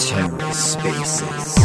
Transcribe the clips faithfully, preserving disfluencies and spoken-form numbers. Terra Spaces.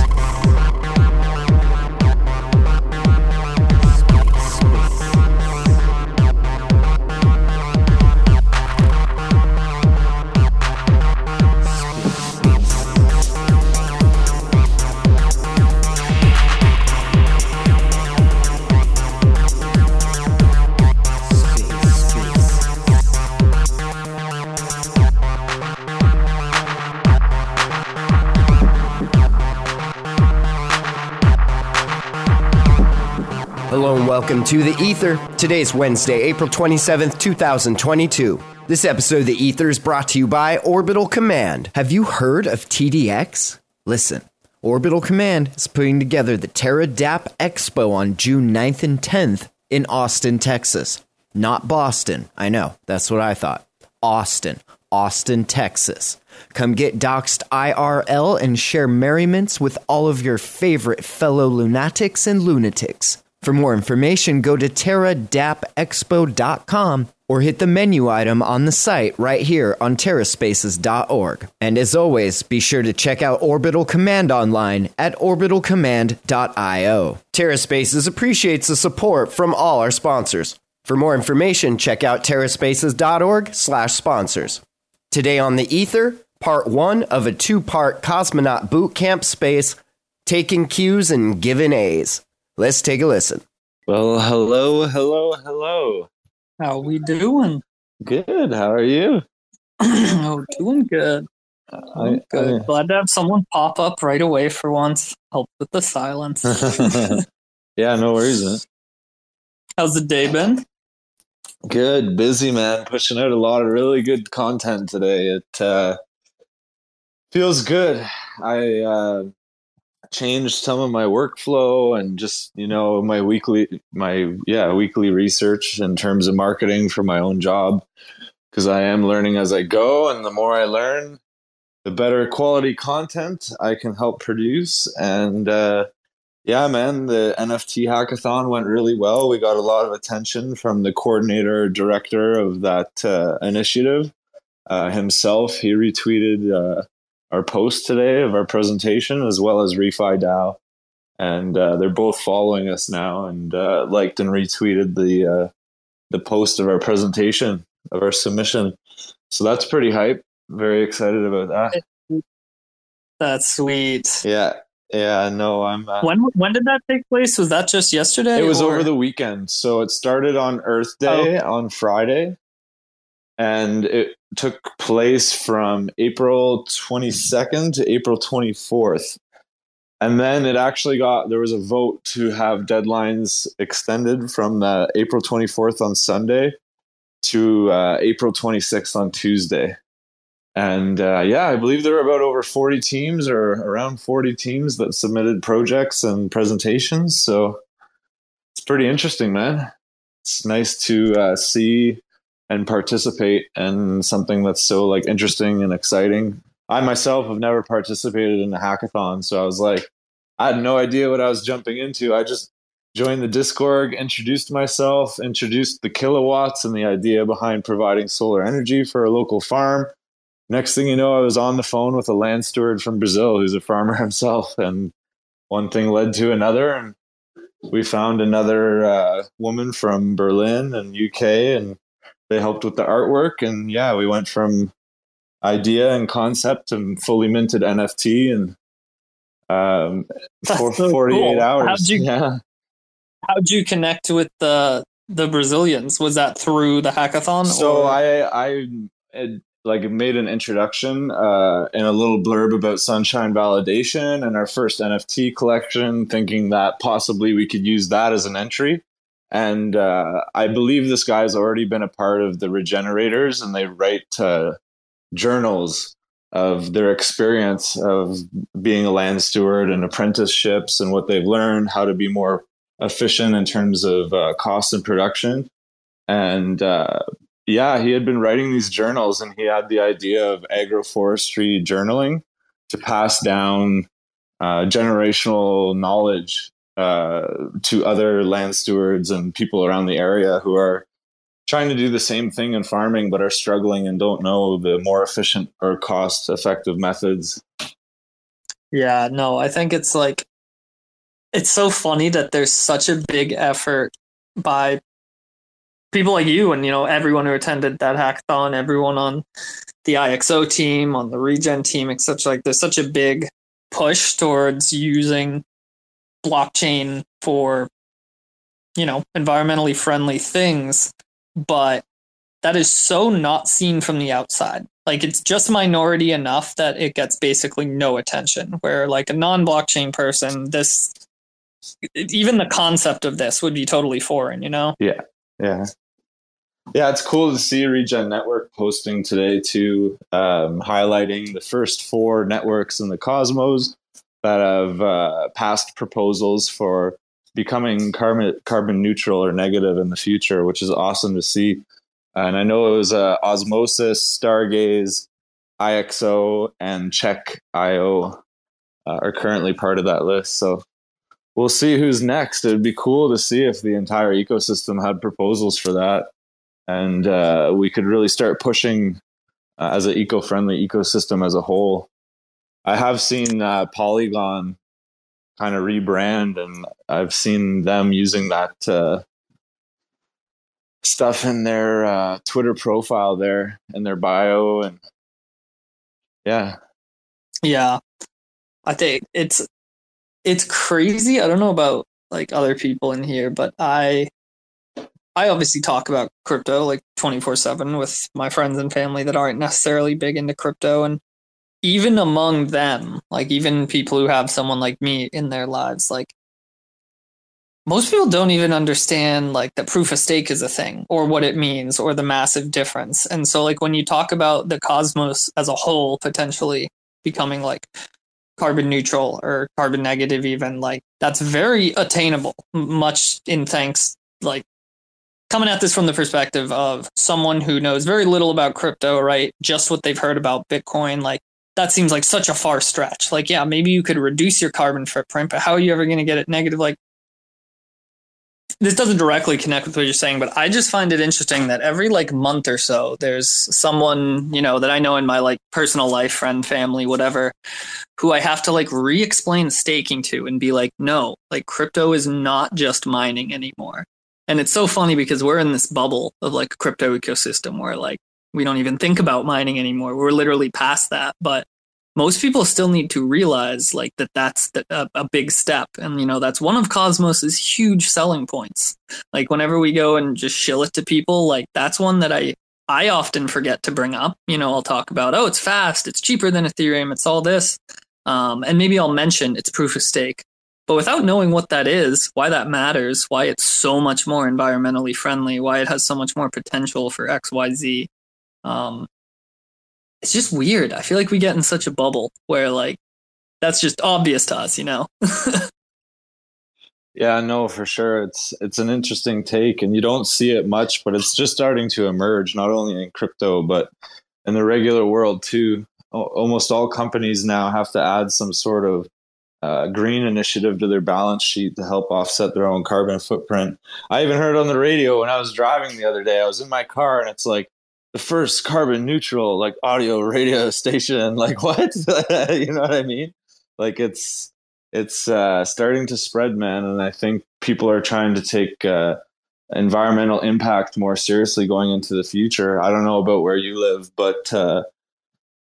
Welcome to The Ether. Today's Wednesday, April twenty-seventh, twenty twenty-two. This episode of The Ether is brought to you by Orbital Command. Have you heard of T D X? Listen, Orbital Command is putting together the Terra D App Expo on June ninth and tenth in Austin, Texas. Not Boston. I know, that's what I thought. Austin. Austin, Texas. Come get doxed I R L and share merriments with all of your favorite fellow lunatics and lunatics. For more information, go to terra d app expo dot com or hit the menu item on the site right here on terra spaces dot org. And as always, be sure to check out Orbital Command online at orbital command dot io. Terra Spaces appreciates the support from all our sponsors. For more information, check out terra spaces dot org slash sponsors. Today on The Ether, part one of a two-part Cosmonaut Bootcamp space, taking Qs and giving As. Let's take a listen. Well, hello, hello, hello. How we doing? Good. How are you? Oh, doing good. I, good. I, Glad to have someone pop up right away for once. Help with the silence. Yeah, no worries, man. How's the day been? Good. Busy, man. Pushing out a lot of really good content today. It uh, feels good. I... Uh, changed some of my workflow and just, you know, my weekly, my, yeah, weekly research in terms of marketing for my own job, because I am learning as I go. And the more I learn, the better quality content I can help produce. And uh, yeah, man, the N F T hackathon went really well. We got a lot of attention from the coordinator, director of that uh, initiative uh, himself. He retweeted uh, our post today of our presentation, as well as ReFi DAO, and uh, they're both following us now and uh, liked and retweeted the uh, the post of our presentation of our submission. So that's pretty hype. Very excited about that. That's sweet. Yeah, yeah. No, I'm. Uh, when when did that take place? Was that just yesterday? It was or? over the weekend. So it started on Earth Day oh. on Friday. And it took place from April twenty-second to April twenty-fourth. And then it actually got, there was a vote to have deadlines extended from the April twenty-fourth on Sunday to uh, April twenty-sixth on Tuesday. And uh, yeah, I believe there were about over forty teams or around forty teams that submitted projects and presentations. So it's pretty interesting, man. It's nice to uh, see and participate in something that's so like interesting and exciting. I myself have never participated in a hackathon, so I was like, I had no idea what I was jumping into. I just joined the Discord, introduced myself, introduced the kilowatts and the idea behind providing solar energy for a local farm. Next thing you know, I was on the phone with a land steward from Brazil who's a farmer himself, and one thing led to another, and we found another uh, woman from Berlin and U K, and they helped with the artwork, and yeah, we went from idea and concept and fully minted N F T in um, for so forty-eight cool. hours. How'd you, yeah. how'd you connect with the the Brazilians? Was that through the hackathon? So or? I I had, like made an introduction uh, and a little blurb about Sunshine Validation and our first N F T collection, thinking that possibly we could use that as an entry. And uh, I believe this guy's already been a part of the Regenerators, and they write uh, journals of their experience of being a land steward and apprenticeships and what they've learned, how to be more efficient in terms of uh, cost and production. And uh, yeah, he had been writing these journals, and he had the idea of agroforestry journaling to pass down uh, generational knowledge Uh, to other land stewards and people around the area who are trying to do the same thing in farming, but are struggling and don't know the more efficient or cost-effective methods. Yeah, no, I think it's like, it's so funny that there's such a big effort by people like you and, you know, everyone who attended that hackathon, everyone on the I X O team, on the regen team, et cetera. Like, there's such a big push towards using blockchain for, you know, environmentally friendly things, but that is so not seen from the outside. Like, it's just minority enough that it gets basically no attention, where like a non-blockchain person, this, even the concept of this would be totally foreign, you know? Yeah. Yeah. Yeah. It's cool to see Regen Network posting today too, um, highlighting the first four networks in the Cosmos that have uh, passed proposals for becoming carbon, carbon neutral or negative in the future, which is awesome to see. And I know it was uh, Osmosis, Stargaze, I X O, and Check dot I O uh, are currently part of that list. So we'll see who's next. It would be cool to see if the entire ecosystem had proposals for that. And uh, we could really start pushing uh, as an eco-friendly ecosystem as a whole. I have seen uh, Polygon kind of rebrand, and I've seen them using that uh, stuff in their uh, Twitter profile there and their bio. And yeah. Yeah. I think it's, it's crazy. I don't know about like other people in here, but I, I obviously talk about crypto like twenty-four seven with my friends and family that aren't necessarily big into crypto. And even among them, like even people who have someone like me in their lives, like most people don't even understand like that proof of stake is a thing or what it means or the massive difference. And so like when you talk about the Cosmos as a whole potentially becoming like carbon neutral or carbon negative, even like that's very attainable, much in thanks, like coming at this from the perspective of someone who knows very little about crypto, right? Just what they've heard about Bitcoin, like that seems like such a far stretch. Like, yeah, maybe you could reduce your carbon footprint, but how are you ever going to get it negative? Like, this doesn't directly connect with what you're saying, but I just find it interesting that every like month or so, there's someone, you know, that I know in my like personal life, friend, family, whatever, who I have to like re-explain staking to and be like, no, like crypto is not just mining anymore. And it's so funny because we're in this bubble of like a crypto ecosystem where like we don't even think about mining anymore. We're literally past that. But most people still need to realize like that that's the, a, a big step. And, you know, that's one of Cosmos's huge selling points. Like whenever we go and just shill it to people, like that's one that I, I often forget to bring up. You know, I'll talk about, oh, it's fast. It's cheaper than Ethereum. It's all this. Um, and maybe I'll mention it's proof of stake. But without knowing what that is, why that matters, why it's so much more environmentally friendly, why it has so much more potential for X, Y, Z. Um, it's just weird. I feel like we get in such a bubble where like, that's just obvious to us, you know? Yeah, no, for sure. It's, it's an interesting take and you don't see it much, but it's just starting to emerge, not only in crypto, but in the regular world too. Almost all companies now have to add some sort of Uh, green initiative to their balance sheet to help offset their own carbon footprint. I even heard on the radio when I was driving the other day, I was in my car and it's like the first carbon neutral, like audio radio station, like what? You know what I mean? Like it's, it's uh, starting to spread, man. And I think people are trying to take uh, environmental impact more seriously going into the future. I don't know about where you live, but uh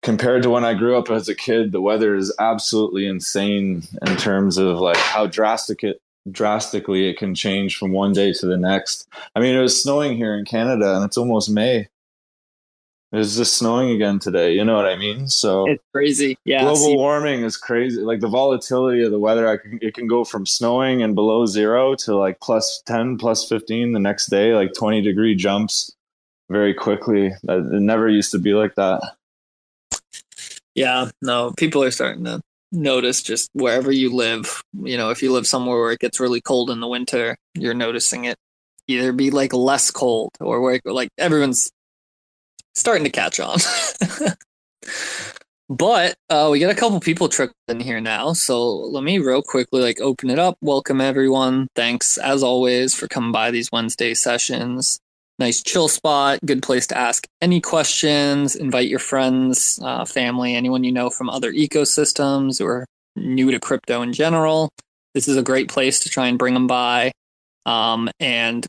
compared to when I grew up as a kid, the weather is absolutely insane in terms of like how drastic it drastically it can change from one day to the next. I mean, it was snowing here in Canada and it's almost May. It's just snowing again today. You know what I mean? So it's crazy. Yeah. Global warming is crazy. Like the volatility of the weather, I can, it can go from snowing and below zero to like plus ten, plus fifteen the next day, like twenty degree jumps very quickly. It never used to be like that. Yeah, no, people are starting to notice just wherever you live. You know, if you live somewhere where it gets really cold in the winter, you're noticing it either be like less cold or where like everyone's starting to catch on. But uh, we got a couple people tricked in here now. So let me real quickly like open it up. Welcome, everyone. Thanks, as always, for coming by these Wednesday sessions. nice chill spot, good place to ask any questions, invite your friends, uh, family, anyone you know from other ecosystems or new to crypto in general. This is a great place to try and bring them by. Um, and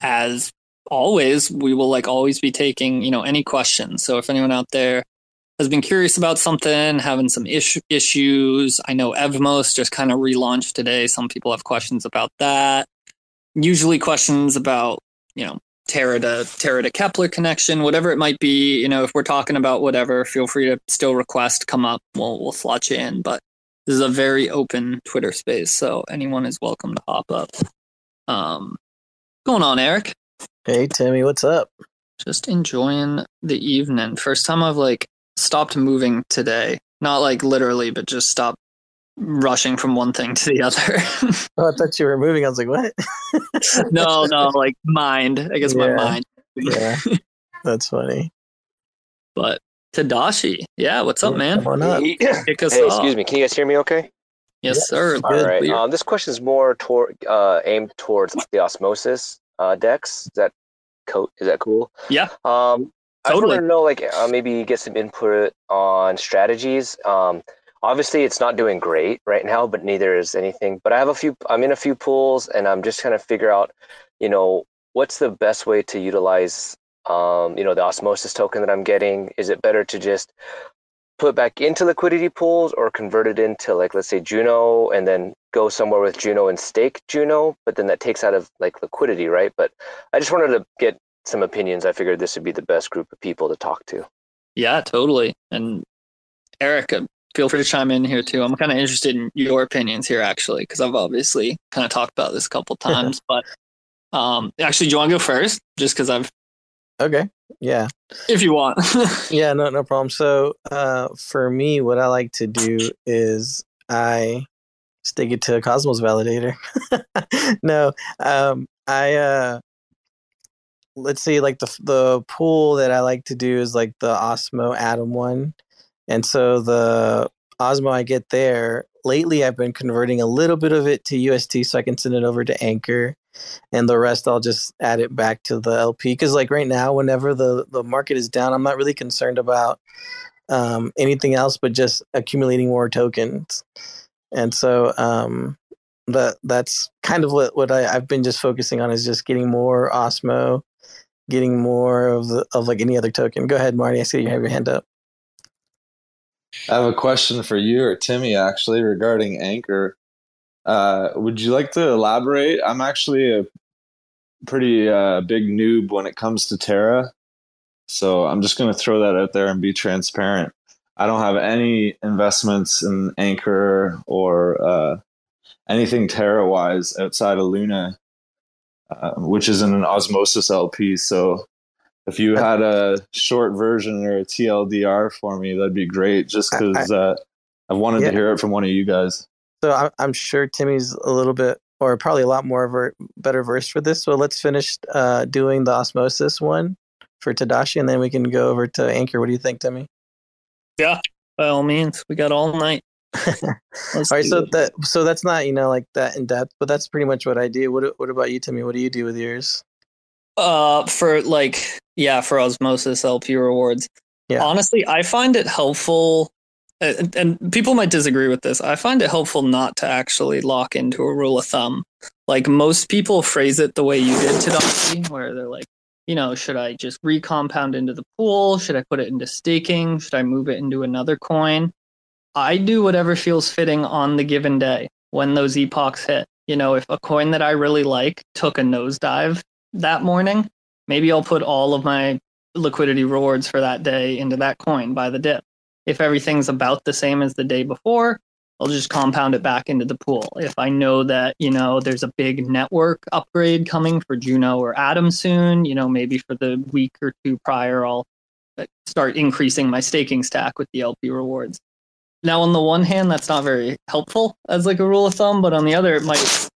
as always, we will like always be taking, you know, any questions. So if anyone out there has been curious about something, having some issue, issues, I know Evmos just kind of relaunched today. Some people have questions about that. Usually questions about, you know, Terra to Terra to Kepler connection, whatever it might be. You know, if we're talking about whatever, feel free to still request, come up, we'll we'll slot you in. But this is a very open Twitter space, so anyone is welcome to hop up. Um, going on, Eric? Hey, Timmy, what's up? Just enjoying the evening. First time I've like stopped moving today. Not like literally, but just stopped rushing from one thing to the other. Oh, I thought you were moving. I was like, what? no, no, like mind. I guess yeah. my mind. Yeah, that's funny. But Tadashi, yeah, what's up, man? Come on up. Hey, Kick us hey off. Excuse me. Can you guys hear me okay? Yes, yes. sir. All Good. right. Um, this question is more toward, uh, aimed towards the Osmosis uh, decks. Is that, co- is that cool? Yeah. Um, totally. I just want to know, like, uh, maybe get some input on strategies. Um, Obviously, it's not doing great right now, but neither is anything. But I have a few, I'm in a few pools, and I'm just trying to figure out, you know, what's the best way to utilize, um, you know, the Osmosis token that I'm getting? Is it better to just put back into liquidity pools or convert it into, like, let's say Juno, and then go somewhere with Juno and stake Juno? But then that takes out of, like, liquidity, right? But I just wanted to get some opinions. I figured this would be the best group of people to talk to. Yeah, totally. And Eric, feel free to chime in here too. I'm kind of interested in your opinions here, actually, because I've obviously kind of talked about this a couple times. But um, actually, do you want to go first? Just because I've okay, yeah, if you want. yeah, no, no problem. So uh, for me, what I like to do is I stick it to a Cosmos validator. no, um, I uh, let's see, like the the pool that I like to do is like the Osmo Atom one. And so the Osmo I get there, lately I've been converting a little bit of it to U S T so I can send it over to Anchor, and the rest I'll just add it back to the L P. Because like right now, whenever the, the market is down, I'm not really concerned about um, anything else but just accumulating more tokens. And so um, that that's kind of what, what I, I've been just focusing on is just getting more Osmo, getting more of the, of like any other token. Go ahead, Marty. I see you have your hand up. I have a question for you or Timmy, actually, regarding Anchor. Uh, would you like to elaborate? I'm actually a pretty uh, big noob when it comes to Terra, so I'm just going to throw that out there and be transparent. I don't have any investments in Anchor or uh, anything Terra-wise outside of Luna, uh, which is in an Osmosis L P, so... If you had a short version or a T L D R for me, that'd be great, just because uh, I've wanted yeah. to hear it from one of you guys. So I'm sure Timmy's a little bit, or probably a lot more ver- better versed for this. So let's finish uh, doing the Osmosis one for Tadashi, and then we can go over to Anchor. What do you think, Timmy? Yeah, by all means. We got all night. all right, so it. that so that's not, you know, like that in depth, but that's pretty much what I do. What What about you, Timmy? What do you do with yours? Uh, for like, yeah, for Osmosis L P rewards. Yeah. Honestly, I find it helpful, and, and people might disagree with this. I find it helpful not to actually lock into a rule of thumb. Like most people phrase it the way you did today, where they're like, you know, should I just recompound into the pool? Should I put it into staking? Should I move it into another coin? I do whatever feels fitting on the given day when those epochs hit. You know, if a coin that I really like took a nosedive that morning, maybe I'll put all of my liquidity rewards for that day into that coin by the dip. If everything's about the same as the day before, I'll just compound it back into the pool. If I know that, you know, there's a big network upgrade coming for Juno or Atom soon, you know, maybe for the week or two prior, I'll start increasing my staking stack with the L P rewards. Now, on the one hand, that's not very helpful as like a rule of thumb, but on the other, it might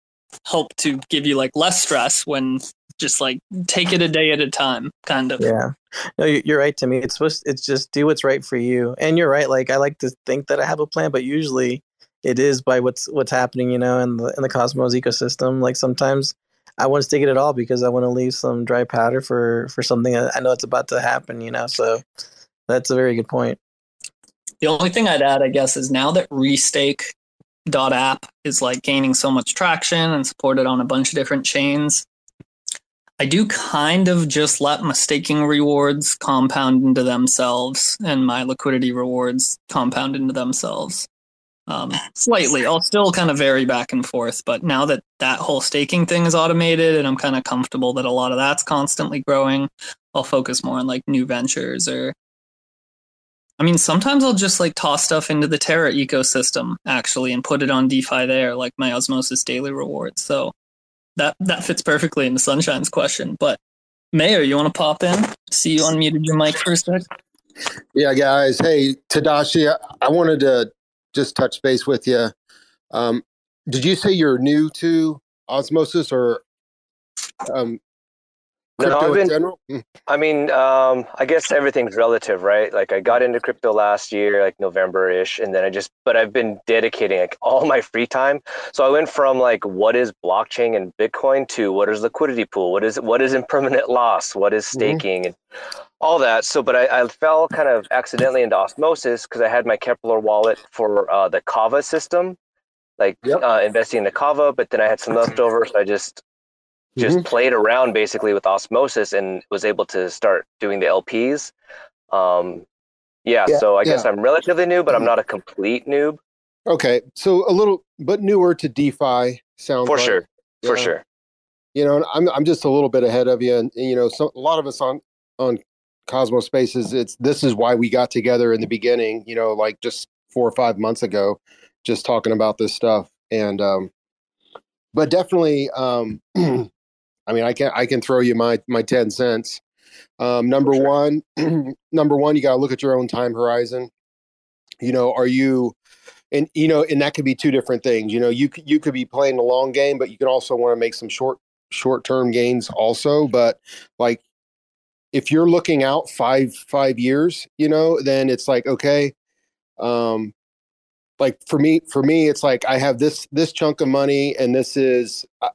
help to give you like less stress when just like take it a day at a time, kind of. Yeah, no, you're right, Timmy. It's supposed, it's just do what's right for you. And you're right. Like I like to think that I have a plan, but usually it is by what's what's happening, you know, in the in the Cosmos ecosystem. Like sometimes I won't stick it at all because I want to leave some dry powder for, for something I know it's about to happen, you know? So that's a very good point. The only thing I'd add, I guess, is now that restake dot app is like gaining so much traction and supported on a bunch of different chains, I do kind of just let my staking rewards compound into themselves and my liquidity rewards compound into themselves. Um, slightly. I'll still kind of vary back and forth, but now that that whole staking thing is automated and I'm kind of comfortable that a lot of that's constantly growing, I'll focus more on like new ventures or, I mean, sometimes I'll just like toss stuff into the Terra ecosystem actually and put it on DeFi there, like my Osmosis daily rewards. So that, that fits perfectly into Sunshine's question, but Mayor, you want to pop in? See, you unmuted your mic for a sec. Yeah, guys. Hey, Tadashi, I wanted to just touch base with you. Um, did you say you're new to Osmosis or um, crypto no, been, in general? I mean, um, I guess everything's relative, right? Like I got into crypto last year, like November-ish, and then I just, but I've been dedicating like all my free time. So I went from like, what is blockchain and Bitcoin to what is liquidity pool? What is, what is impermanent loss? What is staking? Mm-hmm. And all that. So, but I, I fell kind of accidentally into Osmosis because I had my Kepler wallet for uh, the Kava system, like yep. uh, investing in the Kava, but then I had some leftovers. So I just, just mm-hmm. played around basically with Osmosis and was able to start doing the L Ps. Um, yeah, yeah. So I yeah. guess I'm relatively new, but I'm not a complete noob. Okay. So a little, but newer to DeFi sounds for like. sure. Yeah. For sure. You know, and I'm, I'm just a little bit ahead of you. And, and you know, so a lot of us on, on, Cosmos Spaces, it's this is why we got together in the beginning, you know, like just four or five months ago, just talking about this stuff. And um but definitely um I mean I can I can throw you my my ten cents. Um number sure. one number one, you gotta look at your own time horizon. You know, are you and you know, and that could be two different things. You know, you you could be playing the long game, but you could also want to make some short short term gains also. But like if you're looking out five five years, you know, then it's like, okay, um, like for me, for me, it's like I have this this chunk of money, and this is uh,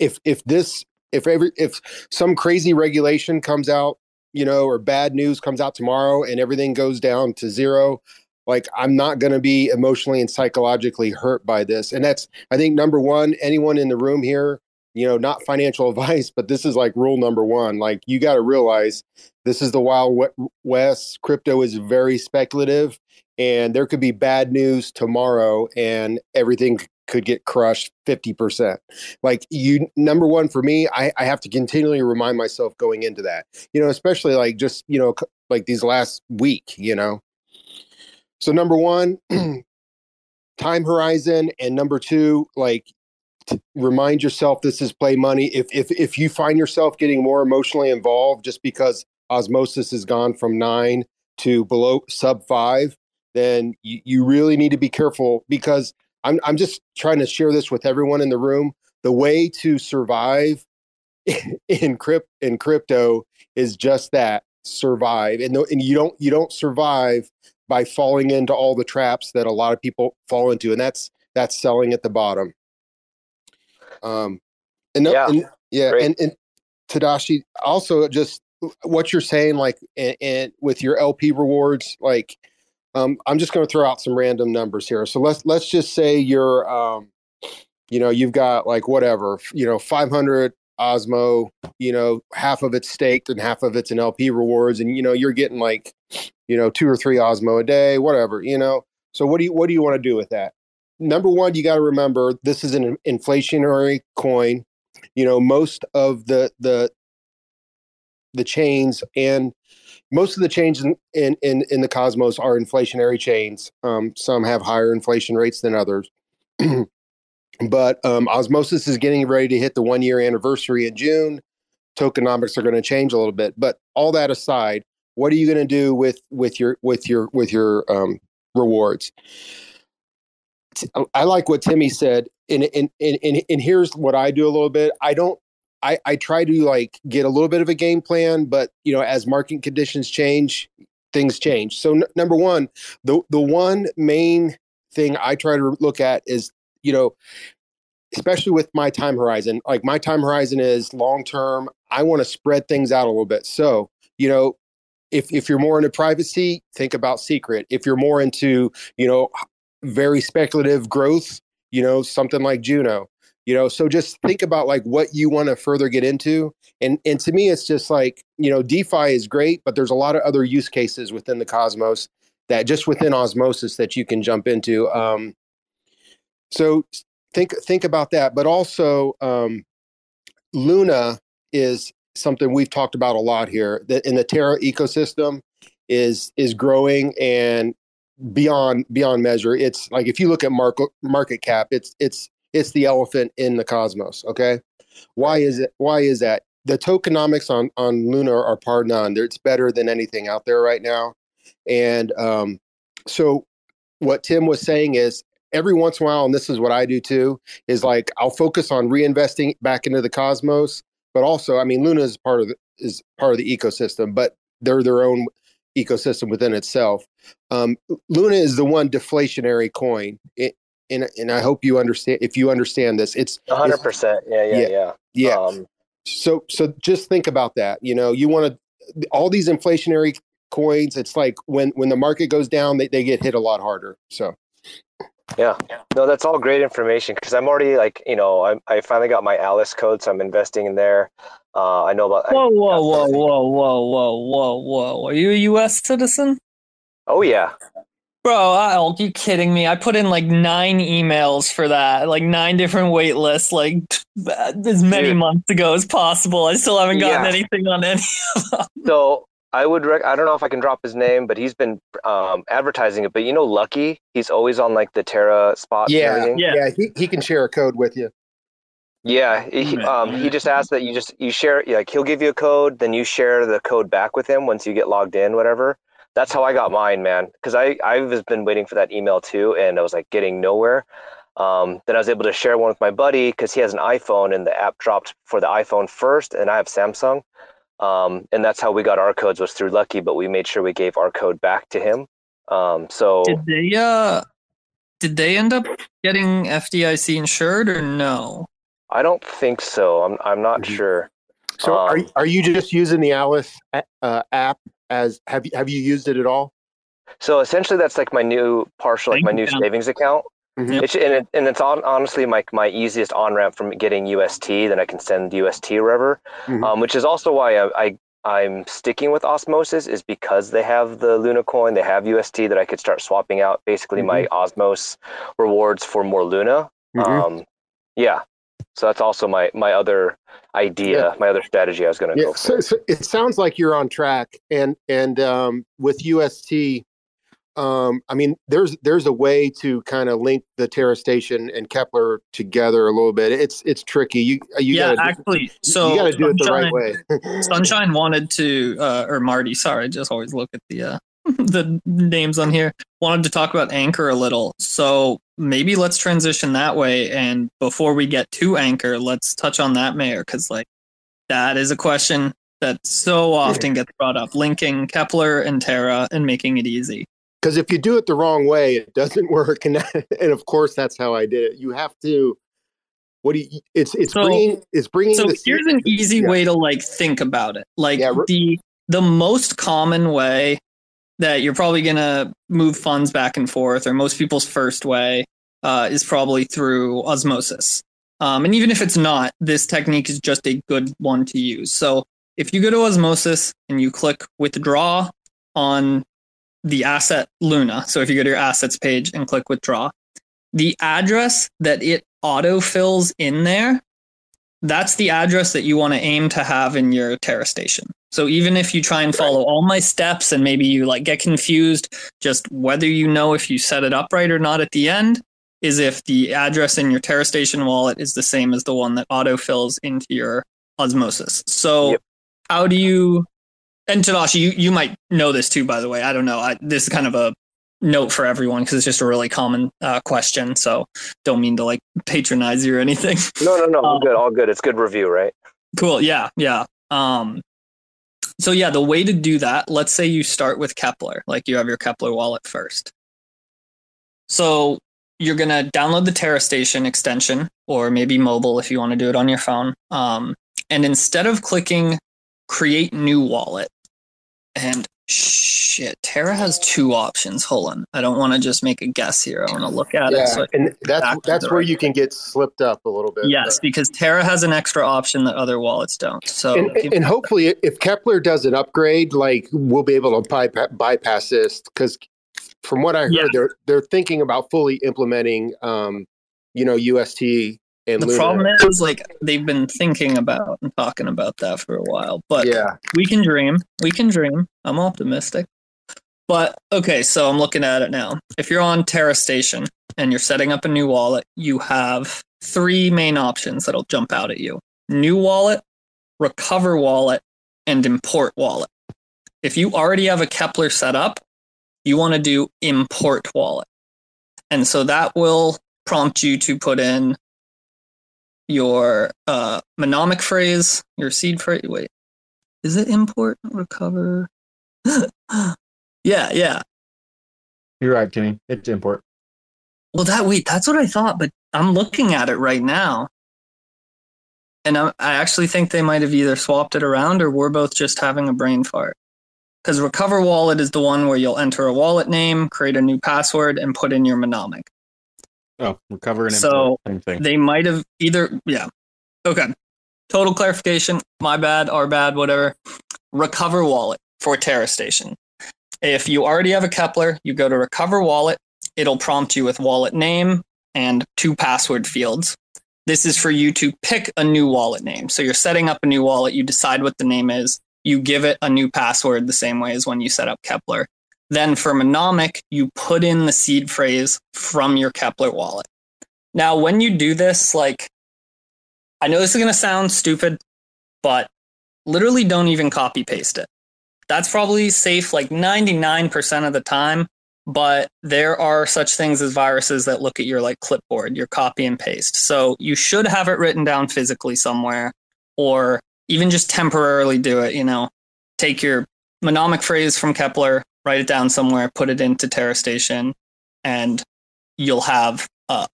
if if this if every if some crazy regulation comes out, you know, or bad news comes out tomorrow, and everything goes down to zero, like I'm not going to be emotionally and psychologically hurt by this, and that's I think number one. Anyone in the room here. You know, not financial advice, but this is like rule number one. Like you got to realize this is the Wild West. Crypto is very speculative and there could be bad news tomorrow and everything could get crushed fifty percent. Like you, number one for me, I, I have to continually remind myself going into that, you know, especially like just, you know, like these last week, you know. So number one, time horizon. And number two, like, to remind yourself this is play money. If if if you find yourself getting more emotionally involved just because Osmosis has gone from nine to below sub five, then you, you really need to be careful because I'm I'm just trying to share this with everyone in the room. The way to survive in crypt in crypto is just that, survive. And no, and you don't you don't survive by falling into all the traps that a lot of people fall into, and that's that's selling at the bottom. Um, and, yeah, and, yeah, and, and Tadashi, also just what you're saying, like, and, and with your L P rewards, like, um, I'm just going to throw out some random numbers here. So let's, let's just say you're, um, you know, you've got like, whatever, you know, five hundred Osmo, you know, half of it's staked and half of it's in L P rewards. And, you know, you're getting like, you know, two or three Osmo a day, whatever, you know? So what do you, what do you want to do with that? Number one, you got to remember this is an inflationary coin. You know, most of the the the chains and most of the chains in in in the Cosmos are inflationary chains. Um, some have higher inflation rates than others, but um, Osmosis is getting ready to hit the one year anniversary in June. Tokenomics are going to change a little bit, but all that aside, what are you going to do with with your with your with your um, rewards? I like what Timmy said, and, and and and here's what I do a little bit. I don't, I, I try to like get a little bit of a game plan, but you know, as market conditions change, things change. So n- number one, the the one main thing I try to look at is, you know, especially with my time horizon, like my time horizon is long-term. I want to spread things out a little bit. So, you know, if if you're more into privacy, think about Secret. If you're more into, you know, very speculative growth, you know, something like Juno, you know, so just think about like what you want to further get into. And, and to me, it's just like, you know, DeFi is great, but there's a lot of other use cases within the Cosmos that just within Osmosis that you can jump into. Um, so think, think about that. But also um, Luna is something we've talked about a lot here, that in the Terra ecosystem is, is growing and beyond, beyond measure. It's like, if you look at market market cap, it's, it's, it's the elephant in the Cosmos. Okay. Why is it? Why is that? The tokenomics on, on Luna are par none. It's better than anything out there right now. And um, so what Tim was saying is every once in a while, and this is what I do too, is like, I'll focus on reinvesting back into the Cosmos, but also, I mean, Luna is part of the, is part of the ecosystem, but they're their own ecosystem within itself. Um, Luna is the one deflationary coin. It, And and I hope you understand, if you understand this, it's one hundred percent. Yeah, yeah, yeah. Yeah. Um, so so just think about that. You know, you want to, all these inflationary coins, it's like when, when the market goes down, they, they get hit a lot harder. So. Yeah, no, that's all great information because I'm already like, you know, I I finally got my Alice code, so I'm investing in there. Uh, I know about. Whoa, whoa, whoa, whoa, whoa, whoa, whoa, whoa. Are you a U S citizen? Oh, yeah. Bro, are you kidding me? I put in like nine emails for that, like nine different wait lists, like as many Dude. months ago as possible. I still haven't gotten yeah. anything on any of them. So I would, rec- I don't know if I can drop his name, but he's been um, advertising it. But you know, Lucky, he's always on like the Terra spot. Yeah, yeah, yeah. He he can share a code with you. Yeah, he, um, he just asked that you just you share like he'll give you a code, then you share the code back with him once you get logged in, whatever. That's how I got mine, man, because I, I've been waiting for that email, too, and I was, like, getting nowhere. Um, then I was able to share one with my buddy because he has an iPhone, and the app dropped for the iPhone first, and I have Samsung. Um, and that's how we got our codes, was through Lucky, but we made sure we gave our code back to him. Um, so did they, uh, did they end up getting F D I C insured or no? I don't think so. I'm I'm not mm-hmm. sure. So um, are, are you just using the Alice uh, app? As have you have you used it at all? So essentially, that's like my new partial, like my new savings account. Mm-hmm. It's, and it, and it's on, honestly my my easiest on ramp from getting U S T. Then I can send U S T wherever, mm-hmm. um, which is also why I, I I'm sticking with Osmosis, is because they have the Luna coin, they have U S T that I could start swapping out basically mm-hmm. my Osmos rewards for more Luna. Mm-hmm. Um, yeah. So that's also my, my other idea, yeah. my other strategy I was going to yeah. go for. So, so it sounds like you're on track. And and um, with U S T, um, I mean, there's there's a way to kind of link the Terra Station and Kepler together a little bit. It's it's tricky. You, you yeah, gotta actually. Do, so you got to do it the right way. Sunshine wanted to, uh, or Marty, sorry, I just always look at the uh, the names on here, wanted to talk about Anchor a little. So maybe let's transition that way, and before we get to Anchor, let's touch on that, Mayor, because like that is a question that so often gets brought up, linking Kepler and Terra and making it easy. Because if you do it the wrong way, it doesn't work, and that, and of course that's how I did it. You have to. What do you? It's it's so, bringing it's bringing. So the, here's an easy yeah. way to like think about it. Like yeah. the the most common way that you're probably going to move funds back and forth, or most people's first way uh, is probably through osmosis. Um, and even if it's not, this technique is just a good one to use. So if you go to Osmosis and you click withdraw on the asset Luna, so if you go to your assets page and click withdraw, the address that it autofills in there, that's the address that you want to aim to have in your Terra Station. So even if you try and follow all my steps and maybe you like get confused, just whether you know if you set it up right or not at the end is if the address in your Terra Station wallet is the same as the one that autofills into your Osmosis. So yep. how do you, and Tadashi, you, you might know this too, by the way. I don't know. I, this is kind of a note for everyone because it's just a really common uh, question. So don't mean to like patronize you or anything. No, no, no. Um, all good. All good. It's good review, right? Cool. Yeah. Yeah. Um, So yeah, the way to do that, let's say you start with Kepler, like you have your Kepler wallet first. So you're going to download the Terra Station extension, or maybe mobile if you want to do it on your phone. Um, and instead of clicking create new wallet, and shit, Terra has two options. Hold on. I don't want to just make a guess here. I want to look at yeah, it. So and that's that's where right. you can get slipped up a little bit. Yes, but. Because Terra has an extra option that other wallets don't. So And, and, and hopefully that. if Kepler does an upgrade, like we'll be able to bypass, bypass this, because from what I heard, yeah. they're they're thinking about fully implementing um, you know, U S T and the Luna. Problem is, like, they've been thinking about and talking about that for a while. But yeah. we can dream. We can dream. I'm optimistic. But okay, so I'm looking at it now. If you're on Terra Station and you're setting up a new wallet, you have three main options that'll jump out at you. New wallet, recover wallet, and import wallet. If you already have a Kepler set up, you want to do import wallet. And so that will prompt you to put in your uh, mnemonic phrase, your seed phrase. Wait, is it import, recover? yeah, yeah. You're right, Kenny. It's import. Well, that wait, that's what I thought, but I'm looking at it right now. And I, I actually think they might have either swapped it around or we're both just having a brain fart. Because recover wallet is the one where you'll enter a wallet name, create a new password, and put in your mnemonic. Oh, recover and import. So same thing. They might have either, yeah. Okay. Total clarification. My bad, our bad, whatever. Recover wallet for Terra Station. If you already have a Kepler, you go to recover wallet. It'll prompt you with wallet name and two password fields. This is for you to pick a new wallet name. So you're setting up a new wallet. You decide what the name is. You give it a new password the same way as when you set up Kepler. Then for mnemonic, you put in the seed phrase from your Kepler wallet. Now, when you do this, like, I know this is going to sound stupid, but literally don't even copy paste it. That's probably safe like ninety-nine percent of the time, but there are such things as viruses that look at your like clipboard, your copy and paste. So you should have it written down physically somewhere, or even just temporarily do it, you know, take your mnemonic phrase from Kepler, write it down somewhere, put it into Terra Station, and you'll have a,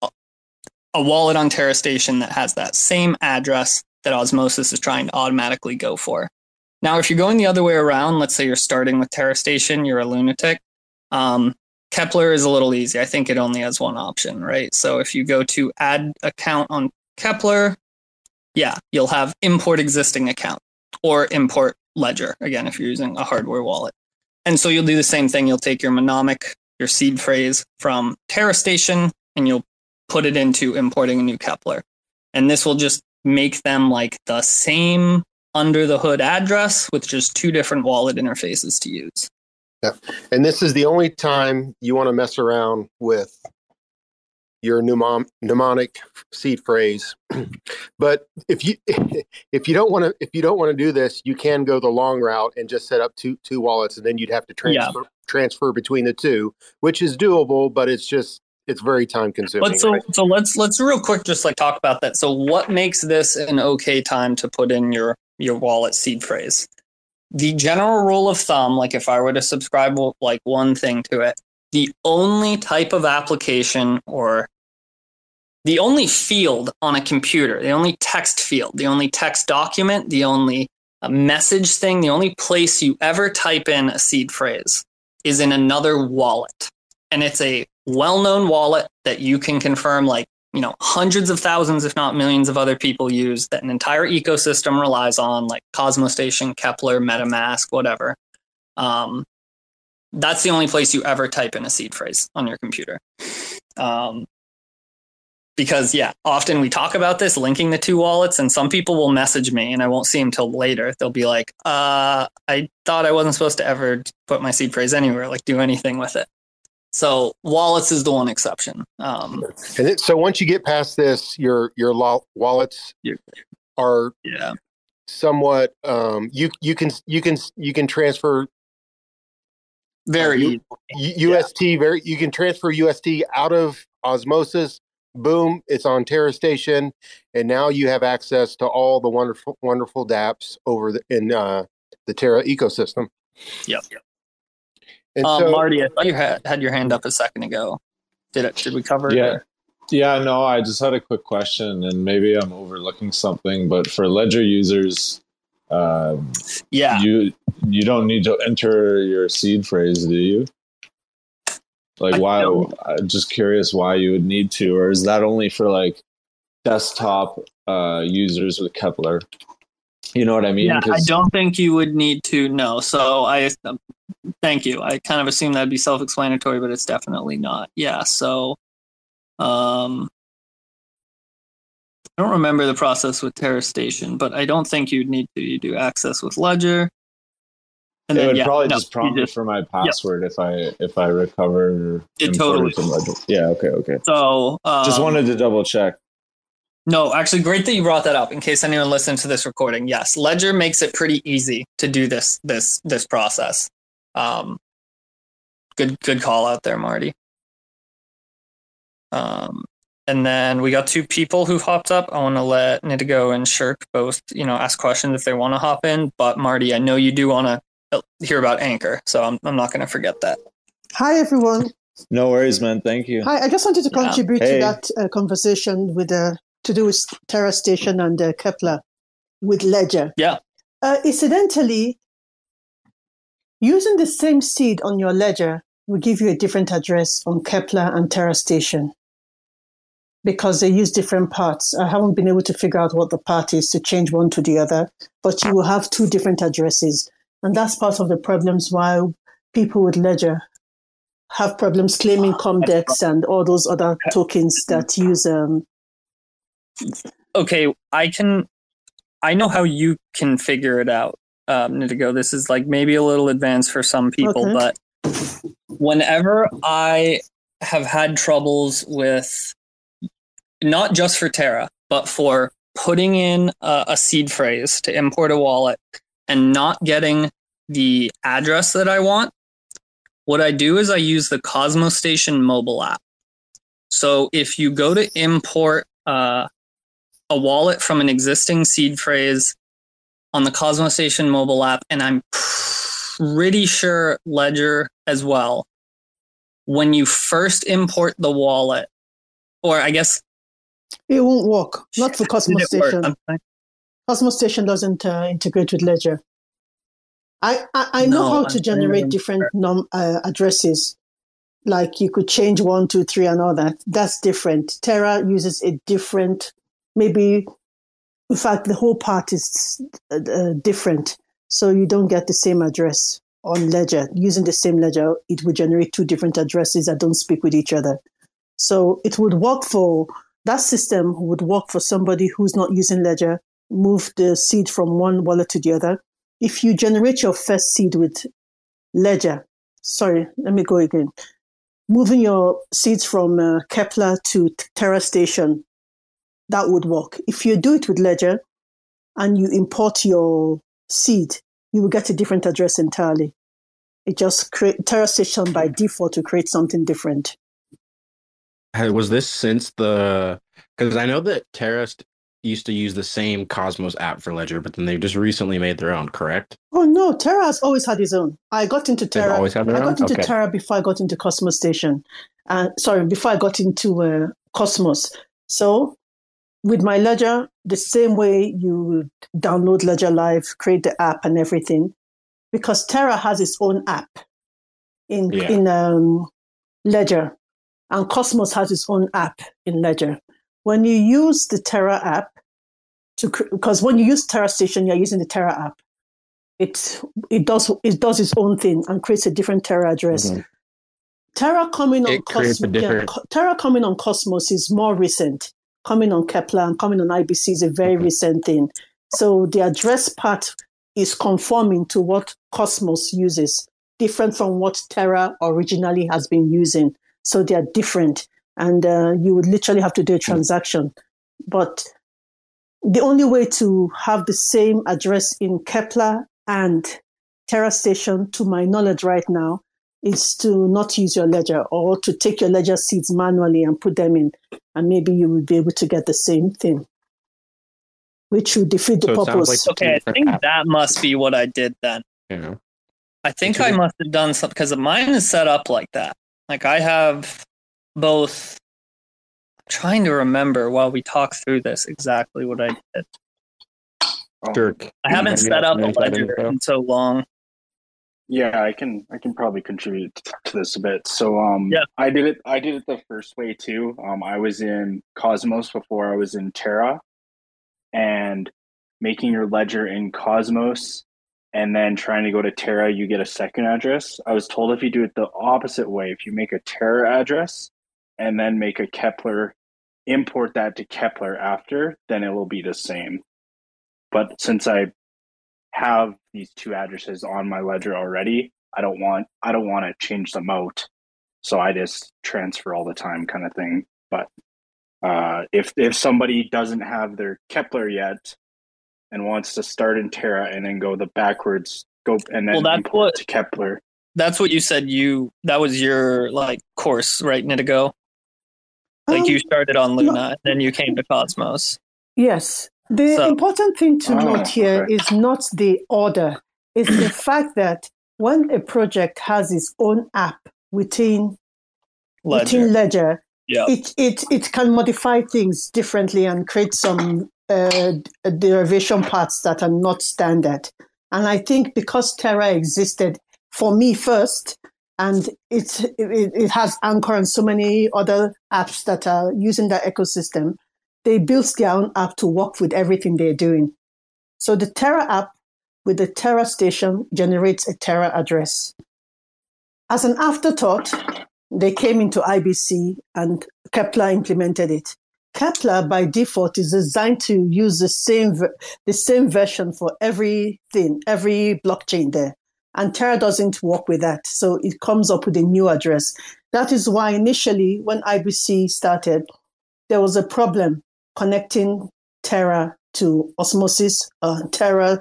a wallet on Terra Station that has that same address that Osmosis is trying to automatically go for. Now, if you're going the other way around, let's say you're starting with Terra Station, you're a lunatic. Um, Kepler is a little easy. I think it only has one option, right? So if you go to add account on Kepler, yeah, you'll have import existing account or import ledger, again, if you're using a hardware wallet. And so you'll do the same thing. You'll take your mnemonic, your seed phrase from Terra Station, and you'll put it into importing a new Kepler. And this will just make them like the same under the hood address with just two different wallet interfaces to use. Yeah. And this is the only time you want to mess around with your mnemonic seed phrase. But if you if you don't want to if you don't want to do this, you can go the long route and just set up two two wallets, and then you'd have to transfer yeah. transfer between the two, which is doable, but it's just it's very time consuming. But so right? so let's let's real quick just like talk about that. So what makes this an okay time to put in your your wallet seed phrase? The general rule of thumb, like if I were to subscribe like one thing to it, the only type of application or the only field on a computer, the only text field, the only text document, the only message thing, the only place you ever type in a seed phrase is in another wallet. And it's a well-known wallet that you can confirm, like, you know, hundreds of thousands, if not millions of other people use, that an entire ecosystem relies on, like Cosmos Station, Kepler, MetaMask, whatever. Um, that's the only place you ever type in a seed phrase on your computer. Um, Because, yeah, often we talk about this, linking the two wallets, and some people will message me and I won't see them till later. They'll be like, uh, I thought I wasn't supposed to ever put my seed phrase anywhere, like do anything with it. So wallets is the one exception. Um, and it, so once you get past this, your your lo- wallets are yeah. somewhat um, you you can you can you can transfer very uh, U- UST yeah. very you can transfer U S T out of Osmosis. Boom, it's on Terra Station, and now you have access to all the wonderful wonderful dApps over the, in uh, the Terra ecosystem. Yep. And um, so, Marty, I thought you had, had your hand up a second ago. Did it? Did we cover? Yeah. It yeah. No, I just had a quick question, and maybe I'm overlooking something, but for Ledger users, um, yeah, you you don't need to enter your seed phrase, do you? Like, why? I'm just curious why you would need to, or is that only for like desktop uh, users with Kepler? You know what I mean? Yeah, I don't think you would need to know. So I, um, thank you. I kind of assumed that'd be self-explanatory, but it's definitely not. Yeah. So, um, I don't remember the process with Terra Station, but I don't think you'd need to. You do access with Ledger. And it then, would yeah, probably no, just prompt me for my password yep. if I if I recover. It totally. From Ledger. Yeah. Okay. Okay. So um, just wanted to double check. No, actually, great that you brought that up in case anyone listened to this recording. Yes, Ledger makes it pretty easy to do this this this process. Um, good good call out there, Marty. Um, and then we got two people who hopped up. I want to let Nitigo and Shirk both, you know, ask questions if they want to hop in. But Marty, I know you do want to hear about Anchor, so I'm I'm not going to forget that. Hi, everyone. No worries, man. Thank you. Hi, I just wanted to contribute yeah. hey. to that uh, conversation with the. Uh, to do with Terra Station and uh, Kepler with Ledger. Yeah. Uh, incidentally, using the same seed on your Ledger will give you a different address on Kepler and Terra Station because they use different parts. I haven't been able to figure out what the part is to change one to the other, but you will have two different addresses. And that's part of the problems why people with Ledger have problems claiming Comdex and all those other tokens that use... Um, Okay, I can, I know how you can figure it out, um, Nitigo. This is like maybe a little advanced for some people, okay. But whenever I have had troubles with, not just for Terra, but for putting in a, a seed phrase to import a wallet and not getting the address that I want, what I do is I use the Cosmos Station mobile app. So if you go to import, uh, a wallet from an existing seed phrase on the Cosmos Station mobile app, and I'm pretty sure Ledger as well. When you first import the wallet, or I guess... It won't work. Not for Cosmos Station. Cosmos Station doesn't uh, integrate with Ledger. I, I, I know no, how to I'm generate different num- uh, addresses. Like you could change one, two, three, and all that. That's different. Terra uses a different... Maybe, in fact, the whole part is uh, different. So you don't get the same address on Ledger. Using the same Ledger, it would generate two different addresses that don't speak with each other. So it would work for, that system would work for somebody who's not using Ledger, move the seed from one wallet to the other. If you generate your first seed with Ledger, sorry, let me go again. Moving your seeds from uh, Kepler to Terra Station, that would work. If you do it with Ledger and you import your seed, you will get a different address entirely. It just creates Terra Station by default to create something different. Was this since the... Because I know that Terra used to use the same Cosmos app for Ledger, but then they just recently made their own, correct? Oh, no. Terra has always had his own. I got into Terra. They've always had their own? I got into okay. Terra before I got into Cosmos Station. Uh, sorry, before I got into uh, Cosmos. So... With my Ledger, the same way you download Ledger Live, create the app and everything, because Terra has its own app in yeah. in um, Ledger, and Cosmos has its own app in Ledger. When you use the Terra app, to because when you use Terra Station, you're using the Terra app. It it does it does its own thing and creates a different Terra address. Mm-hmm. Terra coming on Cosmos, different... yeah, Terra coming on Cosmos is more recent. Coming on Kepler and coming on I B C is a very recent thing. So the address part is conforming to what Cosmos uses, different from what Terra originally has been using. So they are different, and uh, you would literally have to do a transaction. But the only way to have the same address in Kepler and Terra Station, to my knowledge right now, is to not use your Ledger or to take your Ledger seeds manually and put them in, and maybe you would be able to get the same thing, which would defeat the so purpose. Like the okay, I think app. That must be what I did then. Yeah. I think I must have done something because mine is set up like that. Like I have both trying to remember while we talk through this exactly what I did. Oh. Sure. I haven't yeah, set up a ledger in so long. Yeah, I can I can probably contribute to this a bit. So um yeah. I did it I did it the first way too. Um I was in Cosmos before I was in Terra, and making your ledger in Cosmos and then trying to go to Terra, you get a second address. I was told if you do it the opposite way, if you make a Terra address and then make a Kepler, import that to Kepler after, then it will be the same. But since I have these two addresses on my ledger already, I don't want I don't want to change them out, so I just transfer all the time, kind of thing. But uh, if if somebody doesn't have their Kepler yet and wants to start in Terra and then go the backwards go and then well, import what, to Kepler, that's what you said. You that was your like course, right, Nitigo? Like um, you started on Luna, no. and then you came to Cosmos. Yes. The so, important thing to oh, note here okay. is not the order. It's the fact that when a project has its own app within Ledger, within Ledger yep. it, it, it can modify things differently and create some uh, derivation paths that are not standard. And I think because Terra existed for me first, and it, it, it has Anchor and so many other apps that are using that ecosystem, they built their own app to work with everything they're doing. So the Terra app with the Terra Station generates a Terra address. As an afterthought, they came into I B C and Kepler implemented it. Kepler, by default, is designed to use the same the same version for everything, every blockchain there. And Terra doesn't work with that. So it comes up with a new address. That is why initially, when I B C started, there was a problem connecting Terra to Osmosis, uh, Terra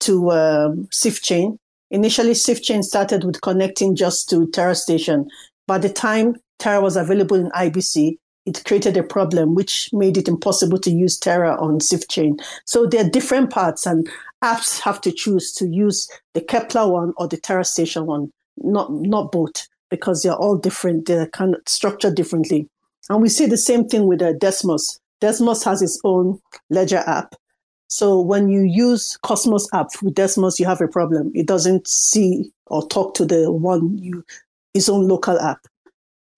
to um, Sifchain. Initially, Sifchain started with connecting just to Terra Station. By the time Terra was available in I B C, it created a problem which made it impossible to use Terra on Sifchain. So there are different parts, and apps have to choose to use the Kepler one or the Terra Station one, not not both, because they're all different. They're kind of structured differently. And we see the same thing with uh, Desmos. Desmos has its own ledger app. So when you use Cosmos app with Desmos, you have a problem. It doesn't see or talk to the one you, its own local app.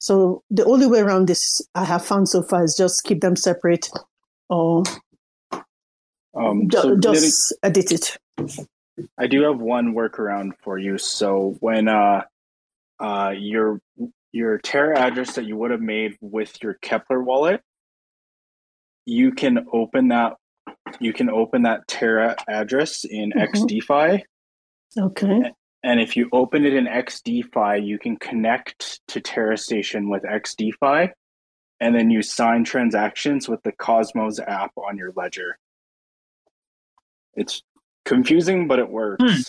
So the only way around this I have found so far is just keep them separate or um, ju- so just it, edit it. I do have one workaround for you. So when uh, uh, you're... your Terra address that you would have made with your Kepler wallet, you can open that you can open that Terra address in mm-hmm. xDeFi. Okay. And if you open it in xDeFi, you can connect to Terra Station with xDeFi, and then you sign transactions with the Cosmos app on your ledger. It's confusing, but it works. Hmm.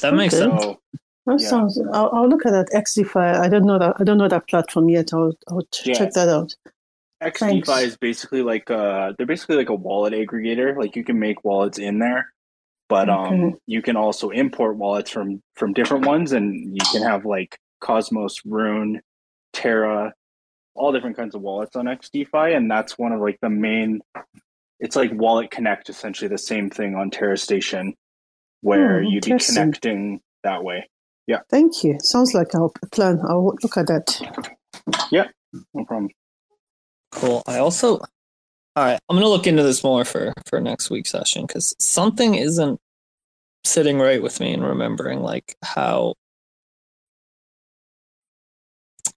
That makes okay. sense. That yeah. sounds. I'll, I'll look at that xDeFi. I don't know that. I don't know that platform yet. I'll, I'll ch- yeah. check that out. xDeFi Thanks. is basically like a, they're basically like a wallet aggregator. Like you can make wallets in there, but okay. um, you can also import wallets from from different ones, and you can have like Cosmos, Rune, Terra, all different kinds of wallets on xDeFi, and that's one of like the main. It's like Wallet Connect, essentially the same thing on Terra Station, where mm, you'd be connecting that way. Yeah. Thank you. Sounds like a plan. I'll look at that. Yeah, no problem. Cool. I also, all right, I'm going to look into this more for, for next week's session because something isn't sitting right with me and remembering like how,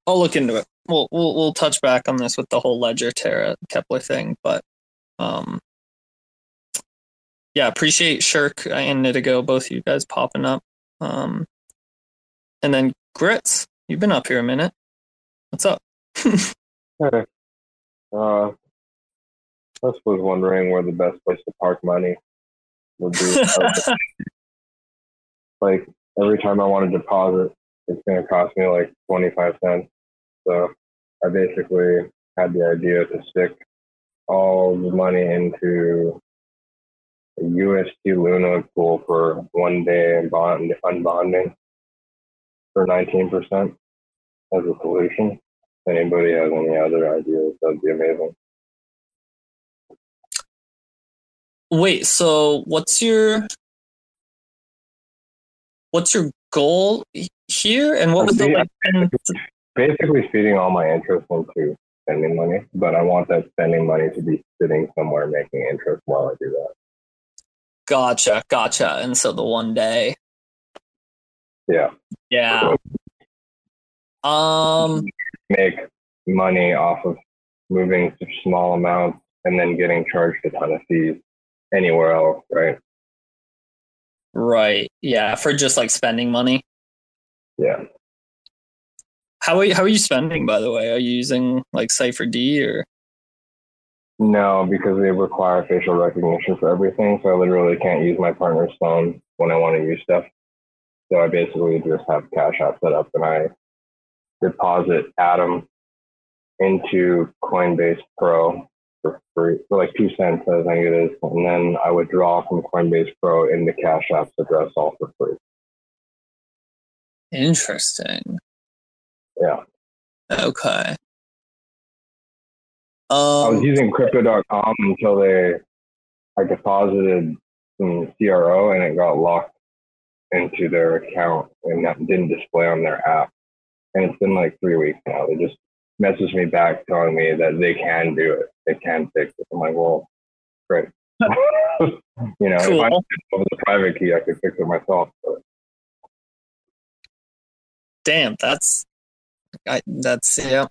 I'll look into it. We'll, we'll, we'll touch back on this with the whole Ledger Terra Kepler thing, but um, yeah, appreciate Shirk and Nitigo, both of you guys popping up. Um, And then Grits, you've been up here a minute. What's up? Hey. Uh, I was wondering where the best place to park money would be. Like every time I want to deposit, it's going to cost me like twenty-five cents. So I basically had the idea to stick all the money into a U S D Luna pool for one day and bond unbonding. For nineteen percent as a solution. If anybody has any other ideas, that'd be amazing. Wait, so what's your what's your goal here? And what was the like? Basically feeding all my interest into spending money, but I want that spending money to be sitting somewhere making interest while I do that. Gotcha, gotcha. And so the one day. Yeah. Yeah. Um. Make money off of moving such small amounts and then getting charged a ton of fees anywhere else, right? Right. Yeah. For just like spending money. Yeah. How are you, how are you spending, by the way? Are you using like Cipher D or? No, because they require facial recognition for everything. So I literally can't use my partner's phone when I want to use stuff. So I basically just have Cash App set up and I deposit Atom into Coinbase Pro for free, for like two cents, I think it is. And then I withdraw from Coinbase Pro into Cash App's address all for free. Interesting. Yeah. Okay. Um, I was using crypto dot com until they, I deposited some C R O and it got locked into their account and that didn't display on their app. And it's been like three weeks now. They just messaged me back telling me that they can do it. They can fix it. I'm like, well, great. you know, cool. If I had the private key, I could fix it myself. But... Damn, that's, I, that's, yeah.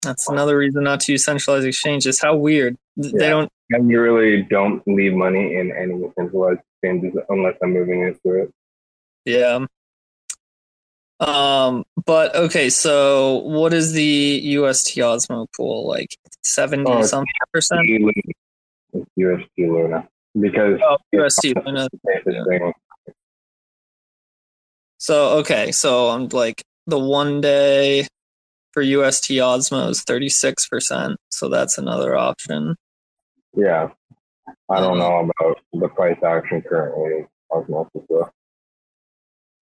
That's another reason not to use centralized exchanges. How weird. They yeah. don't. And you really don't leave money in any centralized exchanges unless I'm moving into it. Yeah. Um. But okay. So, what is the U S T Osmo pool like? Seventy oh, something percent. It's U S T Luna because oh, U S T Luna. Yeah. So okay. So I'm like the one day. For U S T Osmo is thirty-six percent, so that's another option. Yeah. I don't um, know about the price action currently. Osmosis.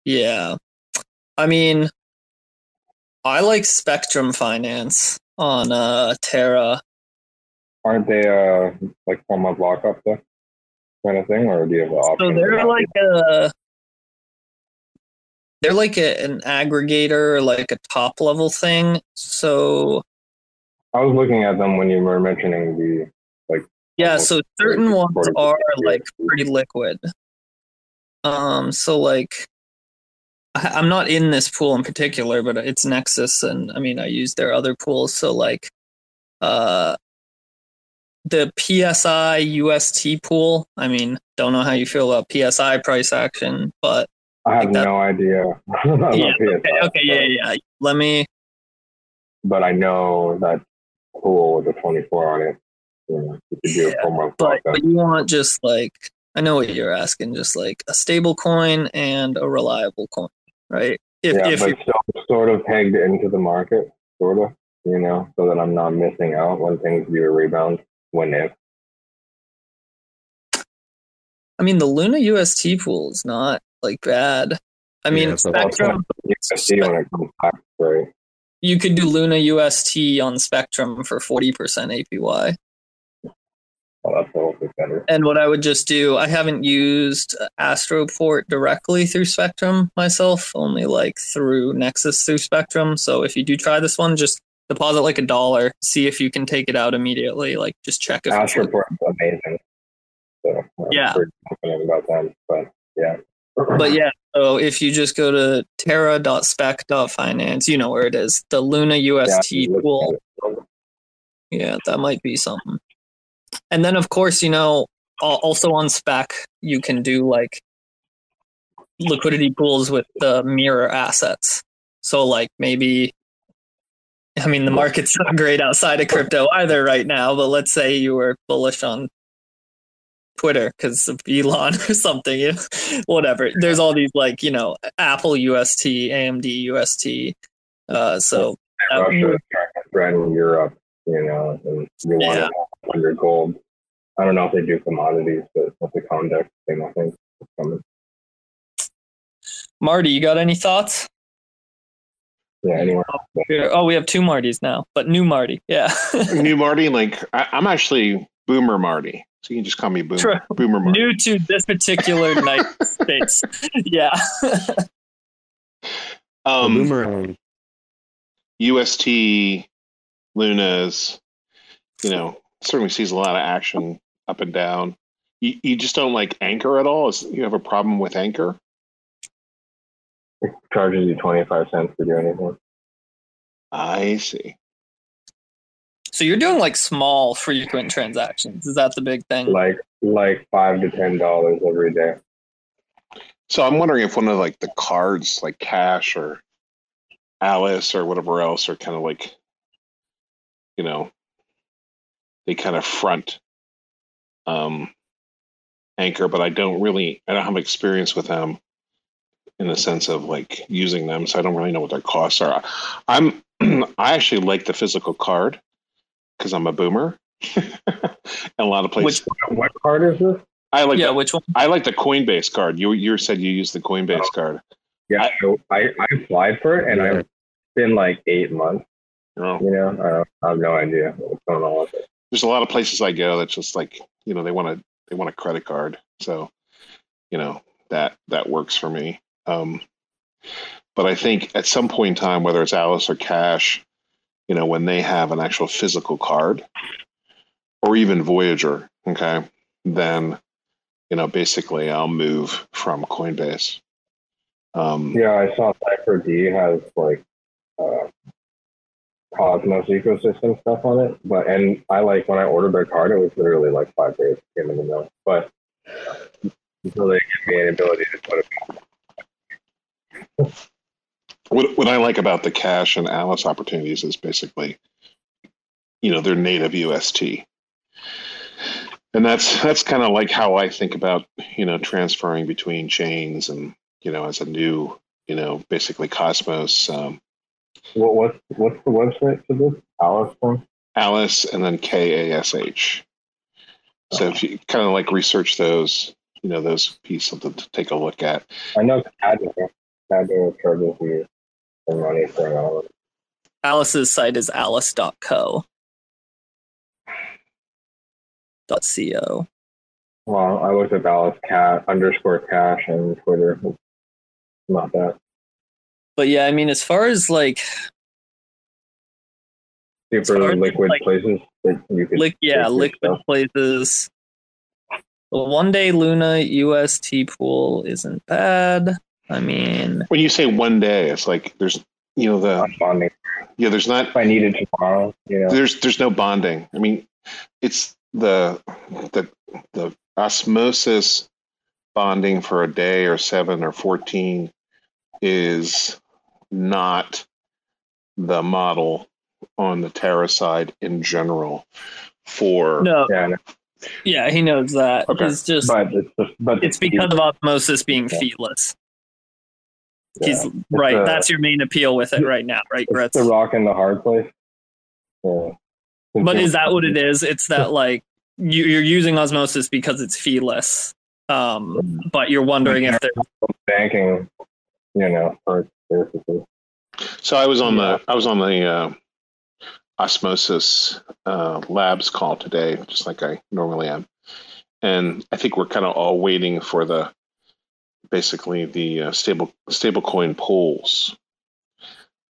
Yeah. I mean, I like Spectrum Finance on uh, Terra. Aren't they uh, like four-month lockup though? Kind of thing, or do you have an option? So they're like a... They're like a, an aggregator, like a top level thing. So I was looking at them when you were mentioning the like. Yeah, so certain ones are like pretty liquid. Um, so like, I, I'm not in this pool in particular, but it's Nexus, and I mean I use their other pools. So like, uh, the P S I U S T pool. I mean, don't know how you feel about P S I price action, but. I have like that, no idea. yeah, P S I, okay, okay, yeah, yeah. Let me. But I know that pool with a twenty-four on it. You know, you could do yeah, a four-month but, but you want just like I know what you're asking, just like a stable coin and a reliable coin, right? If, yeah, if but you're... still sort of pegged into the market, sort of, you know, so that I'm not missing out when things do a rebound. When if. I mean, the Luna U S T pool is not. Like bad. I mean, yeah, Spectrum. You could do Luna U S T on Spectrum for forty percent A P Y. Oh, that's a little bit better. And what I would just do, I haven't used Astroport directly through Spectrum myself, only like through Nexus through Spectrum. So if you do try this one, just deposit like a dollar, see if you can take it out immediately. Like just check if Astroport is amazing. So I'm yeah. pretty confident about them, but yeah. But yeah, so if you just go to terra dot spec dot finance, you know where it is, the Luna U S T yeah, pool. Yeah, that might be something. And then, of course, you know, also on Spec, you can do like liquidity pools with the mirror assets. So like maybe, I mean, the market's not great outside of crypto either right now, but let's say you were bullish on Twitter because of Elon or something, you know, whatever. There's all these like, you know, Apple U S T, A M D U S T. Uh, so Russia, China, Europe, you know, and you want yeah. under gold. I don't know if they do commodities, but that's a Comdex thing, I think. Marty, you got any thoughts? Yeah, anywhere. Yeah. Oh, we have two Martys now, but new Marty. Yeah. New Marty. Like, I, I'm actually Boomer Marty. So you can just call me Boomer. True. Boomer Marty. New to this particular night space. Yeah. um, Boomerang. U S T, Luna's, you know, certainly sees a lot of action up and down. You, you just don't like Anchor at all? Is, you have a problem with Anchor? It charges you twenty-five cents to do anything. I see. So you're doing like small frequent transactions. Is that the big thing? Like like five to ten dollars every day. So I'm wondering if one of like the cards like Cash or Alice or whatever else are kind of like, you know, they kind of front um, Anchor, but I don't really, I don't have experience with them in the sense of like using them. So I don't really know what their costs are. I'm, I actually like the physical card because I'm a boomer. And a lot of places. Which, what card is this? I like, yeah, the, which one? I like the Coinbase card. You you said you used the Coinbase oh. card. Yeah, I, so I, I applied for it, and yeah. I've been like eight months. Oh. You know, I, don't, I have no idea what's going on with it. There's a lot of places I go that's just like, you know, they want a they want a credit card, so you know that that works for me. Um, but I think at some point in time, whether it's Alice or Cash, you know, when they have an actual physical card, or even Voyager, okay, then you know, basically, I'll move from Coinbase. Um, yeah, I saw Cipher D has like uh, Cosmos ecosystem stuff on it, but and I like when I ordered their card, it was literally like five days came in the mail, but until they give me an ability to put it. what what I like about the Cash and Alice opportunities is basically, you know, they're native U S T, and that's that's kind of like how I think about, you know, transferring between chains and. You know, as a new, you know, basically Cosmos. Um, what what what's the website for this? Alice one? Alice and then K A S H. So oh. if you kind of like research those, you know, those pieces to, to take a look at. I know Cadman will charge you some money for an hour. Alice's site is alice dot co. .co. Well, I looked at Alice Cat underscore Cash and Twitter. Not that. But yeah, I mean, as far as like super liquid like, places that you could lick, yeah, liquid stuff. places. Well, one day Luna U S T pool isn't bad. I mean, when you say one day, it's like there's you know the bonding. Yeah, there's not. If I needed tomorrow, you know, there's there's no bonding. I mean, it's the the the osmosis bonding for a day or seven or fourteen is not the model on the Terra side in general for no yeah, yeah he knows that okay. It's just but it's, just, but it's because of osmosis being yeah. feeless yeah. he's it's right a, that's your main appeal with it right now right it's the rock in the hard place yeah. But is that what it is? It's that like you, you're using osmosis because it's feeless, um, but you're wondering if they're banking, you know. Or so I was on the I was on the uh, osmosis uh, labs call today, just like I normally am, and I think we're kind of all waiting for the basically the uh, stable stablecoin pools,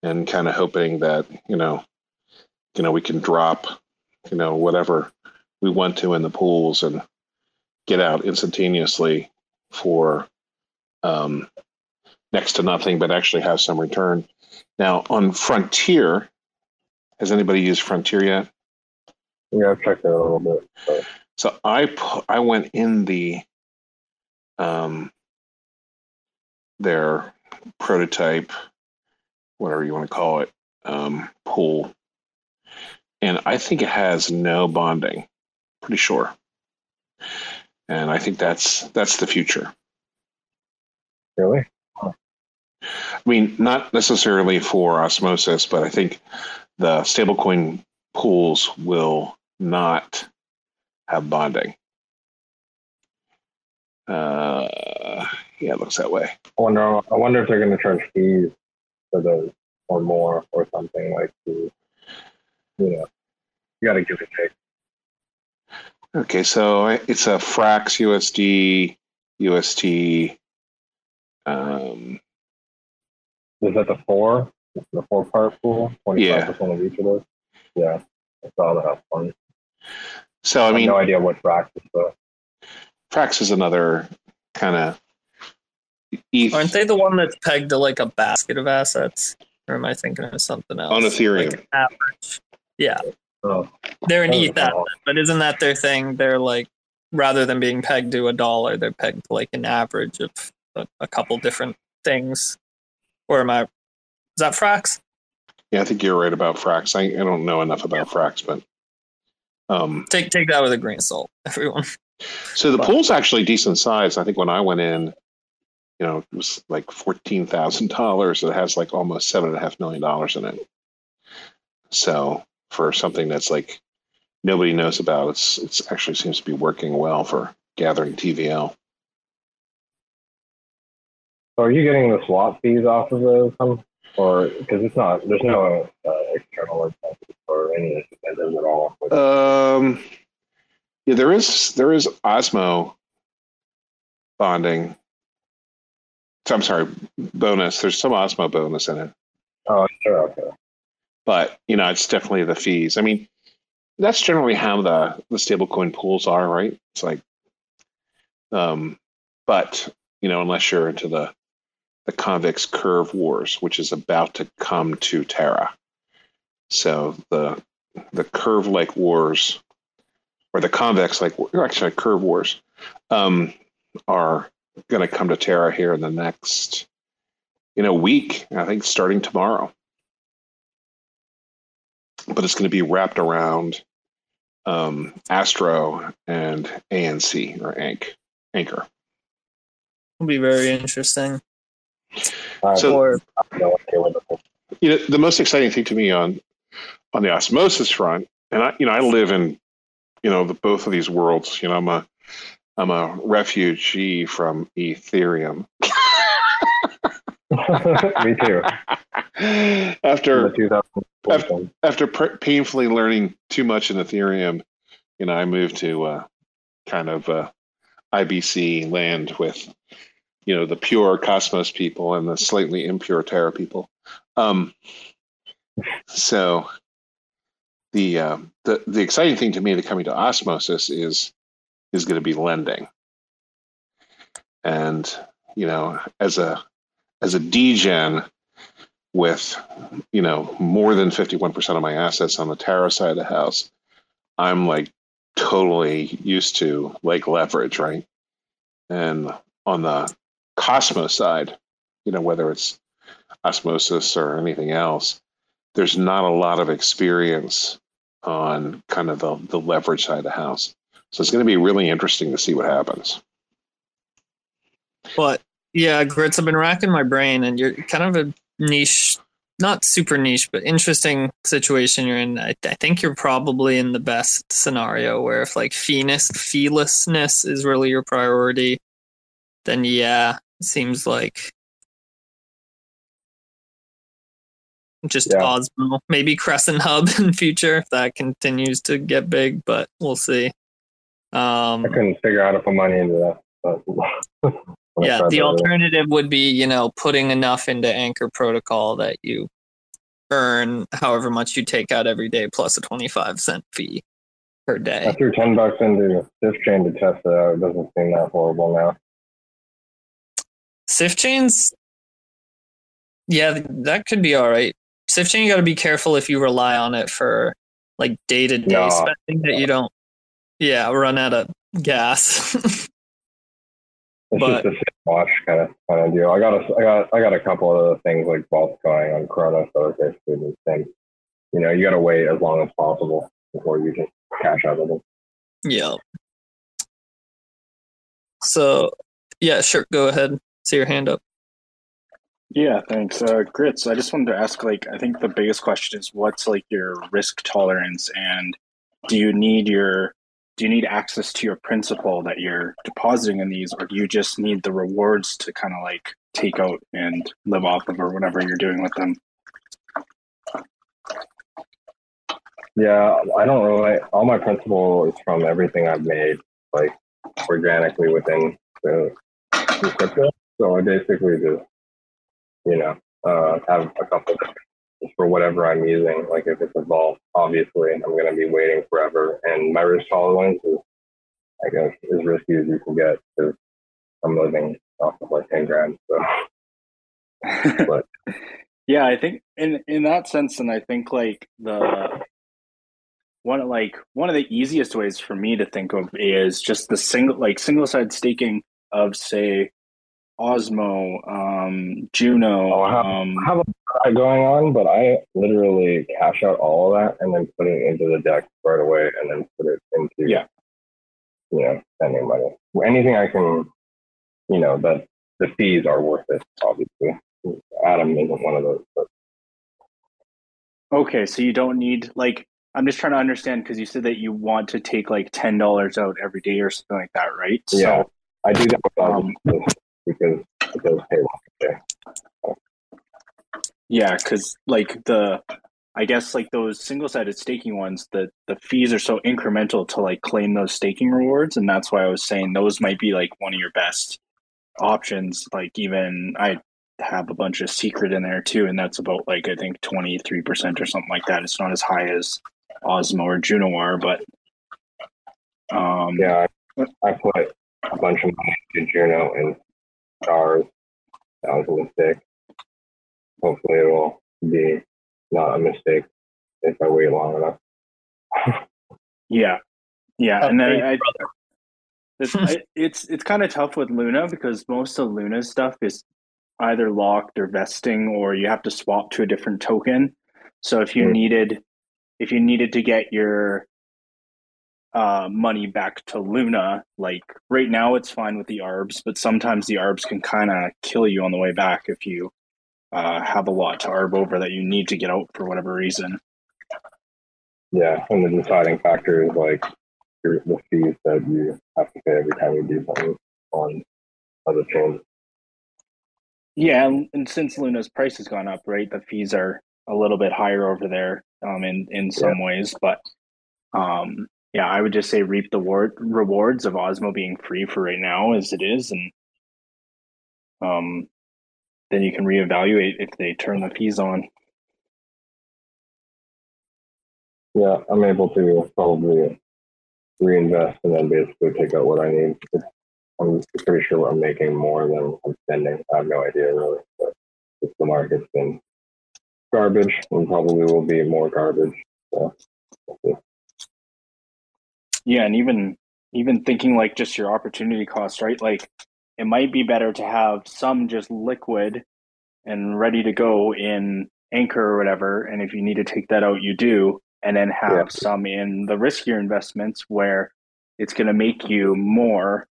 and kind of hoping that you know. You know, we can drop, you know, whatever we want to in the pools and get out instantaneously for um, next to nothing, but actually have some return. Now on Frontier, has anybody used Frontier yet? Yeah, I've checked that a little bit. But. So I pu- I went in the um their prototype, whatever you want to call it, um, pool. And I think it has no bonding, pretty sure. And I think that's that's the future. Really? Huh. I mean, not necessarily for osmosis, but I think the stablecoin pools will not have bonding. Uh, yeah, it looks that way. I wonder. I wonder if they're going to charge fees for those. or more or something like the, you know, you got to give and take. Okay, so it's a Frax U S D, U S T. Um, Is that the four? The four-part pool? twenty-five percent yeah. of each of those? Yeah, I saw that one. So, I, I mean, have no idea what Frax is, though. Frax is another kind of... E- Aren't they the one that's pegged to like a basket of assets? Or am I thinking of something else? On Ethereum. Like an average. Yeah. Oh. They're an E T H asset, but isn't that their thing? They're like, rather than being pegged to a dollar, they're pegged to like an average of a, a couple different things. Or am I... Is that Frax? Yeah, I think you're right about Frax. I, I don't know enough about Frax, but... Um, take take that with a grain of salt, everyone. So the but, pool's actually decent size. I think when I went in, you know, it was like fourteen thousand dollars. It has like almost seven point five million dollars in it. So for something that's like nobody knows about, it's it's actually seems to be working well for gathering T V L. So are you getting the swap fees off of those? Um, or because it's not, there's no uh, external or any incentives at all. Um, yeah, there is there is Osmo bonding. So I'm sorry, bonus. There's some Osmo bonus in it. Oh, sure, okay. But, you know, it's definitely the fees. I mean, that's generally how the, the stablecoin pools are, right? It's like, um, but, you know, unless you're into the, the Comdex Curve Wars, which is about to come to Terra. So the the Curve-like wars, or the Convex-like, or actually Curve Wars, um, are going to come to Terra here in the next, you know, week, I think starting tomorrow. But it's going to be wrapped around um, Astro and A N C, or Anc, Anchor. It'll be very interesting. Uh, so, or, you know, the most exciting thing to me on on the Osmosis front, and I, you know, I live in, you know, the, both of these worlds. You know, I'm a I'm a refugee from Ethereum. Me too. After after, after pr- painfully learning too much in Ethereum, you know, I moved to uh, kind of uh, I B C land with, you know, the pure Cosmos people and the slightly impure Terra people. Um, so the uh, the the exciting thing to me, that coming to Osmosis is is going to be lending. And, you know, as a as a degen with, you know, more than fifty-one percent of my assets on the Terra side of the house, I'm like totally used to like leverage, right? And on the Cosmos side, you know, whether it's Osmosis or anything else, there's not a lot of experience on kind of the, the leverage side of the house. So it's going to be really interesting to see what happens. But yeah, Grits, I've been racking my brain, and you're kind of a niche, not super niche, but interesting situation you're in. I, I think you're probably in the best scenario where if like feeness, feelessness is really your priority, then yeah, it seems like just yeah. Osmo, maybe Crescent Hub in future if that continues to get big, but we'll see. Um, I couldn't figure out how to put money into that. But yeah, the alternative would be, you know, putting enough into Anchor Protocol that you earn however much you take out every day plus a twenty-five cent fee per day. I threw ten bucks into Sifchain to test it out. It doesn't seem that horrible now. Sifchain's, yeah, that could be all right. Sifchain, you got to be careful if you rely on it for like day to day spending that you don't, yeah, run out of gas. It's but, just a wash kind of kind of deal. I got a, I got, I got a couple of other things like vault going on Chronos that are basically the same. You know, you got to wait as long as possible before you can cash out of them. Yeah. So, yeah, sure, go ahead. See your hand up. Yeah, thanks. Uh, Grits, I just wanted to ask, like, I think the biggest question is what's like your risk tolerance, and do you need your do you need access to your principal that you're depositing in these, or do you just need the rewards to kind of like take out and live off of or whatever you're doing with them? Yeah, I don't really. All my principal is from everything I've made, like organically within the, the crypto. So I basically just, you know, uh, have a couple of for whatever I'm using. Like if it's a vault, obviously I'm going to be waiting forever. And my risk tolerance is, I guess, as risky as you can get because I'm living off of like ten grand. So, but. Yeah, I think in, in that sense, and I think like the one like one of the easiest ways for me to think of is just the single like single side staking of say Osmo, um, Juno. Oh, I have, um, I have a lot going on, but I literally cash out all of that and then put it into the deck right away, and then put it into yeah, you know, spending money. Anything I can, you know, that the fees are worth it, obviously. Adam isn't one of those. But. Okay, so you don't need, like, I'm just trying to understand, because you said that you want to take, like, ten dollars out every day or something like that, right? Yeah, so, I do that with um, because it does pay well. Okay. Yeah, because, like, the, I guess, like, those single-sided staking ones, the, the fees are so incremental to, like, claim those staking rewards, and that's why I was saying those might be, like, one of your best options. Like, even, I have a bunch of Secret in there too, and that's about like I think twenty-three percent or something like that. It's not as high as Osmo or Juno are, but um yeah, I, I put a bunch of money to Juno and stars. That was a mistake. Hopefully it will be not a mistake if I wait long enough. yeah yeah okay. And then I, I this, I, it's it's kind of tough with Luna because most of Luna's stuff is either locked or vesting, or you have to swap to a different token. So if you mm-hmm. needed, if you needed to get your uh, money back to Luna, like right now it's fine with the A R Bs, but sometimes the A R Bs can kind of kill you on the way back if you uh, have a lot to A R B over that you need to get out for whatever reason. Yeah, and the deciding factor is like the fees that you have to pay every time you do something on other chains. Yeah, and since Luna's price has gone up, right, the fees are a little bit higher over there um, in, in some yeah. ways. But, um, yeah, I would just say reap the ward- rewards of Osmo being free for right now as it is. And um, then you can reevaluate if they turn the fees on. Yeah, I'm able to probably reinvest and then basically take out what I need. I'm pretty sure I'm making more than I'm spending. I have no idea really, but if the market's been garbage, and probably will be more garbage. So, okay. Yeah, and even even thinking like just your opportunity cost, right? Like it might be better to have some just liquid and ready to go in Anchor or whatever. And if you need to take that out, you do, and then have yeah. some in the riskier investments where it's going to make you more.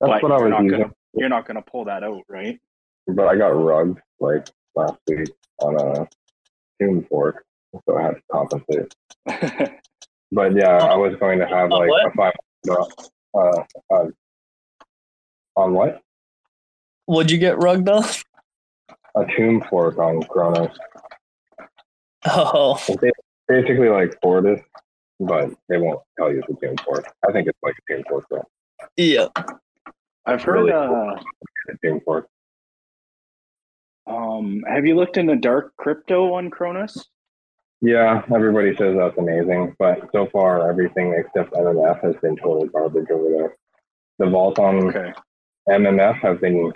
That's but what I was not using. Gonna, you're not going to pull that out, right? But I got rugged like last week on a Doom fork, so I had to compensate. But yeah, I was going to have like a five. Uh, uh, on what? Would you get rugged on? A Doom fork on Chronos. Oh. It's basically like Fortis, but they won't tell you it's a Doom fork. I think it's like a Doom fork though. Yeah. I've heard. Uh, um, have you looked into dark crypto on Chronos? Yeah, everybody says that's amazing, but so far everything except M M F has been total garbage over there. The vault on okay. M M F have been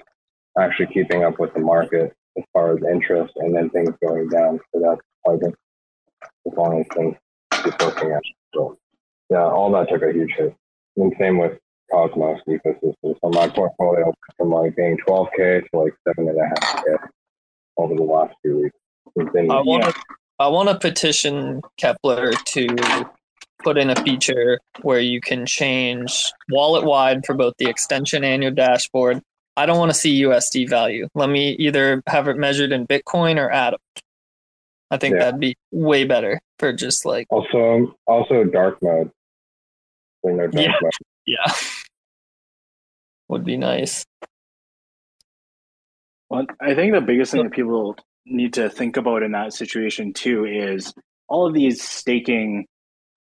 actually keeping up with the market as far as interest, and then things going down. So that's probably as long as things keep working out. So yeah, all that took a huge hit. And same with Cosmos ecosystem. So my portfolio from like being twelve K to like seven and a half K over the last few weeks. Been, I want to yeah. I want to petition Kepler to put in a feature where you can change wallet wide for both the extension and your dashboard. I don't want to see U S D value. Let me either have it measured in Bitcoin or Atom. I think yeah. that'd be way better for just like also also dark mode. There's no dark yeah. mode. Yeah, would be nice. Well, I think the biggest thing that people need to think about in that situation too is all of these staking,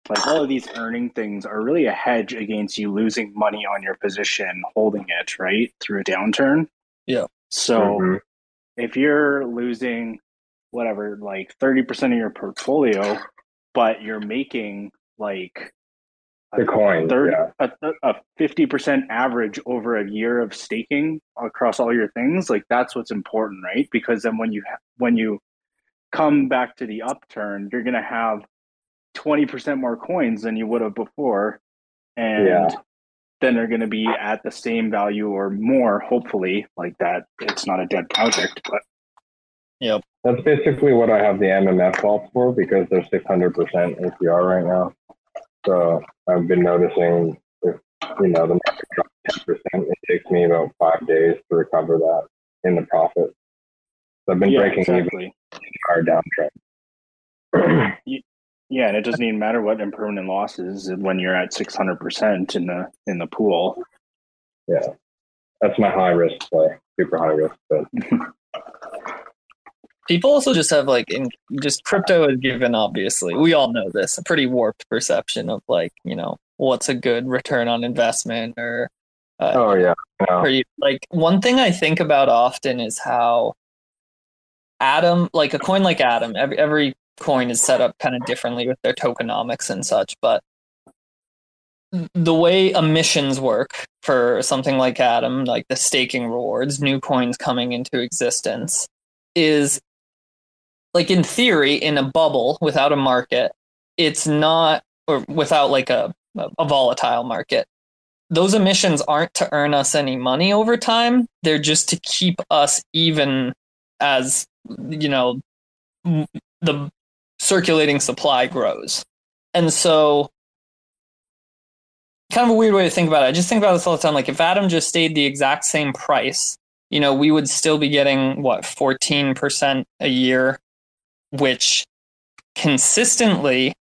like all of these earning things are really a hedge against you losing money on your position, holding it, right, through a downturn. Yeah. So mm-hmm. if you're losing whatever, like thirty percent of your portfolio, but you're making like a, Bitcoin, thirty, yeah. a, a fifty percent average over a year of staking across all your things, like that's what's important, right? Because then when you when you come back to the upturn, you're going to have twenty percent more coins than you would have before, and yeah. then they're going to be at the same value or more, hopefully, like that. It's not a dead project, but yep. That's basically what I have the M M F vaults for, because they're six hundred percent A P R right now. So I've been noticing if, you know, the market drops ten percent, it takes me about five days to recover that in the profit. So I've been yeah, breaking exactly. even our downtrend. Yeah, and it doesn't even matter what impermanent loss is when you're at six hundred percent in the in the pool. Yeah, that's my high risk play, super high risk. But people also just have like, in, just crypto is given, obviously, we all know this, a pretty warped perception of like, you know, what's a good return on investment or. Uh, oh yeah. No. Pretty, like one thing I think about often is how Atom, like a coin like Atom, every every. coin is set up kind of differently with their tokenomics and such, but the way emissions work for something like Atom, like the staking rewards, new coins coming into existence, is like in theory, in a bubble without a market, it's not, or without like a, a volatile market, those emissions aren't to earn us any money over time. They're just to keep us even as, you know, the circulating supply grows. And so kind of a weird way to think about it. I just think about this all the time. Like if Atom just stayed the exact same price, you know, we would still be getting what, fourteen percent a year, which consistently,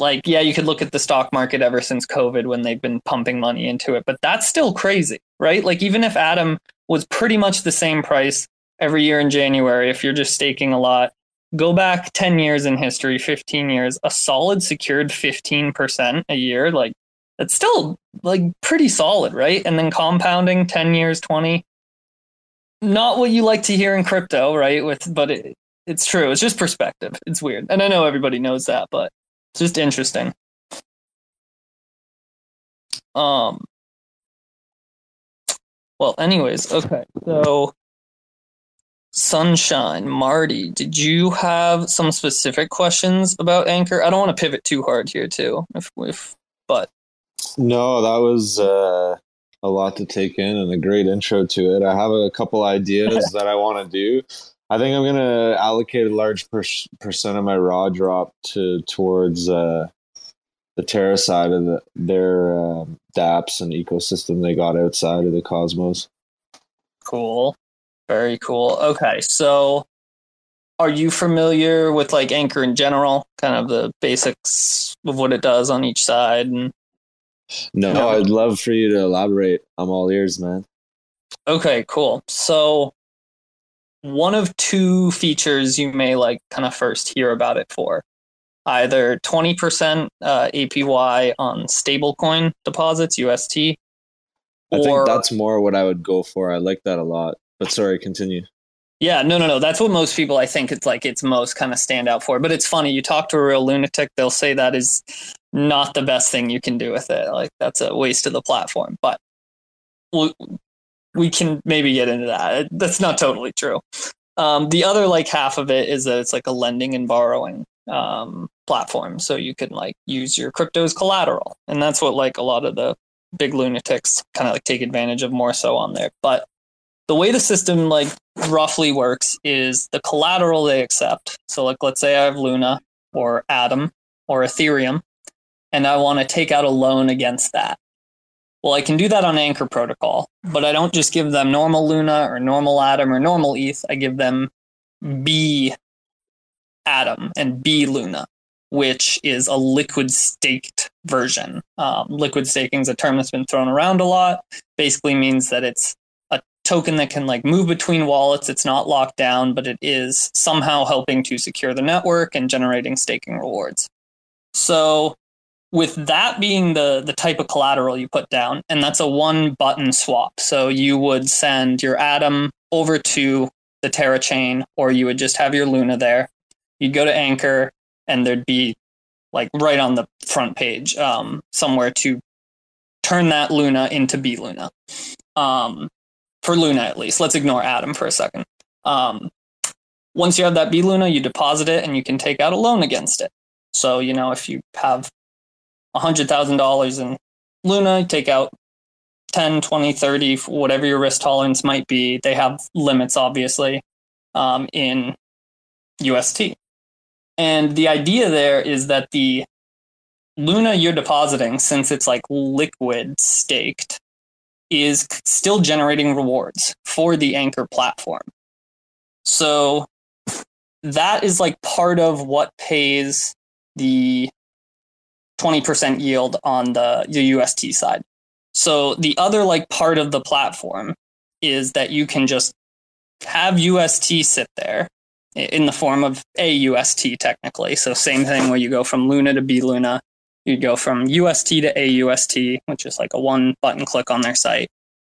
like, yeah, you could look at the stock market ever since COVID when they've been pumping money into it, but that's still crazy, right? Like even if Atom was pretty much the same price every year in January, if you're just staking a lot, go back ten years in history, fifteen years, a solid secured fifteen percent a year, like that's still like pretty solid, right? And then compounding ten years, twenty, not what you like to hear in crypto, right? With, but it, it's true. It's just perspective. It's weird. And I know everybody knows that, but it's just interesting. Um, well, anyways, okay. So Sunshine, Marty, did you have some specific questions about Anchor? I don't want to pivot too hard here, too. If, if but no, that was uh, a lot to take in and a great intro to it. I have a couple ideas that I want to do. I think I'm going to allocate a large per- percent of my raw drop to towards uh, the Terra side of the, their uh, dApps and ecosystem they got outside of the Cosmos. Cool. Very cool. Okay, so are you familiar with like Anchor in general, kind of the basics of what it does on each side? And no, no, I'd love for you to elaborate. I'm all ears, man. Okay, cool. So one of two features you may like kind of first hear about it for, either twenty percent uh, A P Y on stablecoin deposits, U S T. I or... think that's more what I would go for. I like that a lot. But sorry, continue. Yeah, no, no, no. That's what most people, I think, it's like it's most kind of stand out for. But it's funny. You talk to a real lunatic, they'll say that is not the best thing you can do with it. Like that's a waste of the platform. But we, we can maybe get into that. That's not totally true. Um, the other like half of it is that it's like a lending and borrowing um, platform. So you can like use your crypto as collateral. And that's what like a lot of the big lunatics kind of like take advantage of more so on there. But the way the system like roughly works is the collateral they accept. So like, let's say I have Luna or Atom or Ethereum, and I want to take out a loan against that. Well, I can do that on Anchor Protocol, but I don't just give them normal Luna or normal Atom or normal E T H. I give them B Atom and B Luna, which is a liquid staked version. Um, liquid staking is a term that's been thrown around a lot. Basically means that it's a token that can like move between wallets. It's not locked down, but it is somehow helping to secure the network and generating staking rewards. So with that being the, the type of collateral you put down, and that's a one button swap. So you would send your Atom over to the Terra chain, or you would just have your Luna there. You'd go to Anchor and there'd be like right on the front page um, somewhere to turn that Luna into B Luna. Um, for Luna, at least. Let's ignore Atom for a second. Um, once you have that B Luna, you deposit it and you can take out a loan against it. So, you know, if you have one hundred thousand dollars in Luna, you take out ten, twenty, thirty, whatever your risk tolerance might be. They have limits, obviously, um, in U S T. And the idea there is that the Luna you're depositing, since it's like liquid staked, is still generating rewards for the Anchor platform. So that is like part of what pays the twenty percent yield on the, the U S T side. So the other like part of the platform is that you can just have U S T sit there in the form of A U S T technically. So same thing where you go from Luna to B Luna. You'd go from U S T to A U S T, which is like a one button click on their site.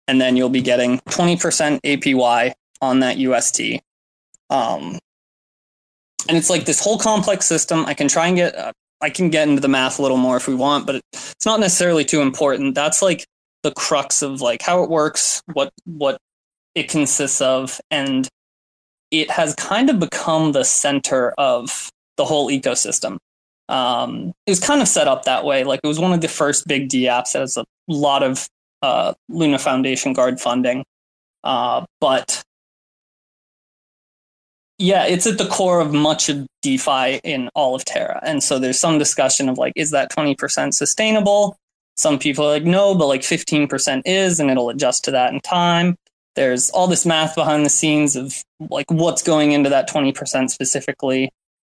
And then you'll be getting twenty percent A P Y on that U S T. Um, and it's like this whole complex system. I can try and get, uh, I can get into the math a little more if we want, but it, it's not necessarily too important. That's like the crux of like how it works, what, what it consists of. And it has kind of become the center of the whole ecosystem. Um, it was kind of set up that way. Like it was one of the first big D apps that has a lot of uh, Luna Foundation Guard funding. Uh, but yeah, it's at the core of much of DeFi in all of Terra. And so there's some discussion of like, is that twenty percent sustainable? Some people are like, no, but like fifteen percent is, and it'll adjust to that in time. There's all this math behind the scenes of like what's going into that twenty percent specifically.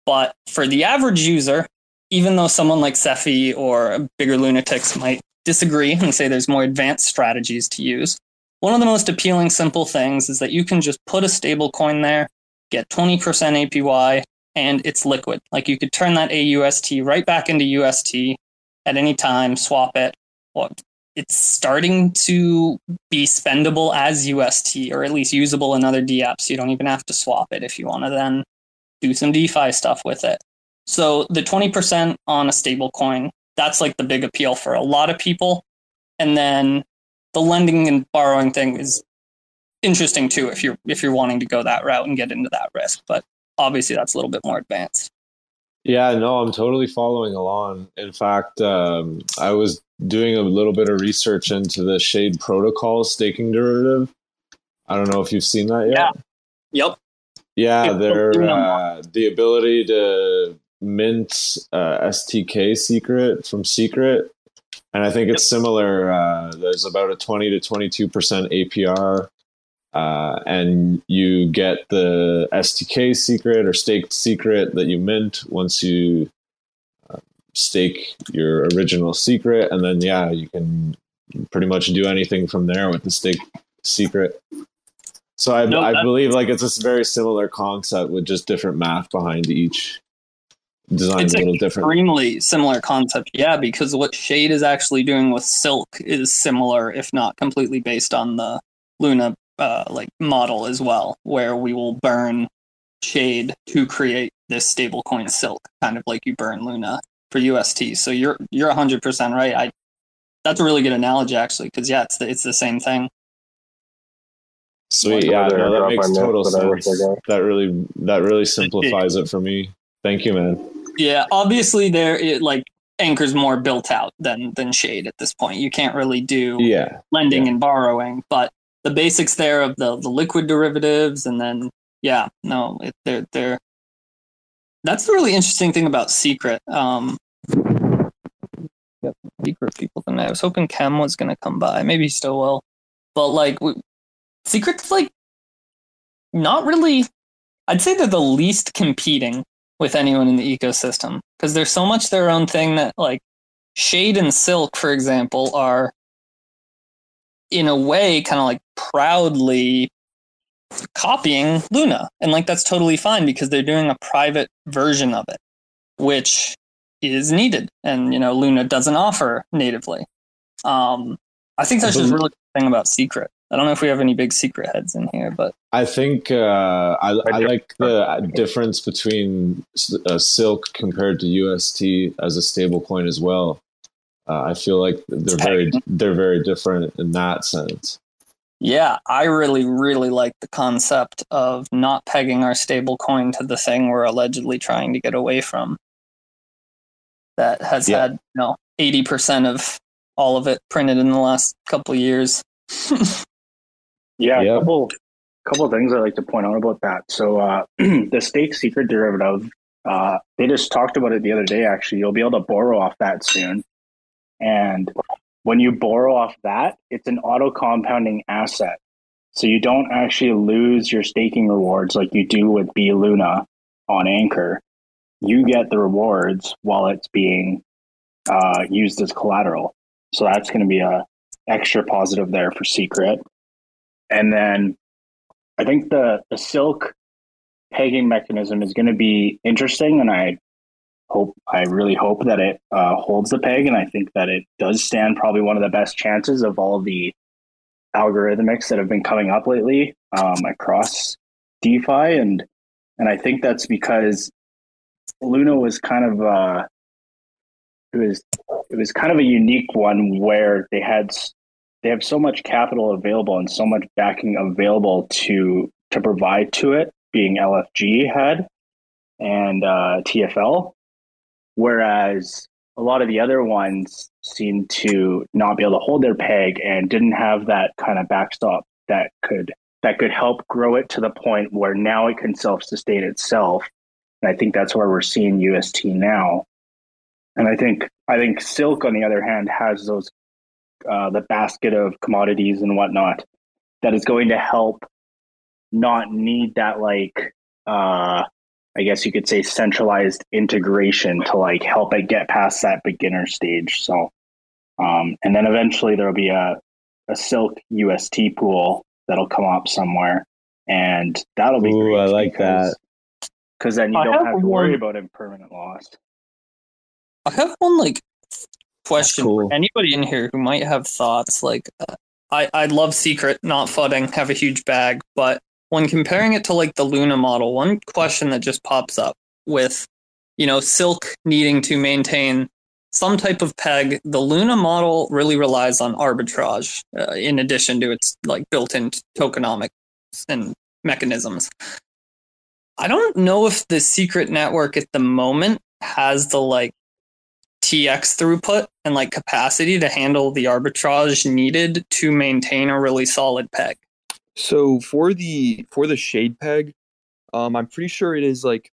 But for the average user, even though someone like Seffi or bigger lunatics might disagree and say there's more advanced strategies to use, one of the most appealing simple things is that you can just put a stable coin there, get twenty percent A P Y, and it's liquid. Like you could turn that A U S T right back into U S T at any time, swap it. Well, it's starting to be spendable as U S T, or at least usable in other dApps. So you don't even have to swap it if you want to then do some DeFi stuff with it. So the twenty percent on a stable coin, that's like the big appeal for a lot of people. And then the lending and borrowing thing is interesting too, if you're if you're wanting to go that route and get into that risk. But obviously that's a little bit more advanced. Yeah, no, I'm totally following along. In fact, um, I was doing a little bit of research into the Shade protocol staking derivative. I don't know if you've seen that yet. Yeah. Yep. Yeah, their uh, the ability to mint uh, S T K secret from Secret, and I think it's similar. Uh, there's about a twenty to twenty-two percent A P R, uh, and you get the S T K secret or staked secret that you mint once you uh, stake your original secret, and then yeah, you can pretty much do anything from there with the staked secret. So I, no, I believe like it's a very similar concept with just different math behind each design. It's a little different. Extremely similar concept, yeah, because what Shade is actually doing with Silk is similar, if not completely based on the Luna uh, like model as well, where we will burn Shade to create this stablecoin Silk, kind of like you burn Luna for U S T. So you're you're one hundred percent right. I that's a really good analogy actually, because yeah, it's the, it's the same thing. Sweet, yeah, no, that makes total sense. That really, that really simplifies it for me. Thank you, man. Yeah, obviously, there, it like Anchor's more built out than than Shade at this point. You can't really do yeah. lending yeah. and borrowing, but the basics there of the the liquid derivatives, and then yeah, no, it, they're they're. That's the really interesting thing about Secret. Um, yep, Secret people tonight. I was hoping Cam was going to come by. Maybe he still will, but like we. Secret's like not really, I'd say they're the least competing with anyone in the ecosystem because there's so much their own thing that like Shade and Silk, for example, are in a way, kind of like proudly copying Luna. And like, that's totally fine because they're doing a private version of it, which is needed. And, you know, Luna doesn't offer natively. Um, I think that's just really the thing about Secret. I don't know if we have any big Secret heads in here, but I think uh, I, I like the difference between uh, Silk compared to U S T as a stable coin as well. Uh, I feel like they're very they're very different in that sense. Yeah, I really, really like the concept of not pegging our stable coin to the thing we're allegedly trying to get away from. That has yeah. had, you know, eighty percent of all of it printed in the last couple of years. yeah, yeah, a couple, couple things I'd like to point out about that. So uh, the stake Secret derivative, uh, they just talked about it the other day, actually. You'll be able to borrow off that soon. And when you borrow off that, it's an auto compounding asset. So you don't actually lose your staking rewards like you do with B Luna on Anchor. You get the rewards while it's being uh, used as collateral. So that's going to be a extra positive there for Secret. And then I think the, the Silk pegging mechanism is going to be interesting, and I hope I really hope that it uh, holds the peg, and I think that it does stand probably one of the best chances of all the algorithmics that have been coming up lately um, across DeFi, and and I think that's because Luna was kind of uh, it was it was kind of a unique one where they had they have so much capital available and so much backing available to to provide to it, being L F G had and uh, T F L. Whereas a lot of the other ones seemed to not be able to hold their peg and didn't have that kind of backstop that could that could help grow it to the point where now it can self-sustain itself. And I think that's where we're seeing U S T now. And I think I think Silk, on the other hand, has those uh, the basket of commodities and whatnot that is going to help not need that like. Uh, I guess you could say centralized integration to like help it get past that beginner stage. So, um, and then eventually there'll be a, a Silk U S T pool that'll come up somewhere, and that'll be Ooh, great. I like because, that. Cause then you I don't have, have to worry about impermanent loss. I have one like question cool. for anybody in here who might have thoughts. Like uh, I, I love Secret, not fudding, have a huge bag, but when comparing it to like the Luna model, one question that just pops up with, you know, Silk needing to maintain some type of peg, the Luna model really relies on arbitrage uh, in addition to its like built-in tokenomics and mechanisms. I don't know if the Secret network at the moment has the like T X throughput and like capacity to handle the arbitrage needed to maintain a really solid peg. So for the for the Shade peg, um, I'm pretty sure it is like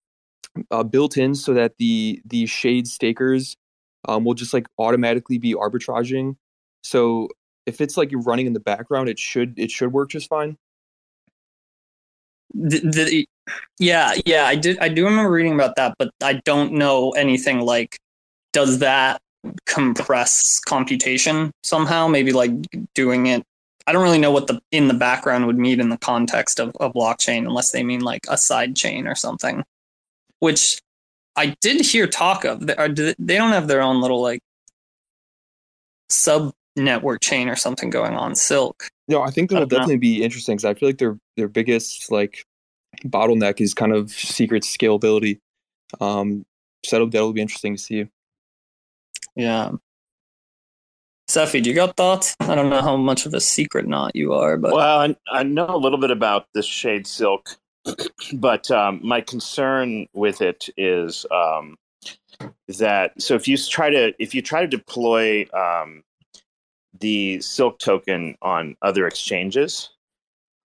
uh, built in so that the the Shade stakers um, will just like automatically be arbitraging. So if it's like you're running in the background, it should it should work just fine. The, the, yeah, yeah, I did I do remember reading about that, but I don't know anything like does that compress computation somehow? Maybe like doing it. I don't really know what the in the background would mean in the context of a blockchain, unless they mean like a side chain or something, which I did hear talk of. They don't have their own little like sub network chain or something going on. Silk. No, I think that'll I definitely know. be interesting because I feel like their their biggest like bottleneck is kind of Secret scalability. Um, so that'll, that'll be interesting to see. Yeah. Sefi, do you got thoughts? I don't know how much of a Secret knot you are, but well, I, I know a little bit about this Shade Silk, but um, my concern with it is um, that so if you try to if you try to deploy um, the Silk token on other exchanges,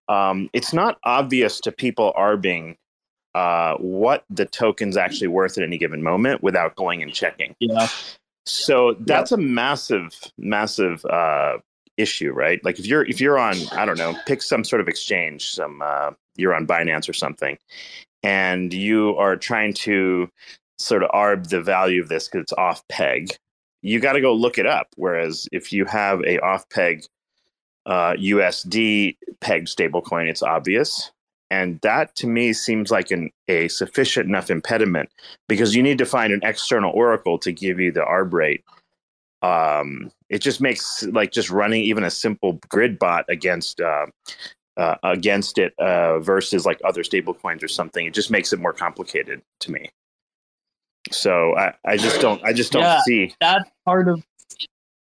um, it's not obvious to people arbing uh, what the token's actually worth at any given moment without going and checking. Yeah. So that's yep. a massive, massive uh, issue, right? Like if you're if you're on, I don't know, pick some sort of exchange, some uh, you're on Binance or something, and you are trying to sort of arb the value of this because it's off peg. You got to go look it up. Whereas if you have a off peg uh, U S D pegged stablecoin, it's obvious. And that to me seems like an, a sufficient enough impediment, because you need to find an external oracle to give you the arb rate. Um, it just makes like just running even a simple grid bot against uh, uh, against it uh, versus like other stablecoins or something. It just makes it more complicated to me. So I, I just don't I just don't yeah, see that part of.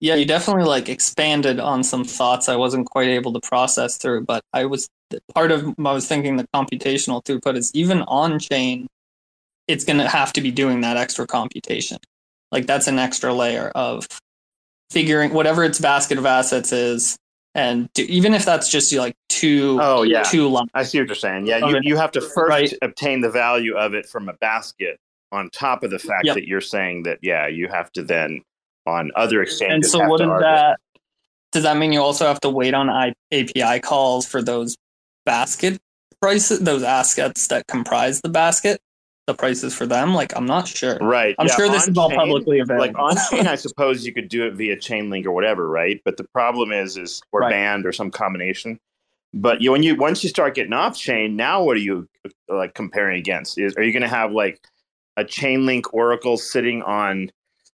Yeah, you definitely like expanded on some thoughts I wasn't quite able to process through, but I was part of I was thinking the computational throughput is even on chain. It's going to have to be doing that extra computation. Like that's an extra layer of figuring whatever its basket of assets is, and do, even if that's just like two, oh yeah, two lines. I see what you're saying. Yeah, you, you have to first right. obtain the value of it from a basket on top of the fact yep. that you're saying that yeah, you have to then on other exchanges. And so, what is that? Does that mean you also have to wait on I- A P I calls for those basket prices, those assets that comprise the basket? The prices for them, like I'm not sure. Right, I'm yeah, sure this is all chain, publicly available. Like on chain, I suppose you could do it via Chainlink or whatever, right? But the problem is, is or right. banned or some combination. But you, when you once you start getting off chain, now what are you like comparing against? Is are you going to have like a Chainlink Oracle sitting on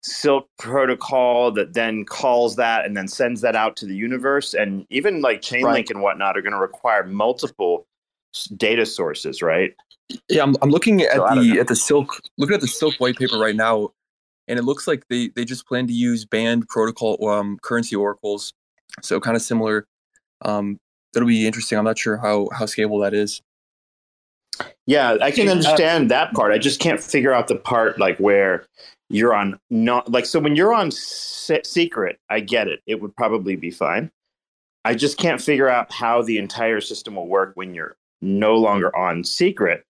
Silk protocol that then calls that and then sends that out to the universe? And even like Chainlink right. and whatnot are going to require multiple data sources, right? Yeah, I'm, I'm looking at so the at the Silk looking at the Silk white paper right now, and it looks like they, they just plan to use banned protocol um, currency oracles, so kind of similar. Um, that'll be interesting. I'm not sure how how scalable that is. Yeah, I can understand that part. I just can't figure out the part like where you're on not like so when you're on se- secret, I get it. It would probably be fine. I just can't figure out how the entire system will work when you're no longer on secret.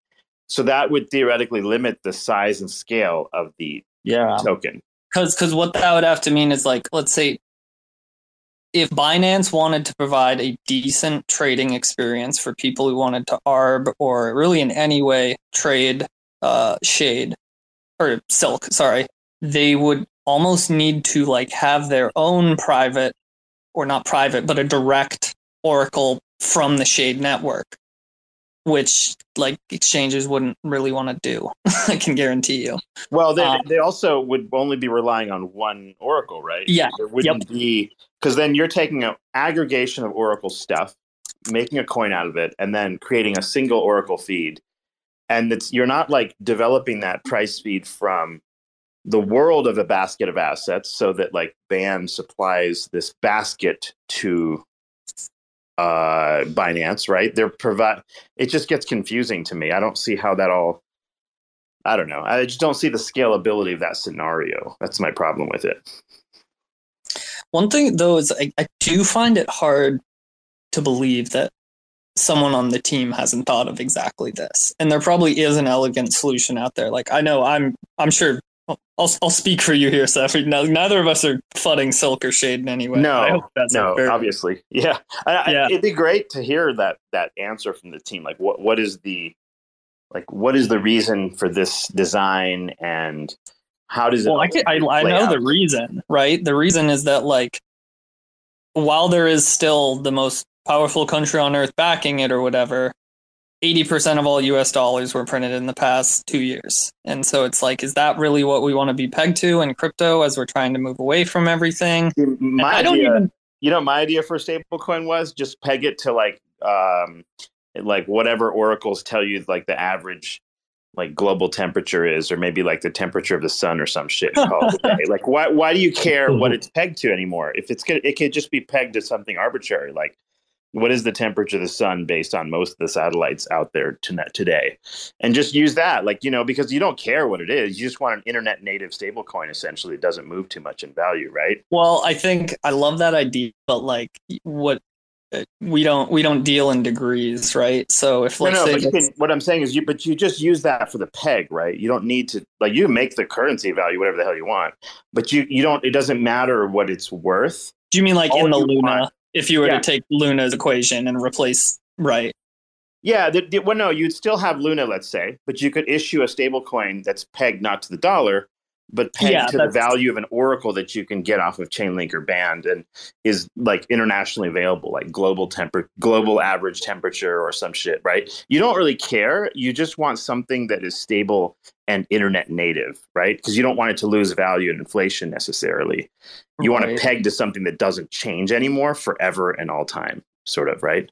So that would theoretically limit the size and scale of the yeah. token. Because because what that would have to mean is like, let's say if Binance wanted to provide a decent trading experience for people who wanted to arb or really in any way trade uh, Shade or Silk, sorry, they would almost need to like have their own private or not private, but a direct oracle from the Shade network, which like exchanges wouldn't really want to do. I can guarantee you. Well, they um, they also would only be relying on one oracle, right? Yeah. There wouldn't yep. be, because then you're taking an aggregation of oracle stuff, making a coin out of it, and then creating a single oracle feed. And it's, you're not like developing that price feed from the world of a basket of assets so that like B A M supplies this basket to uh Binance, right? They're provide it just gets confusing to me. I don't see how that all I don't know. I just don't see the scalability of that scenario. That's my problem with it. One thing though is I, I do find it hard to believe that someone on the team hasn't thought of exactly this. And there probably is an elegant solution out there. Like I know I'm I'm sure I'll I'll speak for you here, Seth. Neither of us are fudding Silk or Shade in any way. No, I hope that's no, fair. Obviously, yeah. I, yeah. I, it'd be great to hear that that answer from the team. Like, what what is the like what is the reason for this design, and how does it? Well, I can, I, I know out? the reason, right? The reason is that like while there is still the most powerful country on earth backing it or whatever, eighty percent of all U S dollars were printed in the past two years. And so it's like, is that really what we want to be pegged to in crypto as we're trying to move away from everything? My I don't idea, even... You know, my idea for stablecoin was just peg it to like, um, like whatever oracles tell you like the average like global temperature is, or maybe like the temperature of the sun or some shit. Like, why why do you care what it's pegged to anymore? If it's gonna, it could just be pegged to something arbitrary, like, what is the temperature of the sun based on most of the satellites out there today? And just use that, like, you know, because you don't care what it is. You just want an internet native stablecoin, essentially. It doesn't move too much in value, right? Well, I think I love that idea, but like what we don't we don't deal in degrees, right? So if let's no, no, say can, what I'm saying is you but you just use that for the peg, right? You don't need to like you make the currency value whatever the hell you want, but you, you don't it doesn't matter what it's worth. Do you mean like all in the Luna? Want, If you were yeah. to take Luna's equation and replace, right? Yeah, the, the, well, no, you'd still have Luna, let's say, but you could issue a stable coin that's pegged not to the dollar, but pegged yeah, to the value of an oracle that you can get off of Chainlink or Band, and is like internationally available, like global temper, global average temperature or some shit, right? You don't really care. You just want something that is stable and internet native, right? Because you don't want it to lose value in inflation necessarily. You right. want to peg to something that doesn't change anymore forever and all time, sort of, right?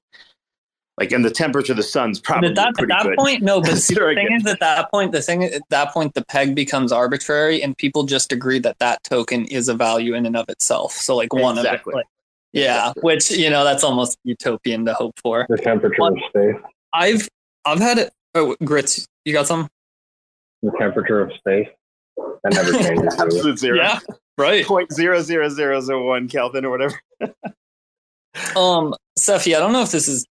Like, and the temperature of the sun's probably but that, pretty good. At that good. point, no, but the thing is, at that point, the thing at that point, the peg becomes arbitrary, and people just agree that that token is a value in and of itself. So, like, one exactly. of it, like, yeah, exactly. which, you know, that's almost utopian to hope for. The temperature of space. I've, I've had it. Oh, Grits, you got some? The temperature of space. That never changes. Absolute zero. Yeah, right. Point zero zero zero zero one Kelvin or whatever. um, Sefi, I don't know if this is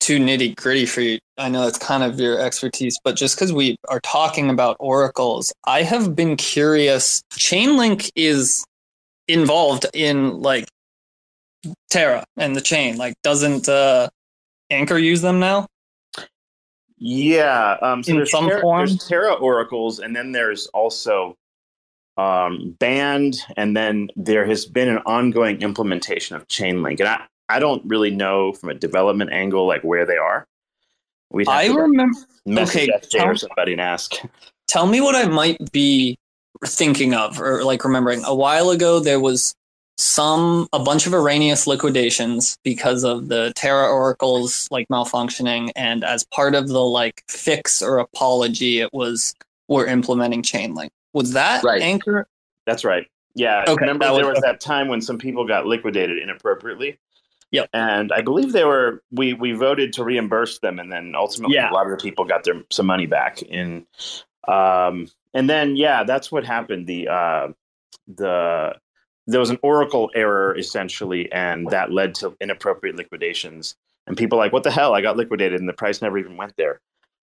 too nitty gritty for you. I know it's kind of your expertise, but just because we are talking about oracles, I have been curious. Chainlink is involved in like Terra and the chain. Like, doesn't uh, Anchor use them now? Yeah, um, so in some Terra, form, there's Terra oracles, and then there's also um, Band, and then there has been an ongoing implementation of Chainlink, and I. I don't really know from a development angle like where they are. We'd have I to remember. Message okay, tell, or somebody and ask. Tell me what I might be thinking of or like remembering. A while ago, there was some a bunch of Arrhenius liquidations because of the Terra oracles like malfunctioning, and as part of the like fix or apology, it was we're implementing Chainlink. Was that right. Anchor? That's right. Yeah. Okay, remember was, there was okay. that time when some people got liquidated inappropriately. Yep. And I believe they were we, we voted to reimburse them, and then ultimately yeah. a lot of the people got their some money back in um and then yeah, that's what happened. The uh the there was an oracle error essentially, and that led to inappropriate liquidations. And people like, what the hell? I got liquidated and the price never even went there.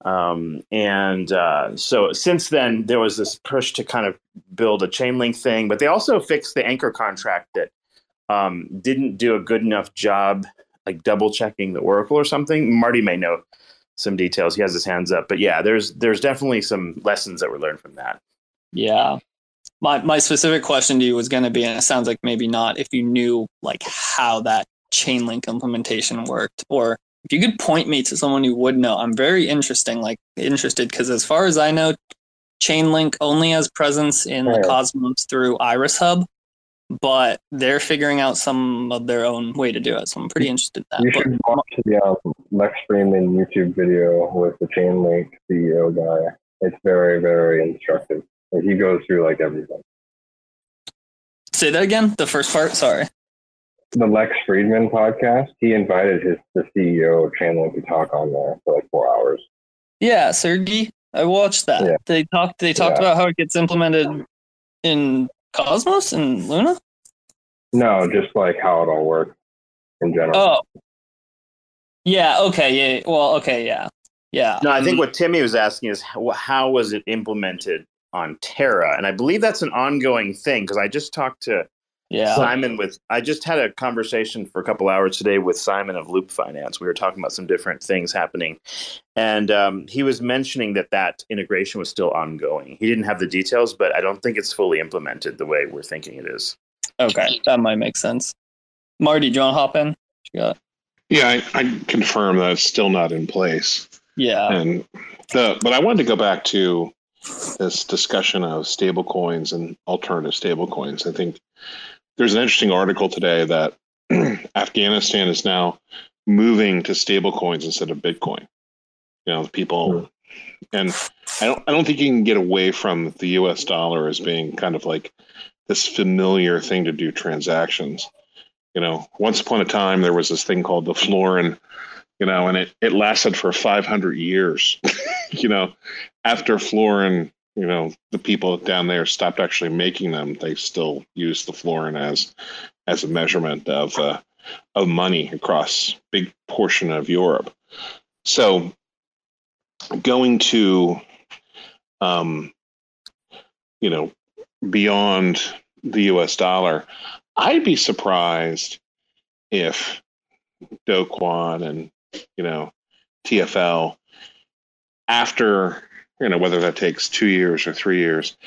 Um and uh so since then there was this push to kind of build a Chainlink thing, but they also fixed the Anchor contract that Um, didn't do a good enough job, like double checking the oracle or something. Marty may know some details. He has his hands up, but yeah, there's there's definitely some lessons that were learned from that. Yeah, my my specific question to you was going to be, and it sounds like maybe not, if you knew like how that Chainlink implementation worked, or if you could point me to someone who would know. I'm very interesting, like interested, because as far as I know, Chainlink only has presence in oh. the Cosmos through Iris Hub. But they're figuring out some of their own way to do it, so I'm pretty interested in that. You but, should watch the um, Lex Freeman YouTube video with the Chainlink C E O guy. It's very, very instructive. Like, he goes through like everything. Say that again. The first part. Sorry. The Lex Friedman podcast. He invited his the C E O of Chainlink to talk on there for like four hours. Yeah, Sergey. I watched that. Yeah. They talked. They talked yeah. about how it gets implemented in Cosmos and Luna? No, just like how it all works in general. Oh. Yeah, okay. Yeah, well, okay, yeah. Yeah. No, I think um, what Timmy was asking is how, how was it implemented on Terra? And I believe that's an ongoing thing, because I just talked to yeah. Simon with I just had a conversation for a couple hours today with Simon of Loop Finance. We were talking about some different things happening, and um, he was mentioning that that integration was still ongoing. He didn't have the details, but I don't think it's fully implemented the way we're thinking it is. Okay, that might make sense. Marty, do you want to hop in? What you got? Yeah, I, I confirm that it's still not in place. Yeah, and the, but I wanted to go back to this discussion of stablecoins and alternative stablecoins. I think there's an interesting article today that Afghanistan is now moving to stablecoins instead of Bitcoin. You know, the people, and I don't, I don't think you can get away from the U S dollar as being kind of like this familiar thing to do transactions. You know, once upon a time there was this thing called the florin, you know, and it, it lasted for five hundred years. You know, after florin, you know, the people down there stopped actually making them. They still use the florin as as a measurement of uh, of money across a big portion of Europe. So going to, um, you know, beyond the U S dollar, I'd be surprised if Do Kwon and, you know, T F L, after, you know, whether that takes two years or three years,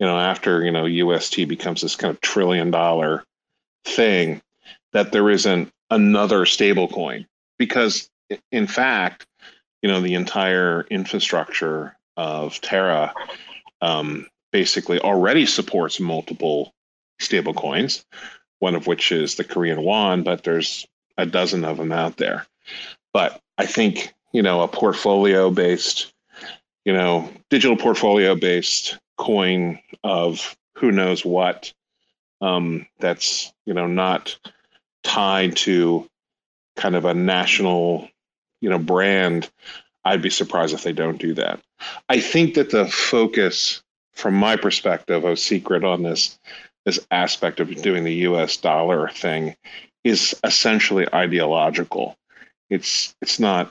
you know, after, you know, U S T becomes this kind of trillion dollar thing, that there isn't another stable coin. Because in fact, you know, the entire infrastructure of Terra um, basically already supports multiple stable coins, one of which is the Korean won, but there's a dozen of them out there. But I think, you know, a portfolio based, you know, digital portfolio based coin of who knows what, um, that's, you know, not tied to kind of a national, you know, brand, I'd be surprised if they don't do that. I think that the focus from my perspective of Secret on this, this aspect of doing the U S dollar thing is essentially ideological. It's it's not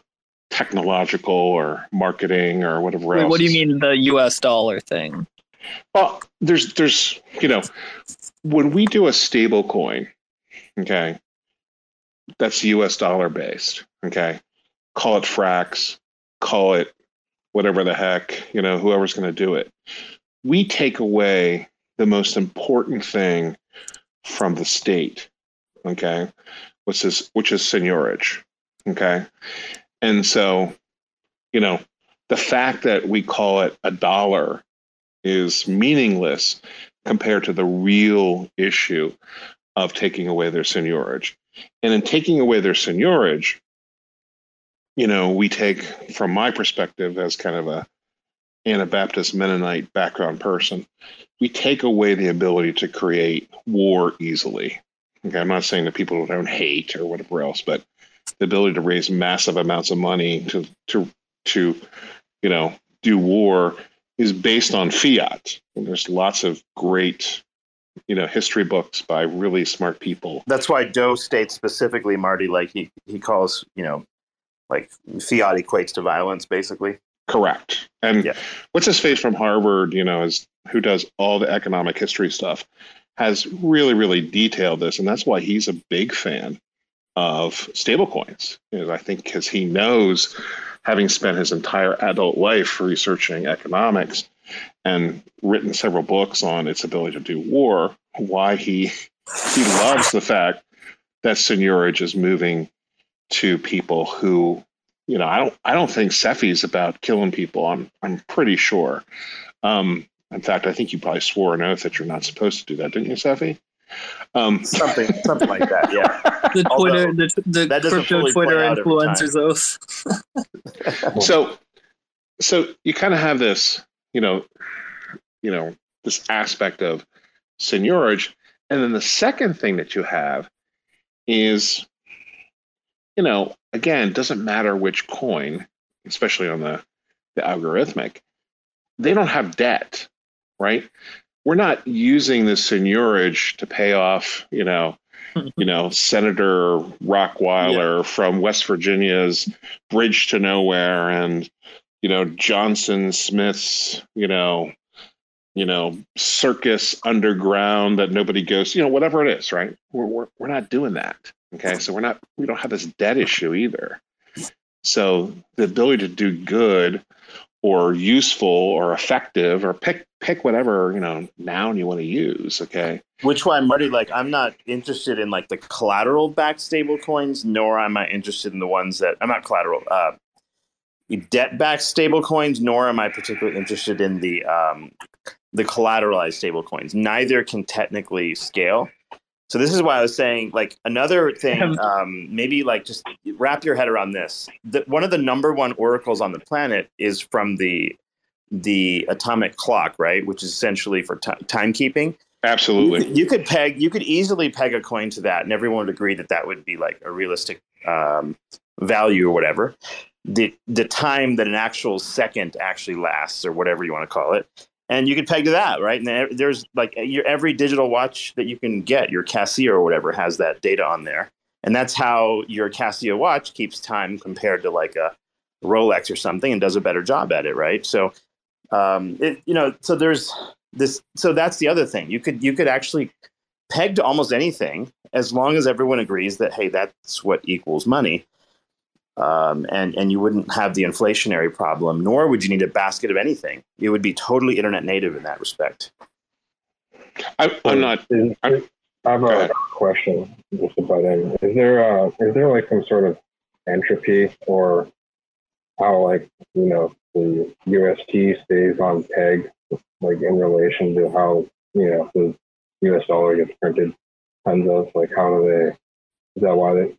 technological or marketing or whatever Wait, else. What do you mean the U S dollar thing? Well, there's, there's you know, when we do a stable coin, okay, that's U S dollar based, okay? Call it Frax, call it whatever the heck, you know, whoever's going to do it. We take away the most important thing from the state, okay, which is, which is seigniorage, okay? And so, you know, the fact that we call it a dollar is meaningless compared to the real issue of taking away their seigniorage. And in taking away their seigniorage, you know, we take, from my perspective as kind of a Anabaptist Mennonite background person, we take away the ability to create war easily. Okay, I'm not saying that people don't hate or whatever else, but the ability to raise massive amounts of money to to to you know do war is based on fiat. And there's lots of great you know history books by really smart people. That's why Doe states specifically, Marty, like he he calls you know like fiat equates to violence, basically. Correct. And yeah. What's his face from Harvard, you know, is who does all the economic history stuff, has really, really detailed this. And that's why he's a big fan of stablecoins. You know, I think because he knows, having spent his entire adult life researching economics and written several books on its ability to do war, why he he loves the fact that seigniorage is moving to people who You know, I don't. I don't think SEFI's about killing people. I'm. I'm pretty sure. Um, in fact, I think you probably swore an oath that you're not supposed to do that, didn't you, SEFI? Um, something, something like that. Yeah. The Twitter, Although, the, the crypto Twitter influencers oath. so, so you kind of have this, you know, you know, this aspect of seigniorage, and then the second thing that you have is, you know, again, it doesn't matter which coin, especially on the, the algorithmic, they don't have debt, right? We're not using the seigniorage to pay off, you know, you know, Senator Rockweiler yeah. from West Virginia's bridge to nowhere, and you know Johnson Smith's, you know, you know circus underground that nobody goes, you know, whatever it is, right? We're we're, we're not doing that. Okay, so we're not, we don't have this debt issue either. So the ability to do good or useful or effective, or pick pick whatever, you know, noun you want to use, okay? Which why, Marty, like, I'm not interested in, like, the collateral-backed stable coins, nor am I interested in the ones that, I'm not collateral, uh, debt-backed stable coins, nor am I particularly interested in the, um, the collateralized stable coins. Neither can technically scale. So this is why I was saying, like, another thing, um, maybe, like, just wrap your head around this. The, one of the number one oracles on the planet is from the the atomic clock, right, which is essentially for t- timekeeping. Absolutely. You, you could peg, you could easily peg a coin to that, and everyone would agree that that would be, like, a realistic um, value or whatever. The, the time that an actual second actually lasts, or whatever you want to call it. And you could peg to that, right? And there's, like, your every digital watch that you can get, your Casio or whatever, has that data on there. And that's how your Casio watch keeps time compared to, like, a Rolex or something, and does a better job at it, right? So, um, it, you know, so there's this. So that's the other thing. You could you could actually peg to almost anything, as long as everyone agrees that, hey, that's what equals money. Um, and, and you wouldn't have the inflationary problem, nor would you need a basket of anything. It would be totally internet native in that respect. I, I'm not. Is, I'm, I have a question just about it. Is there, uh, is there like some sort of entropy or how, like, you know, the U S T stays on peg, like in relation to how, you know, the U S dollar gets printed tons of? Like, how do they? Is that why they,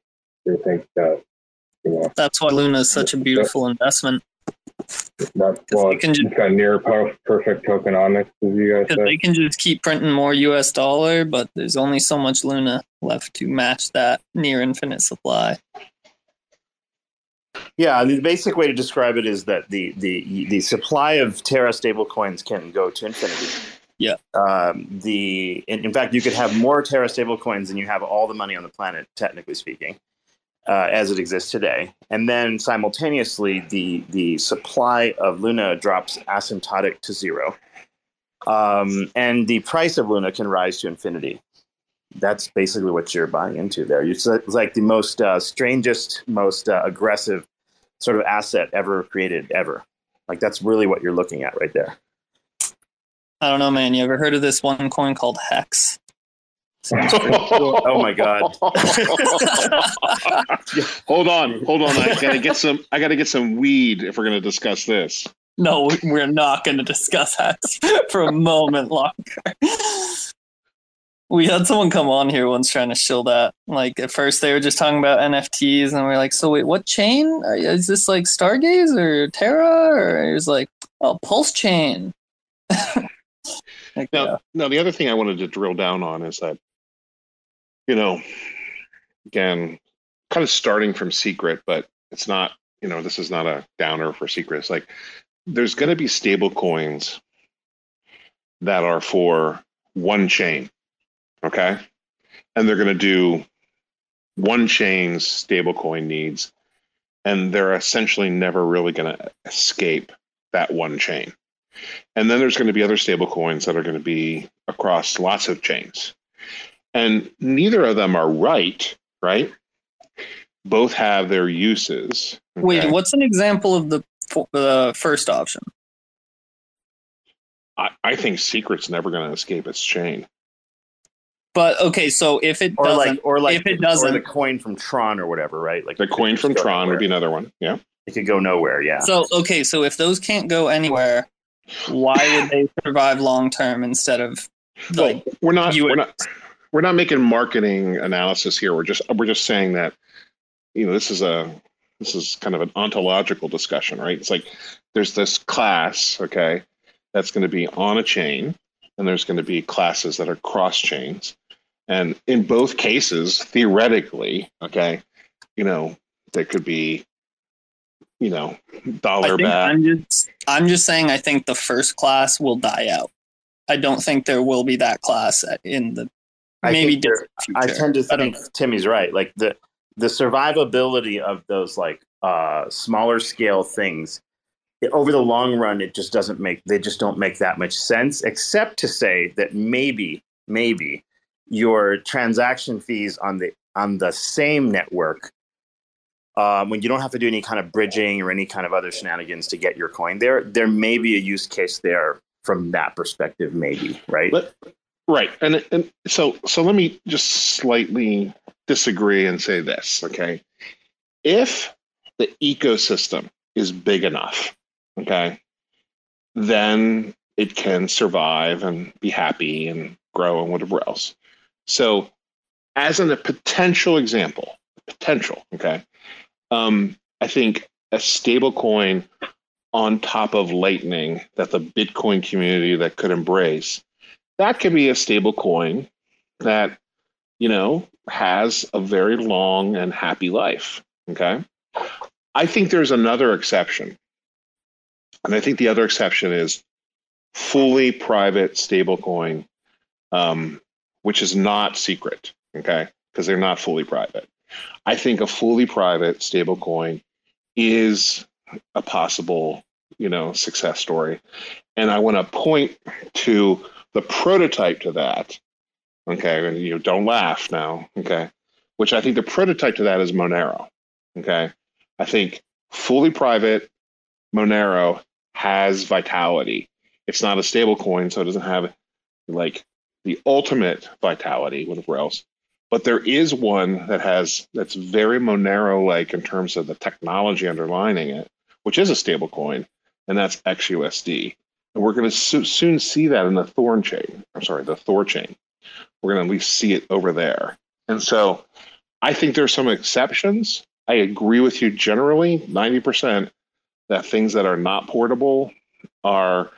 they think that? You know, that's why Luna is such a beautiful investment. That's well, they can it's just, got near perfect tokenomics, as you guys said. They can just keep printing more U S dollar, but there's only so much Luna left to match that near infinite supply. Yeah, I mean, the basic way to describe it is that the the, the supply of Terra stablecoins can go to infinity. Yeah. Um, the in, in fact, you could have more Terra stablecoins than you have all the money on the planet, technically speaking. Uh, as it exists today, and then simultaneously, the the supply of Luna drops asymptotic to zero, um, and the price of Luna can rise to infinity. That's basically what you're buying into there. It's like the most uh, strangest, most uh, aggressive sort of asset ever created, ever. Like that's really what you're looking at right there. I don't know, man. You ever heard of this one coin called Hex? Oh my God! hold on, hold on! I gotta get some. I gotta get some weed if we're gonna discuss this. No, we're not gonna discuss that for a moment longer. We had someone come on here once trying to shill that. Like at first they were just talking about N F Ts, and we we're like, "So wait, what chain is this? Like Stargaze or Terra?" Or it was like, "Oh, Pulse Chain." Like, now, yeah. Now, the other thing I wanted to drill down on is that. You know, again, kind of starting from Secret, but it's not, you know, this is not a downer for Secret. It's like there's going to be stable coins that are for one chain, okay? And they're going to do one chain's stable coin needs, and they're essentially never really going to escape that one chain. And then there's going to be other stable coins that are going to be across lots of chains. And neither of them are right, right? Both have their uses. Okay? Wait, what's an example of the uh, first option? I, I think Secret's never going to escape its chain. But okay, so if it or doesn't, like, or like if it doesn't, or the coin from Tron or whatever, right? Like the coin from Tron nowhere. Would be another one. Yeah, it could go nowhere. Yeah. So okay, so if those can't go anywhere, why would they survive long term instead of? Well, like, we're not. We're not. We're not making marketing analysis here. We're just we're just saying that, you know, this is a this is kind of an ontological discussion, right? It's like there's this class, okay, that's going to be on a chain, and there's going to be classes that are cross chains, and in both cases, theoretically, okay, you know, there could be, you know, dollar back. I'm just I'm just saying I think the first class will die out. I don't think there will be that class in the. I Maybe there, I tend to think Timmy's right. Like the the survivability of those like uh, smaller scale things it, over the long run, it just doesn't make they just don't make that much sense. Except to say that maybe maybe your transaction fees on the on the same network um, when you don't have to do any kind of bridging or any kind of other shenanigans to get your coin there. There may be a use case there from that perspective. Maybe right. But- Right. And and so so let me just slightly disagree and say this, okay? If the ecosystem is big enough, okay, then it can survive and be happy and grow and whatever else. So as in a potential example, potential, okay, um, I think a stable coin on top of Lightning that the Bitcoin community that could embrace that could be a stable coin that, you know, has a very long and happy life, okay? I think there's another exception. And I think the other exception is fully private stable coin, um, which is not Secret, okay? Because they're not fully private. I think a fully private stable coin is a possible, you know, success story. And I want to point to the prototype to that, okay, and you don't laugh now, okay, which I think the prototype to that is Monero, okay? I think fully private Monero has vitality. It's not a stable coin, so it doesn't have, like, the ultimate vitality, whatever else. But there is one that has that's very Monero-like in terms of the technology underlining it, which is a stable coin, and that's X U S D. And we're going to so- soon see that in the Thorchain. I'm sorry, the Thorchain. We're going to at least see it over there. And so I think there's some exceptions. I agree with you generally, ninety percent, that things that are not portable are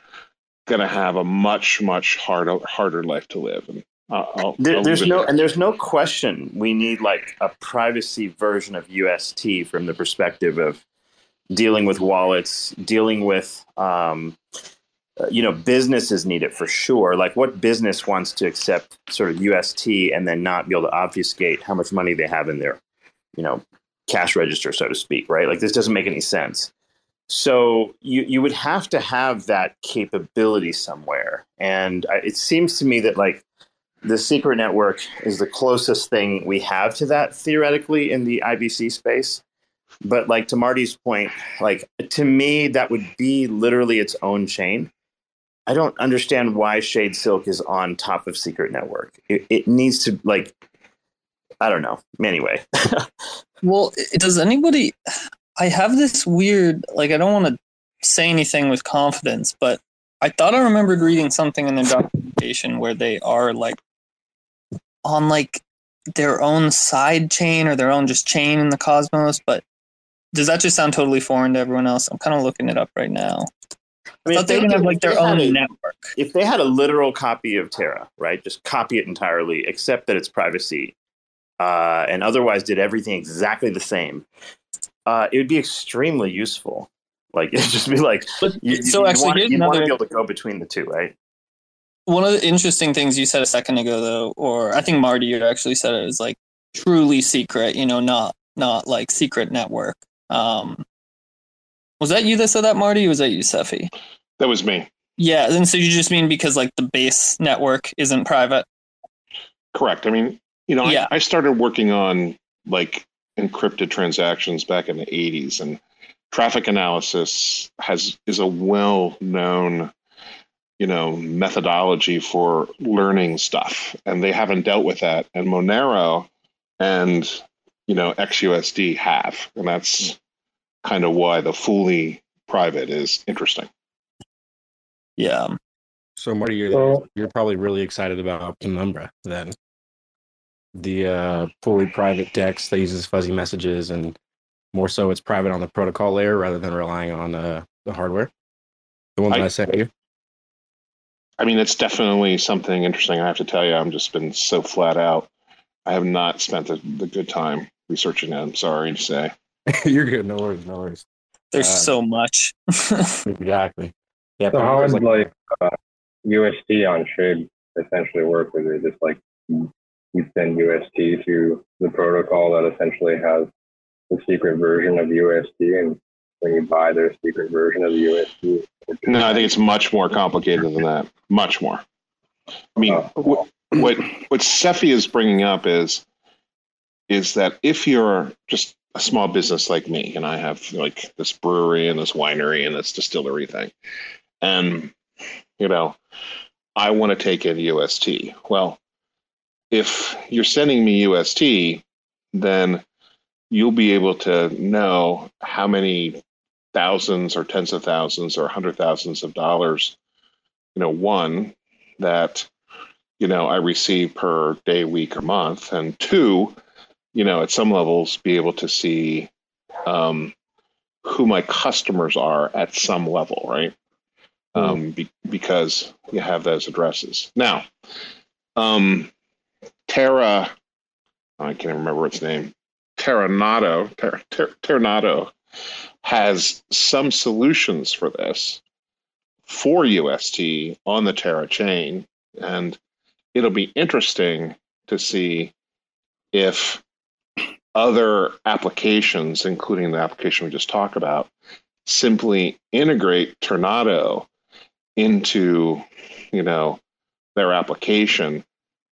going to have a much, much harder, harder life to live. And I'll, I'll there, there's no, there. And there's no question we need like a privacy version of U S T from the perspective of dealing with wallets, dealing with, um, you know, businesses need it for sure. Like what business wants to accept sort of U S T and then not be able to obfuscate how much money they have in their, you know, cash register, so to speak, right? Like this doesn't make any sense. So you, you would have to have that capability somewhere. And I, it seems to me that like the Secret network is the closest thing we have to that theoretically in the I B C space. But like to Marty's point, like to me, that would be literally its own chain. I don't understand why Shade Silk is on top of Secret network. It, it needs to like, I don't know. Anyway. Well, does anybody... I have this weird, like, I don't want to say anything with confidence, but I thought I remembered reading something in their documentation where they are like on like their own side chain or their own just chain in the Cosmos. But does that just sound totally foreign to everyone else? I'm kind of looking it up right now. I mean, I thought they, they have like their own a, network. If they had a literal copy of Terra, right? Just copy it entirely, except that it's privacy, uh, and otherwise did everything exactly the same. Uh, it would be extremely useful. Like it'd just be like but, you, so you, actually, you want to be able to go between the two, right? One of the interesting things you said a second ago, though, or I think Marty, you actually said it was like truly secret. You know, not not like Secret network. Um, was that you that said that, Marty? Or was that you, Seffi? That was me. Yeah, and so you just mean because like the base network isn't private? Correct. I mean, you know, yeah. I, I started working on like encrypted transactions back in the eighties, and traffic analysis has is a well-known, you know, methodology for learning stuff, and they haven't dealt with that. And Monero and, you know, X U S D have, and that's kind of why the fully private is interesting. Yeah. So Marty, you're you're probably really excited about Penumbra then. The uh, fully private dex that uses fuzzy messages, and more so it's private on the protocol layer rather than relying on uh, the hardware. The one that I, I sent you. I mean, it's definitely something interesting. I have to tell you, I'm just been so flat out. I have not spent the, the good time researching it. I'm sorry to say. You're good. No worries. No worries. There's uh, so much. Exactly. Yeah. So how is like, like uh, U S D on Shade essentially work? With it just like. You send U S D to the protocol that essentially has the Secret version of U S D, and when you buy their Secret version of U S D. No, I think it's much more complicated than that. Much more. I mean, uh, what what, what Seffi is bringing up is is that if you're just a small business like me, and I have like this brewery and this winery and this distillery thing, and you know, I want to take in U S D. Well, if you're sending me U S T, then you'll be able to know how many thousands or tens of thousands or hundred thousands of dollars, you know, one, that, you know, I receive per day, week, or month. And two, you know, at some levels be able to see um, who my customers are at some level, right? Mm. Um, be- because you have those addresses. Now, um, Terra, I can't remember its name, Terranado, Ter, Ter, Terranado has some solutions for this for U S T on the Terra chain. And it'll be interesting to see if other applications, including the application we just talked about, simply integrate Terranado into, you know, their application,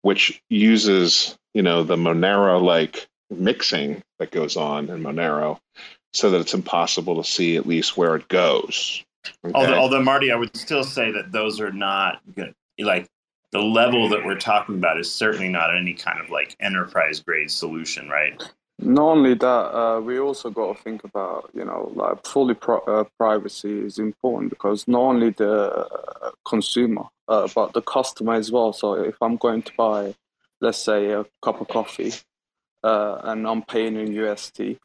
which uses, you know, the Monero-like mixing that goes on in Monero so that it's impossible to see at least where it goes. Okay? Although, although, Marty, I would still say that those are not good. Like, the level that we're talking about is certainly not any kind of like enterprise grade solution, right? Not only that, uh, we also got to think about, you know, like fully pro- uh, privacy is important, because not only the uh, consumer, uh, but the customer as well. So if I'm going to buy, let's say, a cup of coffee uh, and I'm paying in U S D,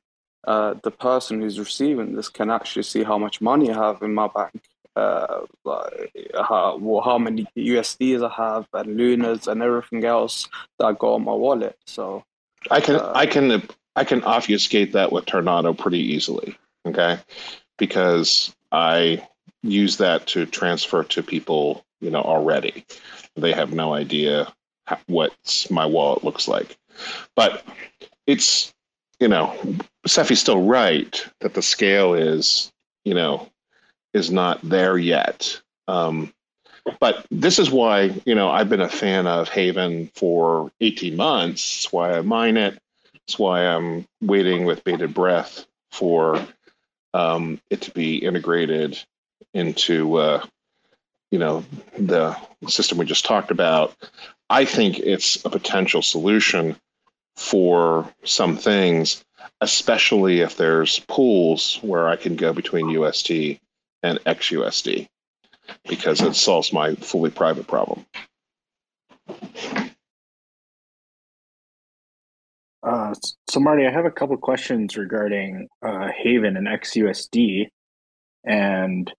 uh, the person who's receiving this can actually see how much money I have in my bank, uh, like how, well, how many U S Ds I have and Lunas and everything else that I got on my wallet. So I can uh, I can I can obfuscate that with Tornado pretty easily, okay? Because I use that to transfer to people, you know, already. They have no idea how, what my wallet looks like. But it's, you know, Seffi's still right that the scale is, you know, is not there yet. Um, But this is why, you know, I've been a fan of Haven for eighteen months. It's why I mine it. It's why I'm waiting with bated breath for um, it to be integrated into, uh, you know, the system we just talked about. I think it's a potential solution for some things, especially if there's pools where I can go between U S D and X U S D, because it solves my fully private problem. Uh, so, Marty, I have a couple questions regarding uh, Haven and X U S D, and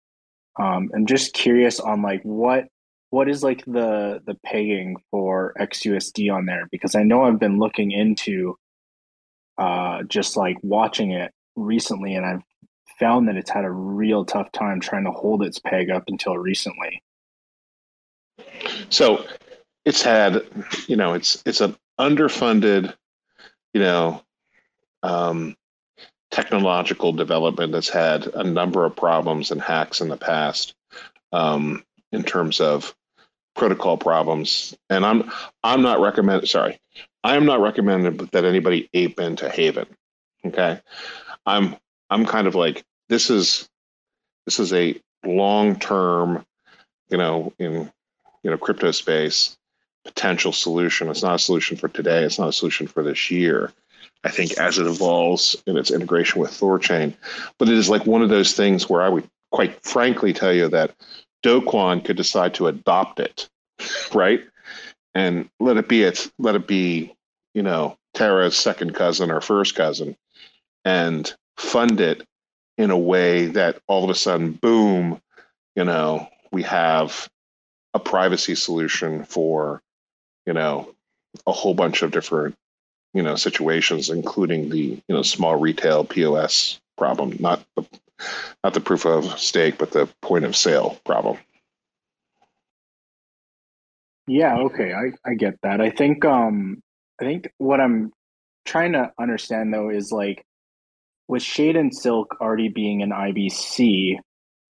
um, I'm just curious on like what what is like the the pegging for X U S D on there, because I know I've been looking into uh, just like watching it recently, and I've found that it's had a real tough time trying to hold its peg up until recently. So it's had, you know, it's it's an underfunded, you know, um, technological development that's had a number of problems and hacks in the past um, in terms of protocol problems. And I'm I'm not recommend. Sorry, I am not recommending that anybody ape into Haven. Okay, I'm I'm kind of like, This is this is a long-term, you know, in you know crypto space potential solution. It's not a solution for today. It's not a solution for this year. I think as it evolves in its integration with Thorchain, but it is like one of those things where I would quite frankly tell you that Doquan could decide to adopt it, right, and let it be its let it be you know Terra's second cousin or first cousin, and fund it in a way that all of a sudden, boom, you know, we have a privacy solution for, you know, a whole bunch of different, you know, situations, including the, you know, small retail P O S problem, not the, not the proof of stake, but the point of sale problem. Yeah. Okay. I, I get that. I think, um, I think what I'm trying to understand though, is like, with Shade and Silk already being an I B C,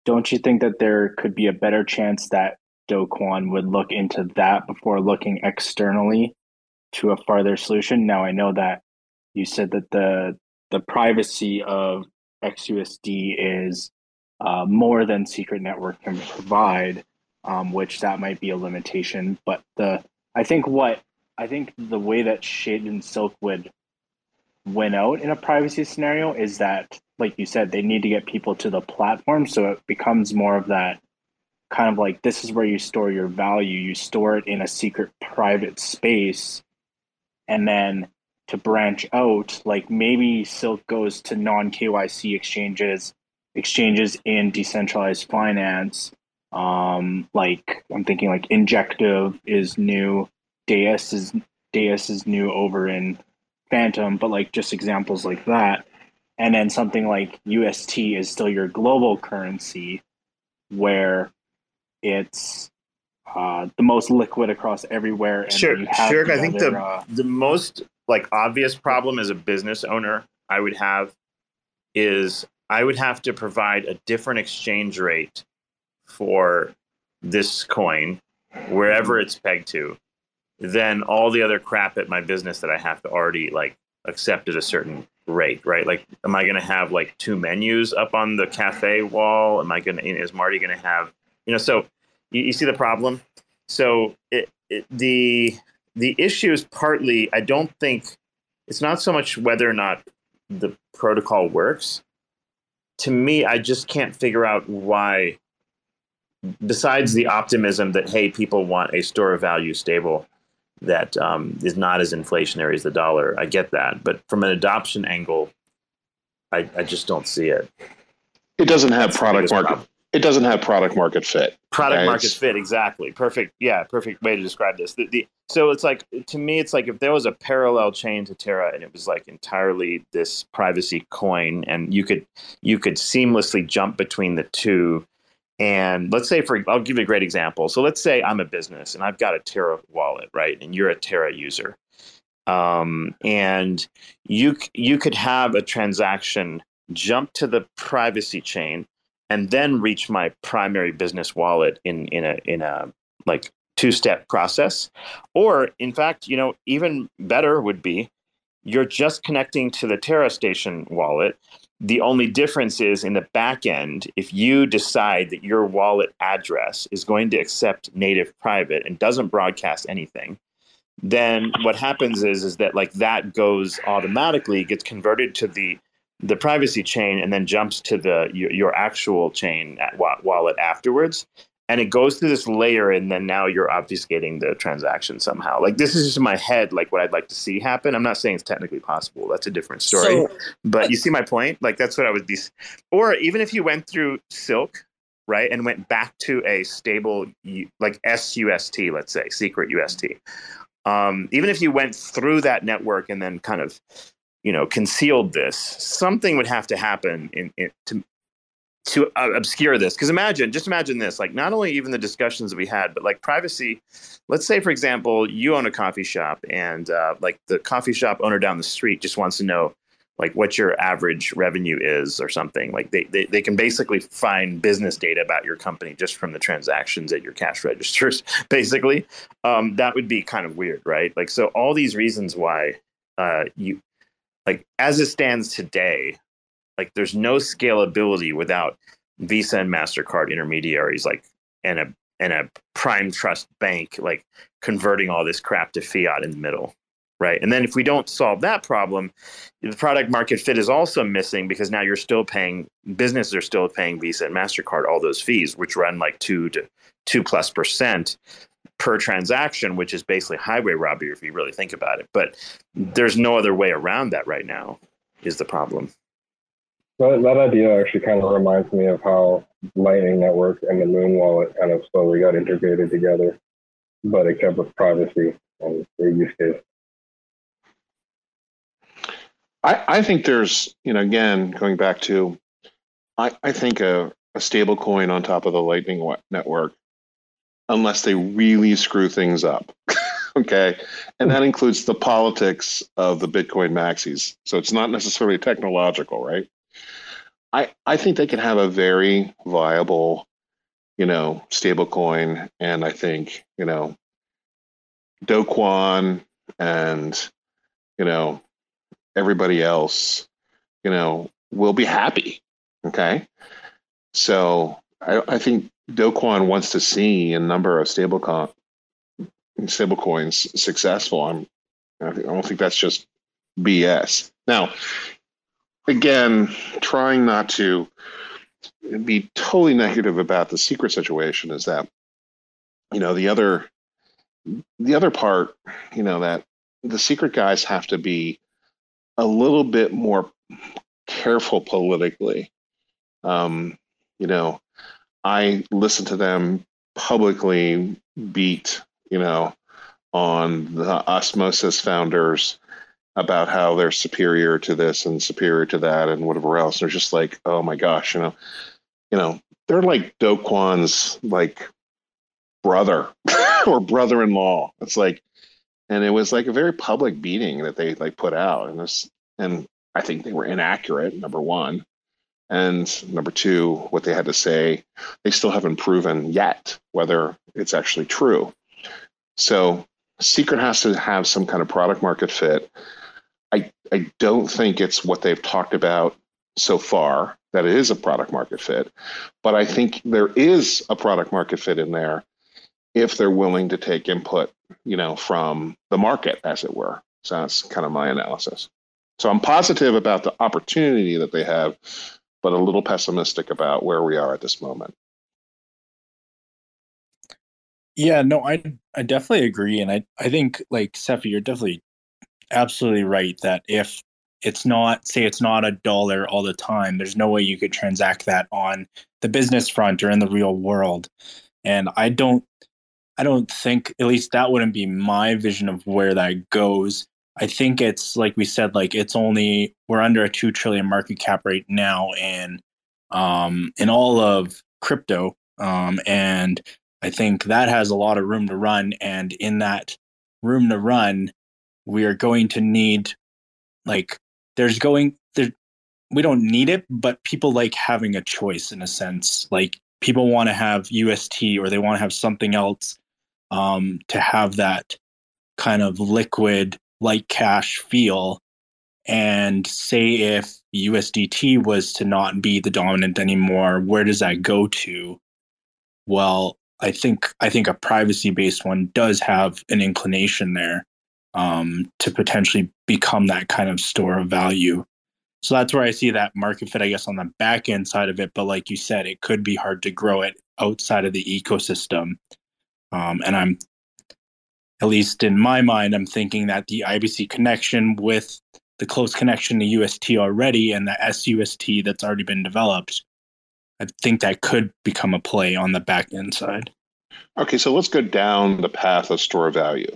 don't you think that there could be a better chance that Do Kwon would look into that before looking externally to a farther solution? Now, I know that you said that the the privacy of X U S D is uh, more than Secret Network can provide, um, which that might be a limitation. But the I think what I think the way that Shade and Silk would win out in a privacy scenario is that, like you said, they need to get people to the platform, so it becomes more of that kind of like, this is where you store your value, you store it in a secret private space, and then to branch out, like maybe Silk goes to non-K Y C exchanges exchanges in decentralized finance, um like I'm thinking like Injective is new, Deus is Deus is new over in Phantom, but like just examples like that. And then something like U S T is still your global currency, where it's uh, the most liquid across everywhere. And sure, you have sure. I other, think the uh, the most like obvious problem as a business owner I would have is I would have to provide a different exchange rate for this coin, wherever it's pegged to, than all the other crap at my business that I have to already like accept at a certain rate, right? Like, am I going to have like two menus up on the cafe wall? Am I going to, is Marty going to have, you know, so you, you see the problem. So it, it, the the issue is partly, I don't think, it's not so much whether or not the protocol works. To me, I just can't figure out why, besides the optimism that, hey, people want a store of value stable that um, is not as inflationary as the dollar. I get that. But from an adoption angle, I, I just don't see it. It doesn't have That's product market. Problem. It doesn't have product market fit. Product right? market fit. Exactly. Perfect. Yeah. Perfect way to describe this. The, the, so it's like, to me, it's like if there was a parallel chain to Terra and it was like entirely this privacy coin and you could, you could seamlessly jump between the two. And let's say for, I'll give you a great example. So let's say I'm a business and I've got a Terra wallet, right? And you're a Terra user. Um, and you, you could have a transaction jump to the privacy chain and then reach my primary business wallet in, in a in a like two-step process. Or in fact, you know, even better would be you're just connecting to the Terra Station wallet. The only difference is in the back end, if you decide that your wallet address is going to accept native private and doesn't broadcast anything, then what happens is is that like that goes automatically, gets converted to the the privacy chain and then jumps to the your, your actual chain at wa- wallet afterwards. And it goes through this layer and then now you're obfuscating the transaction somehow. Like this is just in my head, like what I'd like to see happen. I'm not saying it's technically possible. That's a different story. So, but you see my point? Like that's what I would be. Or even if you went through Silk, right, and went back to a stable, like S U S T, let's say, secret U S T. Um, even if you went through that network and then kind of, you know, concealed this, something would have to happen in, in, to to uh, obscure this. Because imagine, just imagine this, like not only even the discussions that we had, but like privacy, let's say, for example, you own a coffee shop and uh, like the coffee shop owner down the street just wants to know like what your average revenue is or something. Like they, they, they can basically find business data about your company just from the transactions at your cash registers, basically. Um, that would be kind of weird, right? Like, so all these reasons why uh, you... Like as it stands today, like there's no scalability without Visa and MasterCard intermediaries, like and a and a prime trust bank, like converting all this crap to fiat in the middle, right? And then if we don't solve that problem, the product market fit is also missing because now you're still paying businesses are still paying Visa and MasterCard all those fees, which run like two to two plus percent. Per transaction, which is basically highway robbery if you really think about it. But there's no other way around that right now is the problem. Well, that idea actually kind of reminds me of how Lightning Network and the Moon Wallet kind of slowly got integrated together, but except with privacy and their use case. I, I think there's, you know, again, going back to, I, I think a, a stable coin on top of the Lightning Network unless they really screw things up. Okay. And that includes the politics of the Bitcoin maxis. So it's not necessarily technological, right? I, I think they can have a very viable, you know, stable coin. And I think, you know, Do Kwon and, you know, everybody else, you know, will be happy. Okay. So I, I think Do Kwon wants to see a number of stable, con- stable coins successful. I'm, I don't think that's just B S. Now, again, trying not to be totally negative about the secret situation is that, you know, the other, the other part, you know, that the secret guys have to be a little bit more careful politically. Um, you know, I listen to them publicly beat, you know, on the Osmosis founders about how they're superior to this and superior to that and whatever else. They're just like, oh my gosh, you know, you know, they're like Do Kwon's like brother or brother-in-law. It's like, and it was like a very public beating that they like put out, and this, and I think they were inaccurate. Number one. And number two, what they had to say, they still haven't proven yet whether it's actually true. So Secret has to have some kind of product market fit. I, I don't think it's what they've talked about so far, that it is a product market fit. But I think there is a product market fit in there if they're willing to take input you know, from the market, as it were. So that's kind of my analysis. So I'm positive about the opportunity that they have, but a little pessimistic about where we are at this moment. Yeah, no, I I definitely agree. And I, I think, like, Sefi, you're definitely absolutely right that if it's not, say it's not a dollar all the time, there's no way you could transact that on the business front or in the real world. And I don't, I don't think, at least that wouldn't be my vision of where that goes. I think it's like we said, like it's only, we're under a two trillion market cap right now in, um, in all of crypto. Um, and I think that has a lot of room to run. And in that room to run, we are going to need, like, there's going, there, we don't need it, but people like having a choice in a sense. Like people want to have U S T or they want to have something else um, to have that kind of liquid, like cash feel. And say if U S D T was to not be the dominant anymore, where does that go to? Well, I think I think a privacy-based one does have an inclination there um, to potentially become that kind of store of value. So that's where I see that market fit, I guess, on the back end side of it. But like you said, it could be hard to grow it outside of the ecosystem. Um, and I'm, at least in my mind, I'm thinking that the I B C connection with the close connection to U S T already and the S U S T that's already been developed, I think that could become a play on the back end side. Okay, so let's go down the path of store value,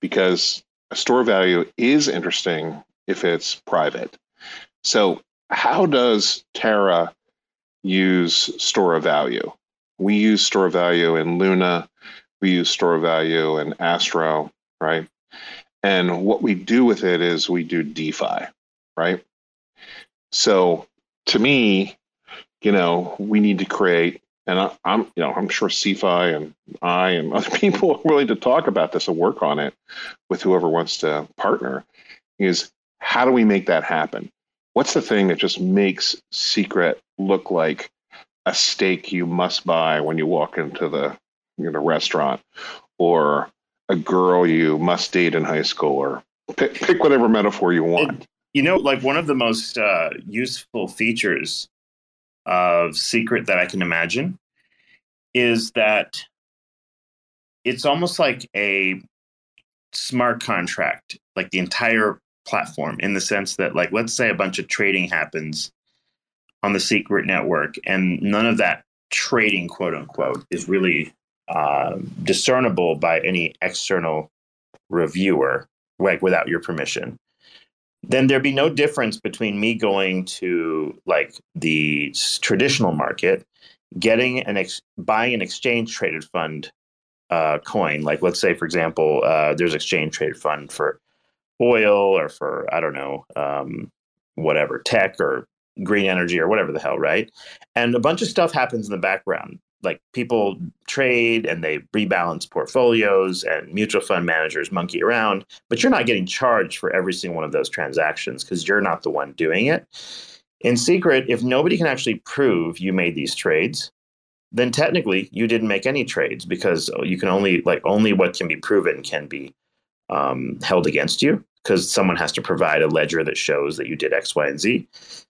because a store value is interesting if it's private. So how does Terra use store value? We use store value in Luna. We use store value in Astro, right? And what we do with it is we do DeFi, right? So to me, you know, we need to create, and I, I'm, you know, I'm sure CeFi and I and other people are willing to talk about this and work on it with whoever wants to partner, is how do we make that happen? What's the thing that just makes Secret look like a steak you must buy when you walk into the in a restaurant, or a girl you must date in high school, or pick, pick whatever metaphor you want. You know, like one of the most uh, useful features of Secret that I can imagine is that it's almost like a smart contract, like the entire platform, in the sense that, like, let's say a bunch of trading happens on the Secret network, and none of that trading, quote unquote, is really Uh, discernible by any external reviewer, like without your permission, then there'd be no difference between me going to like the traditional market, getting an ex- buying an exchange traded fund uh, coin. Like let's say, for example, uh, there's exchange traded fund for oil or for, I don't know, um, whatever, tech or green energy or whatever the hell, right? And a bunch of stuff happens in the background. Like people trade and they rebalance portfolios and mutual fund managers monkey around, but you're not getting charged for every single one of those transactions because you're not the one doing it. In Secret, if nobody can actually prove you made these trades, then technically you didn't make any trades, because you can only like only what can be proven can be um, held against you, because someone has to provide a ledger that shows that you did X, Y, and Z.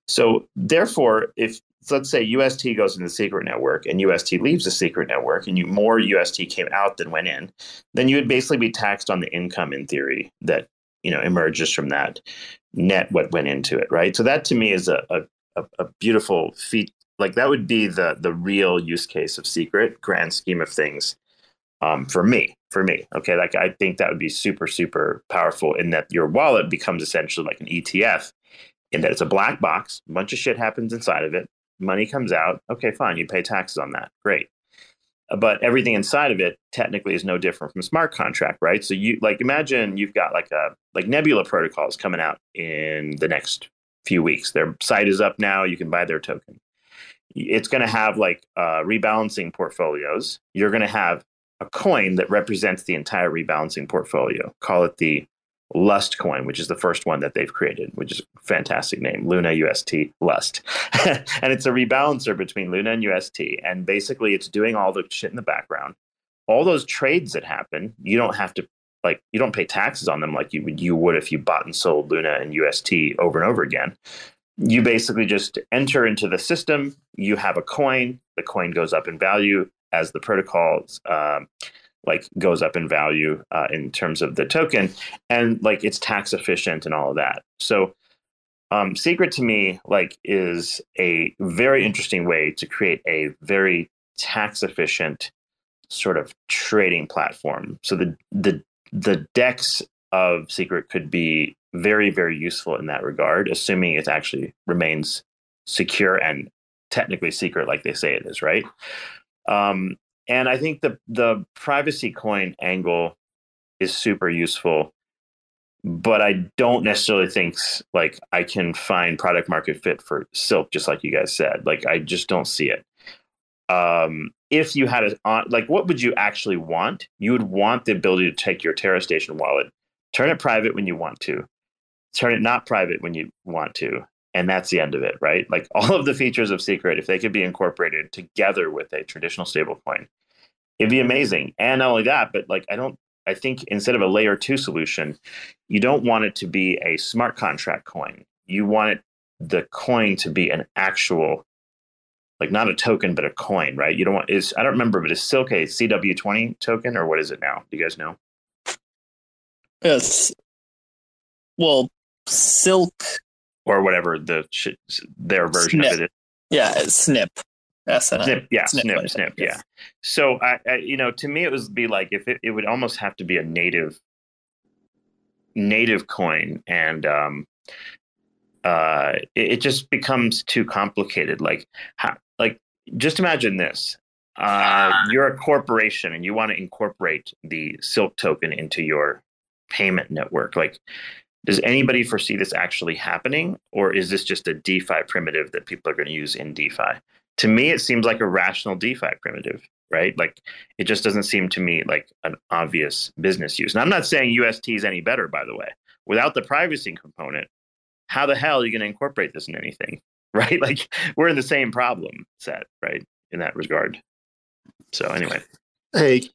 So therefore, if So let's say U S T goes into the Secret network and U S T leaves the Secret network, and you more U S T came out than went in, then you would basically be taxed on the income, in theory, that, you know, emerges from that net, what went into it, right? So that to me is a a, a beautiful feat. Like that would be the the real use case of Secret, grand scheme of things, um, for me, for me. Okay, like I think that would be super, super powerful, in that your wallet becomes essentially like an E T F, in that it's a black box, a bunch of shit happens inside of it. Money comes out. Okay, fine. You pay taxes on that. Great. But everything inside of it technically is no different from a smart contract, right? So you like imagine you've got like a like Nebula protocols coming out in the next few weeks. Their site is up now. You can buy their token. It's going to have like uh, rebalancing portfolios. You're going to have a coin that represents the entire rebalancing portfolio. Call it the Lust coin, which is the first one that they've created, which is a fantastic name, Luna U S T Lust. And it's a rebalancer between Luna and U S T. And basically, it's doing all the shit in the background. All those trades that happen, you don't have to like you don't pay taxes on them like you would you would if you bought and sold Luna and U S T over and over again. You basically just enter into the system. You have a coin. The coin goes up in value as the protocol um, like goes up in value uh, in terms of the token, and like it's tax efficient and all of that. So um, Secret to me like is a very interesting way to create a very tax efficient sort of trading platform. So the the the DEX of Secret could be very, very useful in that regard, assuming it actually remains secure and technically secret like they say it is, right? Um, and I think the the privacy coin angle is super useful, but I don't necessarily think like I can find product market fit for Silk, just like you guys said. Like I just don't see it. Um, if you had it on, like, what would you actually want? You would want the ability to take your Terra Station wallet, turn it private when you want to, turn it not private when you want to, and that's the end of it, right? Like all of the features of Secret, if they could be incorporated together with a traditional stablecoin, it'd be amazing. And not only that, but like I don't, I think instead of a layer two solution, you don't want it to be a smart contract coin. You want it, the coin to be an actual, like not a token, but a coin, right? You don't want is I don't remember, but is Silk a C W twenty token or what is it now? Do you guys know? Yes. Well, Silk or whatever the sh- their version snip. of it is. Yeah, it's S N P. S N P. Snip, yeah, snip, snip. snip, snip yes. Yeah. So I, I, you know, to me, it would be like if it, it would almost have to be a native, native coin, and um, uh, it, it just becomes too complicated. Like, how, like just imagine this. Uh, you're a corporation and you want to incorporate the Silk token into your payment network. Like, does anybody foresee this actually happening, or is this just a DeFi primitive that people are going to use in DeFi? To me, it seems like a rational DeFi primitive, right? Like, it just doesn't seem to me like an obvious business use. And I'm not saying U S T is any better, by the way. Without the privacy component, how the hell are you going to incorporate this in anything, right? Like, we're in the same problem set, right, in that regard. So anyway. Hey,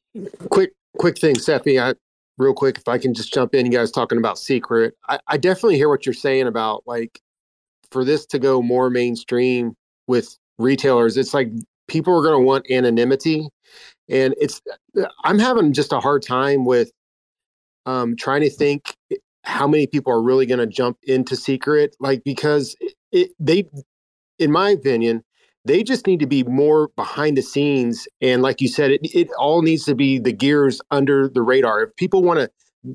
quick quick thing, Stephanie. I Real quick, if I can just jump in, you guys talking about Secret. I, I definitely hear what you're saying about, like, for this to go more mainstream with retailers, it's like people are going to want anonymity. And it's I'm having just a hard time with um, trying to think how many people are really going to jump into Secret, like, because it, it, they, in my opinion, they just need to be more behind the scenes. And like you said, it, it all needs to be the gears under the radar. If people want to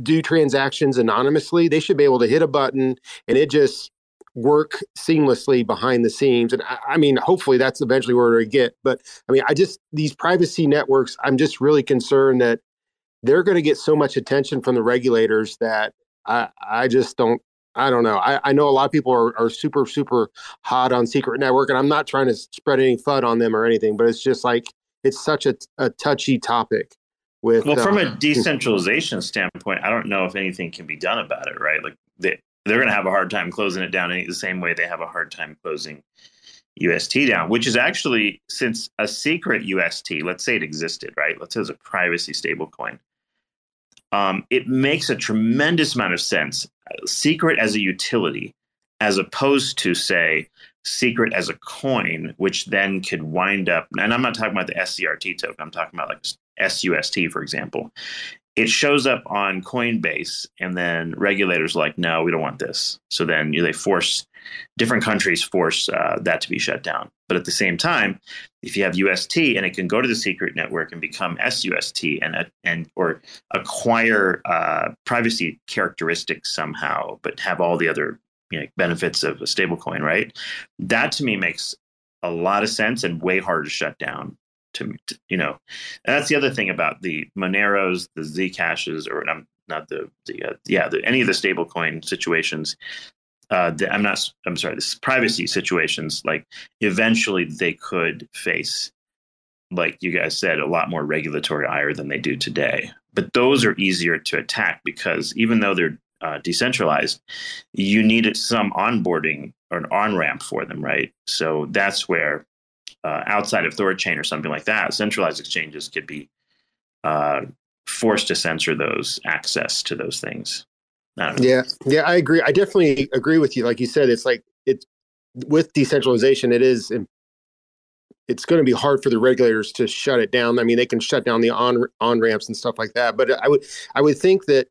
do transactions anonymously, they should be able to hit a button and it just work seamlessly behind the scenes. And I, I mean, hopefully that's eventually where we get. But I mean, I just, these privacy networks, I'm just really concerned that they're going to get so much attention from the regulators that I, I just don't, I don't know. I, I know a lot of people are, are super, super hot on Secret Network, and I'm not trying to spread any FUD on them or anything, but it's just like it's such a, a touchy topic. With well, from um, a decentralization standpoint, I don't know if anything can be done about it, right? Like they, they're going to have a hard time closing it down in the same way they have a hard time closing U S T down, which is actually, since a secret U S T, let's say it existed, right? Let's say it's a privacy stablecoin. Um, it makes a tremendous amount of sense. Secret as a utility, as opposed to, say, Secret as a coin, which then could wind up. And I'm not talking about the S C R T token. I'm talking about like S U S T, for example. It shows up on Coinbase, and then regulators are like, no, we don't want this. So then you know, they force different countries force uh, that to be shut down. But at the same time, if you have U S T and it can go to the Secret network and become S U S T and and or acquire uh, privacy characteristics somehow, but have all the other you know, benefits of a stablecoin, right? That to me makes a lot of sense and way harder to shut down. To, to you know, and that's the other thing about the Moneros, the Zcashes, or I'm not the the uh, yeah the, any of the stablecoin situations. Uh, the, I'm not. I'm sorry. This privacy situations, like eventually they could face, like you guys said, a lot more regulatory ire than they do today. But those are easier to attack because even though they're uh, decentralized, you needed some onboarding or an on ramp for them, right? So that's where. Uh, outside of Thorchain or something like that, centralized exchanges could be uh, forced to censor those access to those things. I don't know. Yeah, yeah, I agree. I definitely agree with you. Like you said, it's like it's with decentralization, it is it's going to be hard for the regulators to shut it down. I mean, they can shut down the on on ramps and stuff like that. But I would I would think that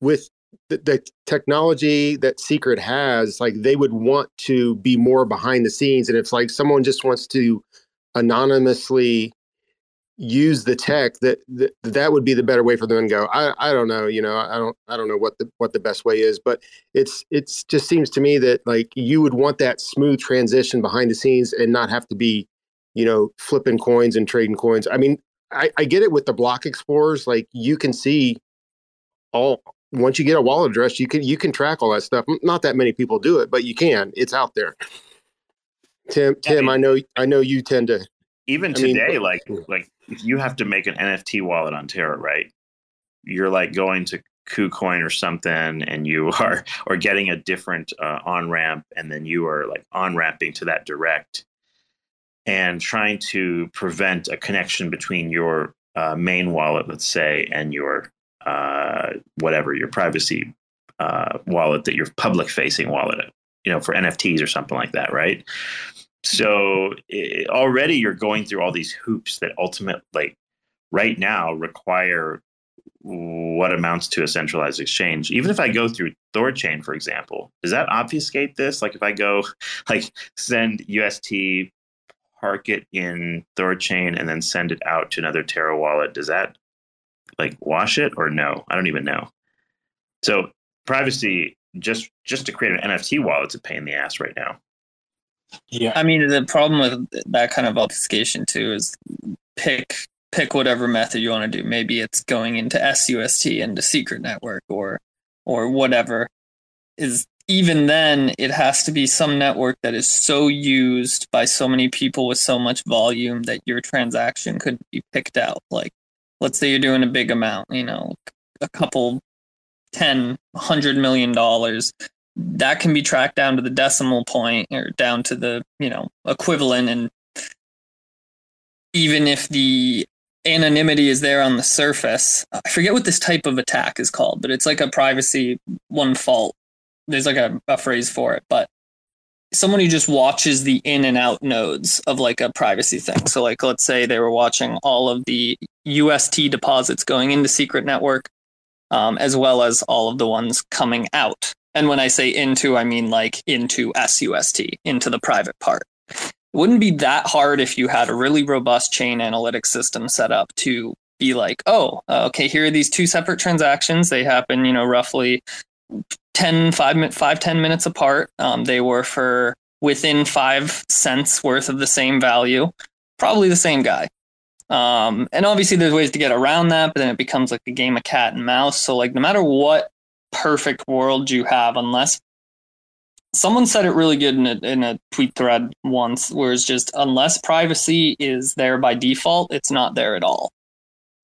with the, the technology that Secret has, like they would want to be more behind the scenes. And if like someone just wants to anonymously use the tech, that, that that would be the better way for them to go. I, I don't know, you know, I don't I don't know what the what the best way is, but it's it's just seems to me that like you would want that smooth transition behind the scenes and not have to be, you know, flipping coins and trading coins. I mean, I, I get it with the block explorers, like you can see all once you get a wallet address, you can you can track all that stuff. Not that many people do it, but you can. It's out there. Tim, Tim, I, mean, I know I know you tend to even today, I mean, like like if you have to make an N F T wallet on Terra, right? You're like going to KuCoin or something, and you are or getting a different uh, on ramp, and then you are like on ramping to that direct, and trying to prevent a connection between your uh, main wallet, let's say, and your uh, whatever your privacy uh, wallet that your public facing wallet, you know, for N F Ts or something like that, right? So it, already you're going through all these hoops that ultimately right now require what amounts to a centralized exchange. Even if I go through Thorchain, for example, does that obfuscate this? Like if I go like send U S T, park it in Thorchain and then send it out to another Terra wallet, does that like wash it or no? I don't even know. So privacy, just just to create an N F T wallet, it's a pain in the ass right now. Yeah, I mean the problem with that kind of obfuscation too is pick pick whatever method you want to do. Maybe it's going into S U S T into Secret Network or or whatever. Is even then it has to be some network that is so used by so many people with so much volume that your transaction could be picked out. Like let's say you're doing a big amount, you know, a couple ten, a hundred million dollars. That can be tracked down to the decimal point or down to the, you know, equivalent. And even if the anonymity is there on the surface, I forget what this type of attack is called, but it's like a privacy one fault. There's like a, a phrase for it, but someone who just watches the in and out nodes of like a privacy thing. So like, let's say they were watching all of the U S T deposits going into Secret Network, um, as well as all of the ones coming out. And when I say into, I mean like into S U S T, into the private part. It wouldn't be that hard if you had a really robust chain analytics system set up to be like, oh, okay, here are these two separate transactions. They happen, you know, roughly ten, five, five, ten minutes apart. Um, they were for within five cents worth of the same value, probably the same guy. Um, and obviously there's ways to get around that, but then it becomes like a game of cat and mouse. So like no matter what perfect world you have, unless someone said it really good in a, in a tweet thread once, where it's just unless privacy is there by default, it's not there at all.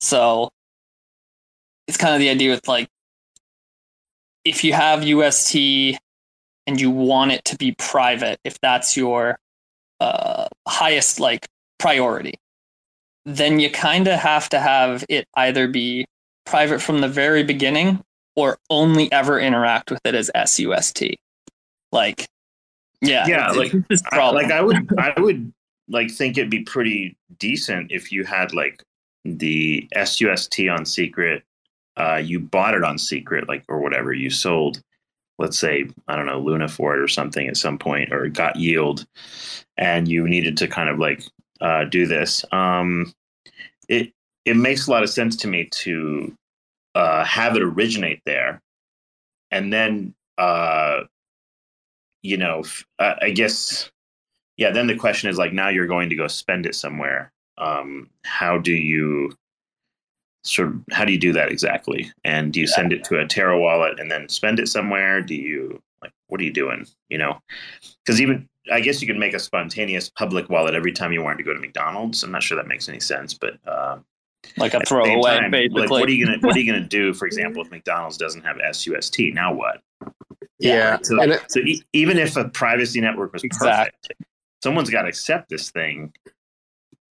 So it's kind of the idea with like, if you have U S T and you want it to be private, if that's your uh, highest like priority, then you kind of have to have it either be private from the very beginning or only ever interact with it as S U S T. Like, yeah. Yeah, like, I, like I would, I would like think it'd be pretty decent if you had like the S U S T on Secret, uh, you bought it on Secret, like, or whatever you sold, let's say, I don't know, Luna for it or something at some point, or got yield and you needed to kind of like uh, do this. Um, it, it makes a lot of sense to me to, Uh, have it originate there, and then uh, you know, f- I guess, yeah. Then the question is like, now you're going to go spend it somewhere. Um, how do you sort of how do you do that exactly? And do you yeah. send it to a Terra wallet and then spend it somewhere? Do you like what are you doing? You know, because even I guess you could make a spontaneous public wallet every time you wanted to go to McDonald's. I'm not sure that makes any sense, but. Uh, Like a throwaway, basically. Like, what are you gonna What are you gonna do? For example, if McDonald's doesn't have S U S T, now what? Yeah. yeah. So, it, so e- even if a privacy network was perfect, exactly. Someone's got to accept this thing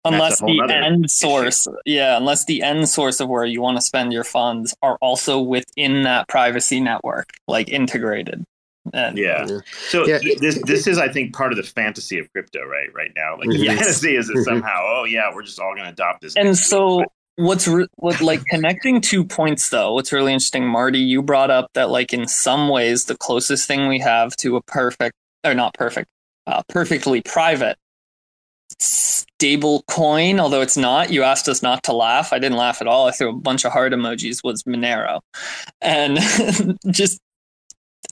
Unless the end source, issue. yeah, unless the end source of where you want to spend your funds are also within that privacy network, like integrated. And, yeah. yeah. So yeah. this this is, I think, part of the fantasy of crypto, right? Right now, like the yes. fantasy is that somehow, oh yeah, we're just all going to adopt this. And so, what's re- what like connecting two points though? What's really interesting, Marty, you brought up that like in some ways the closest thing we have to a perfect, or not perfect, uh, perfectly private stable coin, although it's not. You asked us not to laugh. I didn't laugh at all. I threw a bunch of heart emojis. Was Monero, and just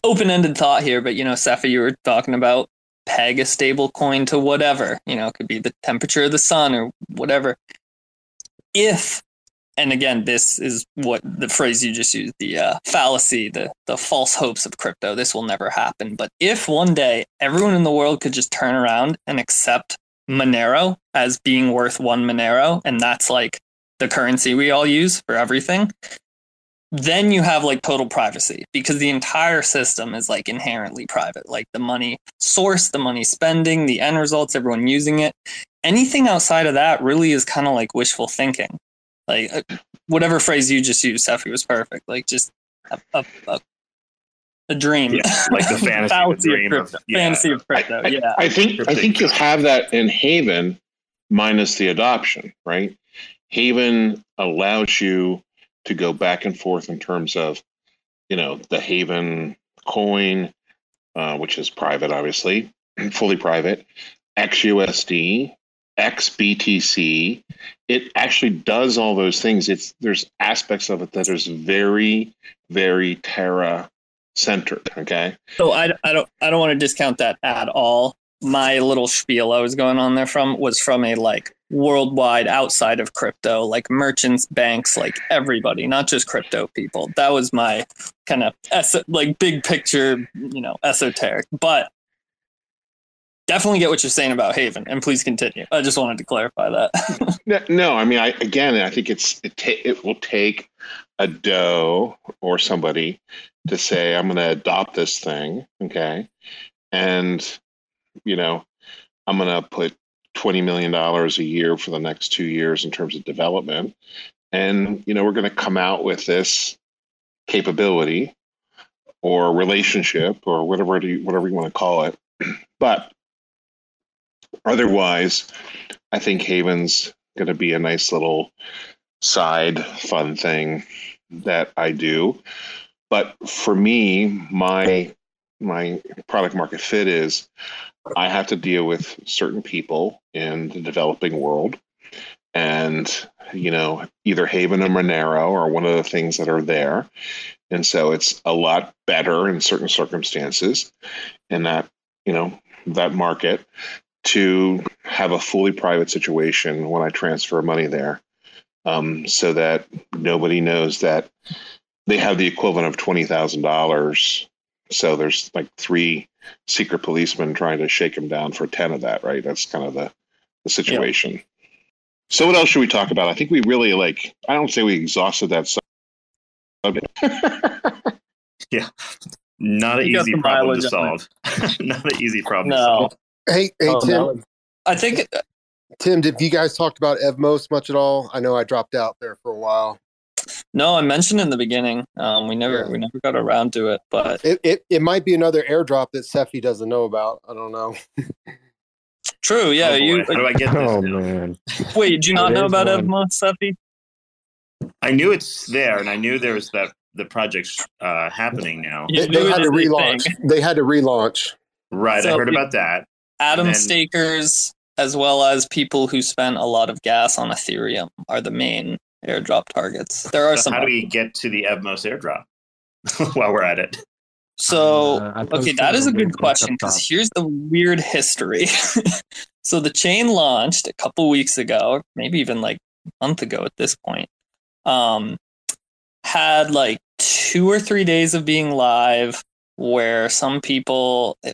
open-ended thought here. But you know, Safa, you were talking about peg a stable coin to whatever. You know, it could be the temperature of the sun or whatever. If, and again, this is what the phrase you just used, the uh, fallacy, the the false hopes of crypto. This will never happen. But if one day everyone in the world could just turn around and accept Monero as being worth one Monero, and that's like the currency we all use for everything, then you have like total privacy, because the entire system is like inherently private, like the money source, the money spending, the end results, everyone using it. Anything outside of that really is kind of like wishful thinking. Like whatever phrase you just used, Sefi, was perfect. Like just a, a, a A dream, yeah, like the fantasy of dream of, yeah. fantasy of crypto. I, I, yeah, I think Cryptic. I think you have that in Haven, minus the adoption, right? Haven allows you to go back and forth in terms of, you know, the Haven coin, uh, which is private, obviously, fully private. X U S D, X B T C. It actually does all those things. It's there's aspects of it that is very, very Terra centered. Okay, so I, I don't I don't want to discount that at all. My little spiel I was going on there from was from a like worldwide outside of crypto, like merchants, banks, like everybody, not just crypto people. That was my kind of es- like big picture, you know, esoteric. But definitely get what you're saying about Haven, and please continue. I just wanted to clarify that. no, no, I mean, I again, I think it's it, ta- it will take a doe or somebody to say, I'm going to adopt this thing, okay? And, you know, I'm going to put twenty million dollars a year for the next two years in terms of development. And, you know, we're going to come out with this capability or relationship or whatever you, whatever you want to call it. But otherwise, I think Haven's going to be a nice little side fun thing that I do. But for me, my my product market fit is I have to deal with certain people in the developing world, and you know, either Haven or Monero are one of the things that are there, and so it's a lot better in certain circumstances in that, you know, that market to have a fully private situation when I transfer money there. Um, so that nobody knows that they have the equivalent of twenty thousand dollars. So there's like three secret policemen trying to shake them down for ten of that, right? That's kind of the, the situation. Yep. So what else should we talk about? I think we really like, I don't say we exhausted that subject. yeah. Not an easy problem to solve. Not an easy problem no. to solve. Hey, hey oh, Tim. No. I think... It, Tim, did you guys talk about Evmos much at all? I know I dropped out there for a while. No, I mentioned in the beginning. Um, we never yeah. we never got around to it, but it, it, it might be another airdrop that Sefi doesn't know about. I don't know. True, yeah. Oh, you how do I get this? Oh, man. Wait, did you not know about one. Evmos, Sefi? I knew it's there, and I knew there was that the project's uh, happening now. They, they had to relaunch. Thing. They had to relaunch. Right, so I heard about that. Atom then, stakers, as well as people who spent a lot of gas on Ethereum, are the main airdrop targets. There are so some. How do we get to the Evmos airdrop while we're at it? So, uh, okay, that is a good question, because here's the weird history. So the chain launched a couple weeks ago, maybe even like a month ago at this point. Um, had like two or three days of being live where some people, it,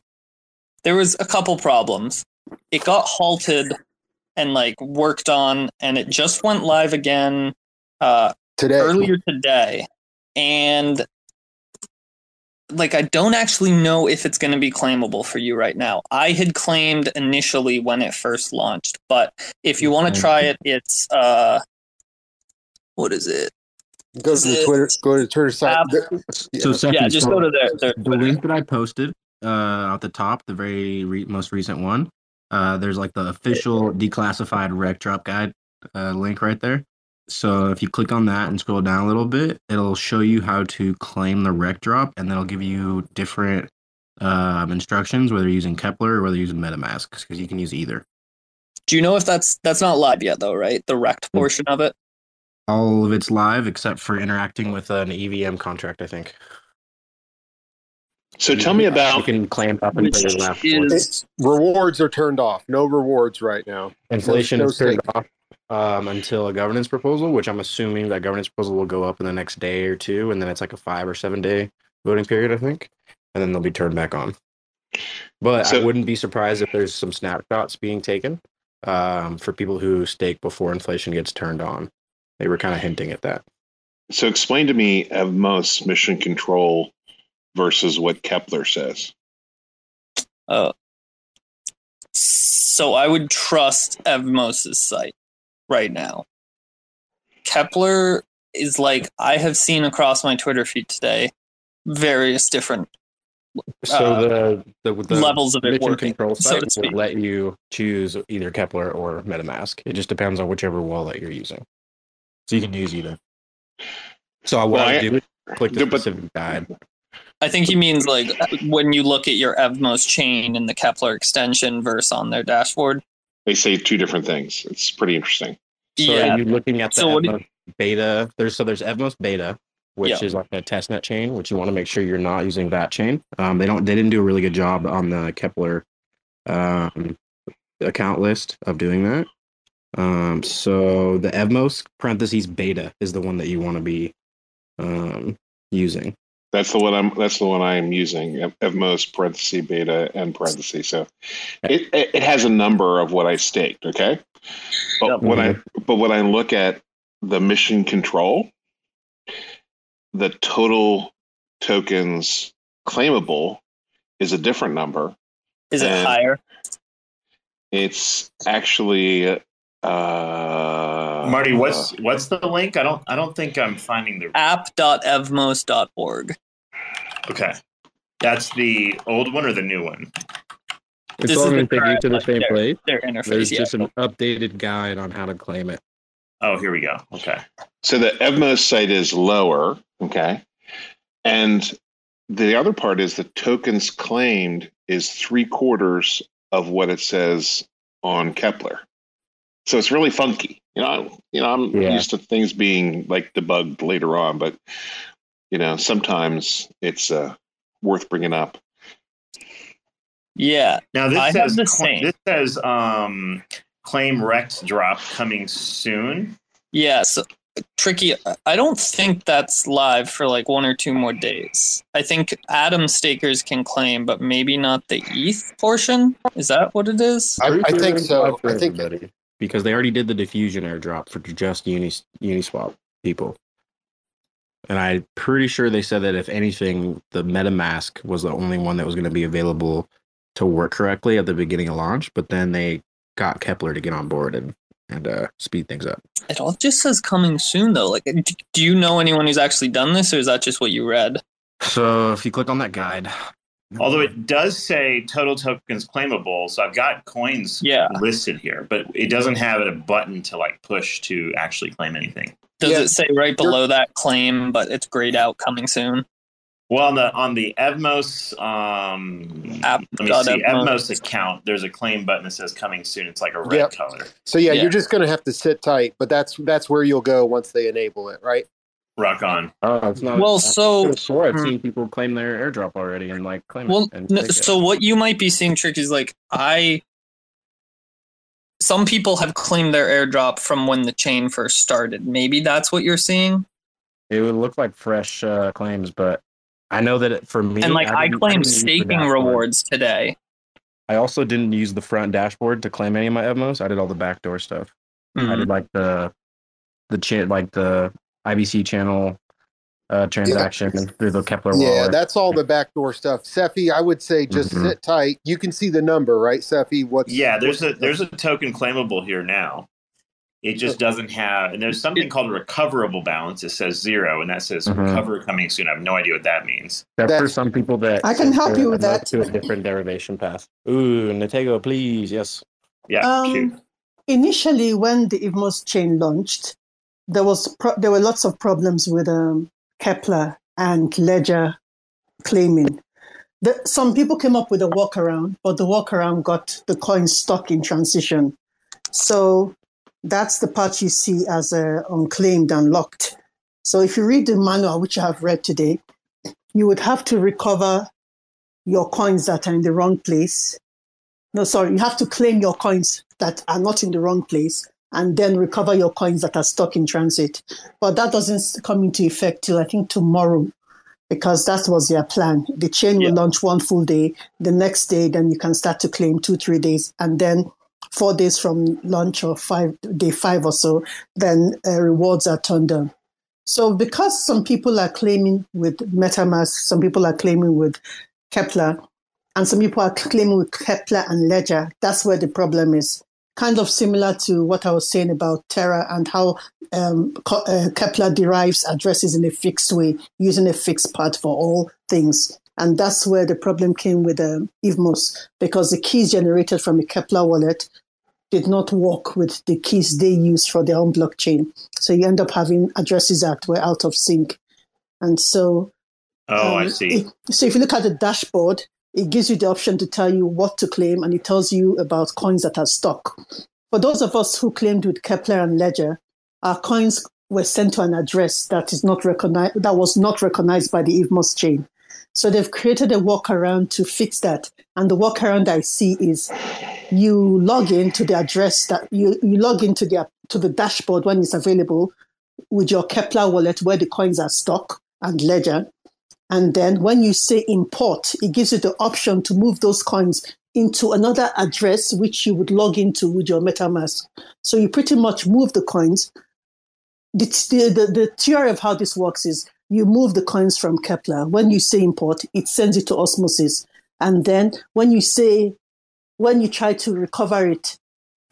there was a couple problems. It got halted and like worked on, and it just went live again uh, today. earlier today. And like, I don't actually know if it's going to be claimable for you right now. I had claimed initially when it first launched, but if you want to try it, it's, uh, what is it? Go to the Twitter. Go to the Twitter site. So yeah. yeah, just go to their, their the link that I posted uh, at the top, the very re- most recent one. Uh, there's like the official declassified rec drop guide uh, link right there. So if you click on that and scroll down a little bit, it'll show you how to claim the rec drop, and that'll give you different um, instructions, whether you're using Kepler or whether you're using MetaMask, because you can use either. Do you know if that's that's not live yet, though, right? The rect portion of it? All of it's live except for interacting with an E V M contract, I think. So you tell me about... You can clamp up and pay your left. Is... Rewards are turned off. No rewards right now. Inflation no is turned off. Um, until a governance proposal, which I'm assuming that governance proposal will go up in the next day or two, and then it's like a five or seven day voting period, I think, and then they'll be turned back on. But so, I wouldn't be surprised if there's some snapshots being taken um, for people who stake before inflation gets turned on. They were kind of hinting at that. So explain to me Evmos mission control versus what Kepler says. Uh, so I would trust Evmos's site. Right now, Kepler is like, I have seen across my Twitter feed today various different so uh, the, the, the levels of it working. Control site so will let you choose either Kepler or MetaMask. It just depends on whichever wallet you're using. So you can use either. So what well, I do is click the specific guide. I think he means like when you look at your Evmos chain and the Kepler extension verse on their dashboard. They say two different things. It's pretty interesting. So yeah. Are you looking at the so Evmos you... beta? There's so there's Evmos beta, which yeah. is like a testnet chain, which you want to make sure you're not using that chain. Um, they don't they didn't do a really good job on the Kepler um, account list of doing that. Um, so the Evmos parentheses beta is the one that you want to be um, using. That's the one I'm. That's the one I am using. Evmos parentheses beta and parentheses. So, it it has a number of what I staked. Okay, but yep. when I but when I look at the mission control, the total tokens claimable is a different number. Is it higher? It's actually. Uh, Marty, what's what's the link? I don't I don't think I'm finding the app dot evmos dot org. Okay, that's the old one or the new one? It's all been taking to the same place. Their interface. There's yeah. just an updated guide on how to claim it. Oh, here we go. Okay, so the Evmos site is lower. Okay, and the other part is the tokens claimed is three quarters of what it says on Kepler. So it's really funky, you know. You know, I'm yeah. used to things being like debugged later on, but you know, sometimes it's uh, worth bringing up. Yeah. Now this I says cl- this says um, claim Rex drop coming soon. Yeah. So tricky. I don't think that's live for like one or two more days. I think Atom stakers can claim, but maybe not the E T H portion. Is that what it is? I, I think so. I think. Everybody. Because they already did the diffusion airdrop for just Unis, Uniswap people. And I'm pretty sure they said that if anything, the MetaMask was the only one that was going to be available to work correctly at the beginning of launch. But then they got Kepler to get on board and, and uh, speed things up. It all just says coming soon, though. Like, do you know anyone who's actually done this, or is that just what you read? So if you click on that guide... Although it does say total tokens claimable, so I've got coins yeah. listed here, but it doesn't have a button to like push to actually claim anything. Does yeah. it say right below that claim, but it's grayed out coming soon? Well, on the on the Evmos, um, App. Let me see, Evmos account, there's a claim button that says coming soon. It's like a red yep. color. So yeah, yeah, you're just going to have to sit tight, but that's that's where you'll go once they enable it, right? Rock on. Oh, it's not, well, I so sure I've seen people claim their airdrop already and like claim well, it. And no, so it. What you might be seeing, Trick, is like I. Some people have claimed their airdrop from when the chain first started. Maybe that's what you're seeing. It would look like fresh uh, claims, but I know that it, for me, and like I, I claimed I staking rewards today. I also didn't use the front dashboard to claim any of my Evmos. I did all the backdoor stuff. Mm-hmm. I did like the the chain, like the I B C channel uh, transaction yeah. through the Kepler wallet. Yeah, that's all the backdoor stuff. Seffi, I would say just mm-hmm. sit tight. You can see the number, right, Seffi? What's yeah, there's what's a there's a token claimable here now. It just doesn't have, and there's something called a recoverable balance. It says zero, and that says mm-hmm. recover coming soon. I have no idea what that means. That's, that's for some people that I can help you with that. To a different derivation path. Ooh, Natego, please, yes. Yeah. Um, cute. Initially, when the Evmos chain launched, there was pro- there were lots of problems with um, Kepler and ledger claiming. The, some people came up with a walkaround, but the walkaround got the coin stuck in transition. So that's the part you see as uh, unclaimed and locked. So if you read the manual, which I have read today, you would have to recover your coins that are in the wrong place. No, sorry, you have to claim your coins that are not in the wrong place and then recover your coins that are stuck in transit. But that doesn't come into effect till I think tomorrow, because that was their plan. The chain yeah. will launch one full day. The next day, then you can start to claim two, three days, and then four days from launch or five day five or so, then uh, rewards are turned on. So because some people are claiming with MetaMask, some people are claiming with Kepler, and some people are claiming with Kepler and Ledger, that's where the problem is. Kind of similar to what I was saying about Terra and how um, uh, Kepler derives addresses in a fixed way, using a fixed part for all things. And that's where the problem came with um, Evmos, because the keys generated from a Kepler wallet did not work with the keys they used for their own blockchain. So you end up having addresses that were out of sync. And so... Oh, um, I see. It, so if you look at the dashboard, it gives you the option to tell you what to claim, and it tells you about coins that are stuck. For those of us who claimed with Kepler and Ledger, our coins were sent to an address that is not recognized, that was not recognized by the Evmos chain. So they've created a walkaround to fix that. And the walkaround I see is you log in to the address that you, you log into the to the dashboard when it's available with your Kepler wallet where the coins are stuck and Ledger. And then when you say import, it gives you the option to move those coins into another address which you would log into with your MetaMask. So you pretty much move the coins. The, the, the, the theory of how this works is you move the coins from Kepler. When you say import, it sends it to Osmosis. And then when you say, when you try to recover it,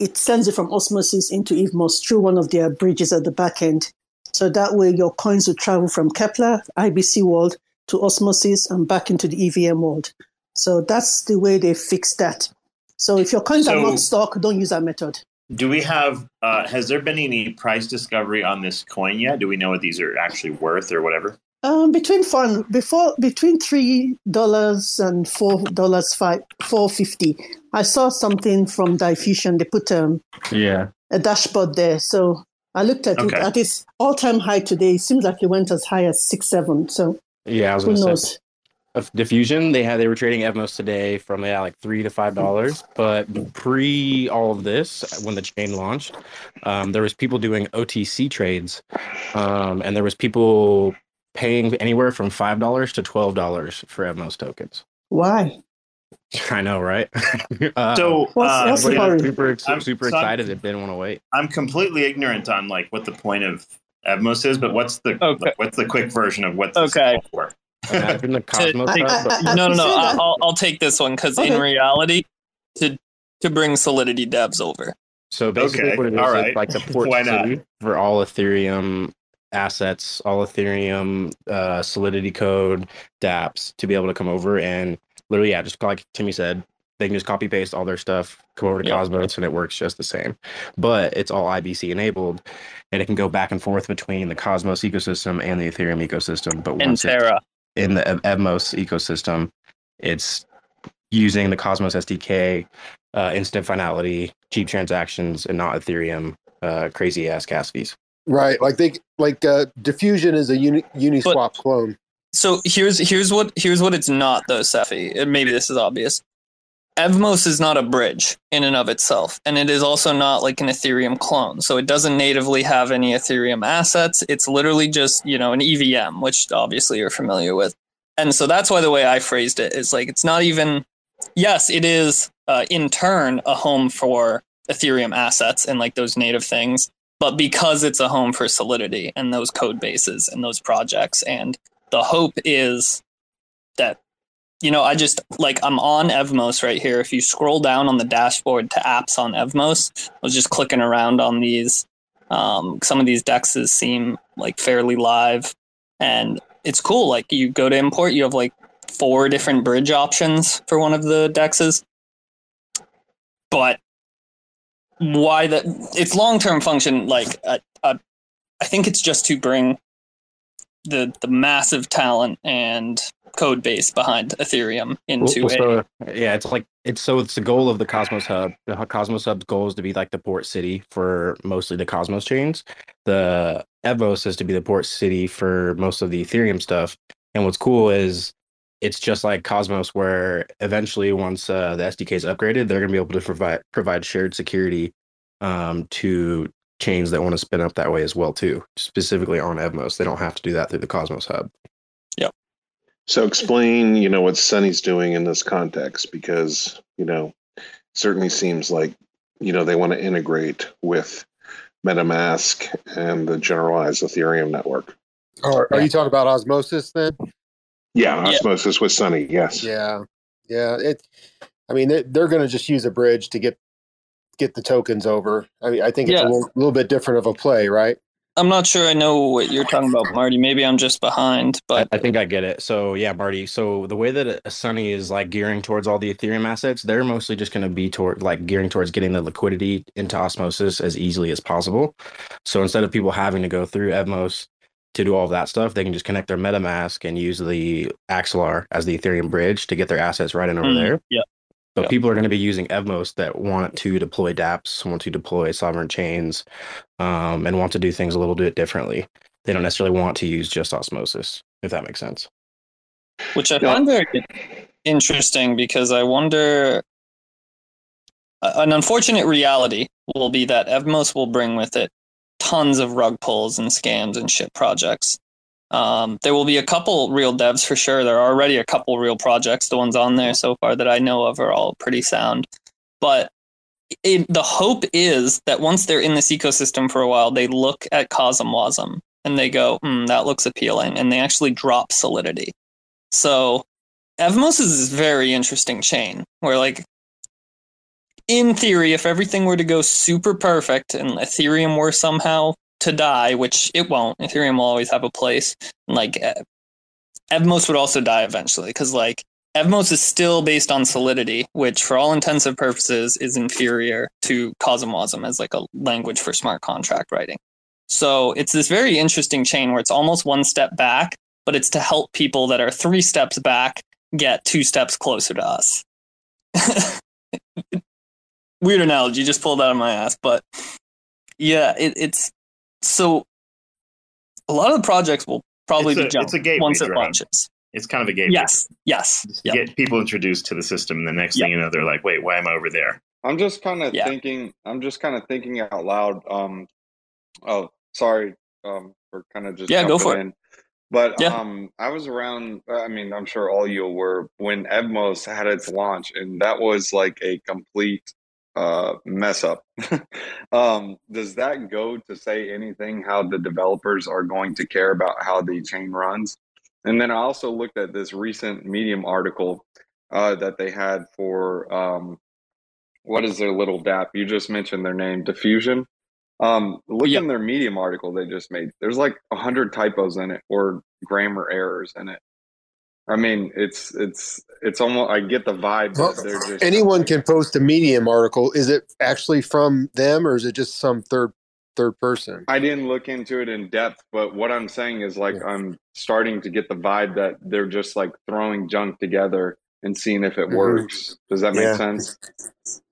it sends it from Osmosis into Evmos through one of their bridges at the back end. So that way your coins will travel from Kepler, I B C world, to Osmosis and back into the E V M world. So that's the way they fix that. So if your coins so are not stuck, don't use that method. Do we have, uh, has there been any price discovery on this coin yet? Do we know what these are actually worth or whatever? Um, between four, before, between three dollars and four dollars, four fifty. I saw something from Diffusion. They put um, yeah. a dashboard there. So I looked at okay. it at its all-time high today. It seems like it went as high as six seven. So yeah, I was going to say, of Diffusion, they had they were trading Evmos today from yeah, like three to five dollars. But pre all of this, when the chain launched, um, there was people doing O T C trades, um, and there was people paying anywhere from five dollars to twelve dollars for Evmos tokens. Why? I know, right? uh, so uh, what's, what's I'm super, I'm, super so excited. I didn't want to wait. I'm completely ignorant on like what the point of Evmos is, but what's the okay. like, what's the quick version of what this okay. is for? Imagine the Cosmos. to, I, I, I, no, no, no. I'll I'll take this one because okay. in reality, to to bring Solidity devs over. So basically, okay. what it is, all right. is like the port city for all Ethereum assets, all Ethereum uh, Solidity code dApps to be able to come over and literally, yeah, just like Timmy said, they can just copy paste all their stuff, come over to yep. Cosmos, and it works just the same. But it's all I B C enabled, and it can go back and forth between the Cosmos ecosystem and the Ethereum ecosystem. But once and Terra. In the Evmos ecosystem, it's using the Cosmos S D K, uh, instant finality, cheap transactions, and not Ethereum uh, crazy ass gas fees. Right, like they like uh, Diffusion is a uni, Uniswap but, clone. So here's here's what here's what it's not though, Seffi. Maybe this is obvious. Evmos is not a bridge in and of itself, and it is also not like an Ethereum clone. So it doesn't natively have any Ethereum assets. It's literally just, you know, an E V M, which obviously you're familiar with. And so that's why the way I phrased it is like, it's not even, yes, it is uh, in turn a home for Ethereum assets and like those native things. but because it's a home for Solidity and those code bases and those projects. And the hope is that, you know, I just like I'm on Evmos right here. If you scroll down on the dashboard to apps on Evmos, I was just clicking around on these. Um, some of these D E Xs seem like fairly live, and it's cool. Like you go to import, you have like four different bridge options for one of the D E Xs. But why that it's long-term function, like I, I, I think it's just to bring the the massive talent and code base behind Ethereum into well, so, it. Yeah, it's like it's so it's the goal of the Cosmos Hub. The Cosmos Hub's goal is to be like the port city for mostly the Cosmos chains. The Evmos is to be the port city for most of the Ethereum stuff. And what's cool is it's just like Cosmos, where eventually once uh, the S D K is upgraded, they're going to be able to provide provide shared security um, to chains that want to spin up that way as well, too, specifically on Evmos. They don't have to do that through the Cosmos Hub. Yep. So explain, you know, what Sunny's doing in this context, because, you know, it certainly seems like, you know, they want to integrate with MetaMask and the generalized Ethereum network. Are, are you talking about Osmosis then? Yeah, Osmosis yeah. with Sunny, yes. Yeah, yeah. It. I mean, they're, they're going to just use a bridge to get get the tokens over. I mean, I think it's yeah. a little, little bit different of a play, right? I'm not sure I know what you're talking about, Marty. Maybe I'm just behind, but... I, I think I get it. So, yeah, Marty. So the way that Sunny is, like, gearing towards all the Ethereum assets, they're mostly just going to be, toward like, gearing towards getting the liquidity into Osmosis as easily as possible. So instead of people having to go through Evmos to do all of that stuff, they can just connect their MetaMask and use the Axelar as the Ethereum bridge to get their assets right in over mm, there. Yeah. So yeah. people are going to be using Evmos that want to deploy dApps, want to deploy sovereign chains, um, and want to do things a little bit differently. They don't necessarily want to use just Osmosis, if that makes sense. Which I find very interesting, because I wonder... An unfortunate reality will be that Evmos will bring with it tons of rug pulls and scams and shit projects. Um, there will be a couple real devs for sure. There are already a couple real projects. The ones on there so far that I know of are all pretty sound. But it, the hope is that once they're in this ecosystem for a while, they look at Cosmwasm and they go, hmm, that looks appealing. And they actually drop Solidity. So Evmos is a very interesting chain where, like, in theory, if everything were to go super perfect and Ethereum were somehow to die, which it won't, Ethereum will always have a place. And like Evmos would also die eventually, because like Evmos is still based on Solidity, which for all intents and purposes is inferior to Cosmwasm as like a language for smart contract writing. So it's this very interesting chain where it's almost one step back, but it's to help people that are three steps back get two steps closer to us. Weird analogy, just pulled out of my ass, but yeah, it, it's so a lot of the projects will probably it's a, be jumped it's a gateway once it launches. It's kind of a gateway. Yes, yes. Just yep. get people introduced to the system, and the next yep. thing you know, they're like, "Wait, why am I over there?" I'm just kind of yeah. thinking. I'm just kind of thinking out loud. Um, oh, sorry, um, we're kind of just yeah, go for in. it. But yeah. um, I was around, I mean, I'm sure all you were when Evmos had its launch, and that was like a complete uh mess up. Um does that go to say anything how the developers are going to care about how the chain runs? And then I also looked at this recent Medium article uh that they had for um what is their little dApp, you just mentioned their name, Diffusion. Um look yeah. in their Medium article they just made, there's like one hundred typos in it or grammar errors in it. I mean, it's it's it's almost. I get the vibe that well, they're just anyone can post a Medium article. Is it actually from them, or is it just some third third person? I didn't look into it in depth, but what I'm saying is, like, yeah. I'm starting to get the vibe that they're just like throwing junk together and seeing if it mm-hmm. works. Does that make yeah. sense?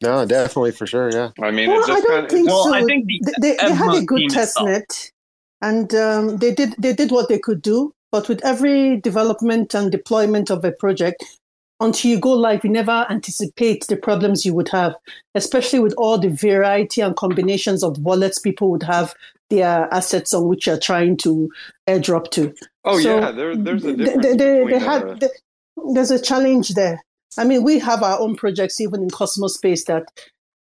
No, definitely for sure. Yeah, I mean, well, it's just I don't kinda, think well, so. I think the, they, they, they had a good testnet, and um, they did they did what they could do. But with every development and deployment of a project, until you go live, you never anticipate the problems you would have, especially with all the variety and combinations of wallets people would have their assets on which you're trying to airdrop to. Oh, so yeah, there, there's a difference. They, they, they had, they, there's a challenge there. I mean, we have our own projects, even in Cosmos Space, that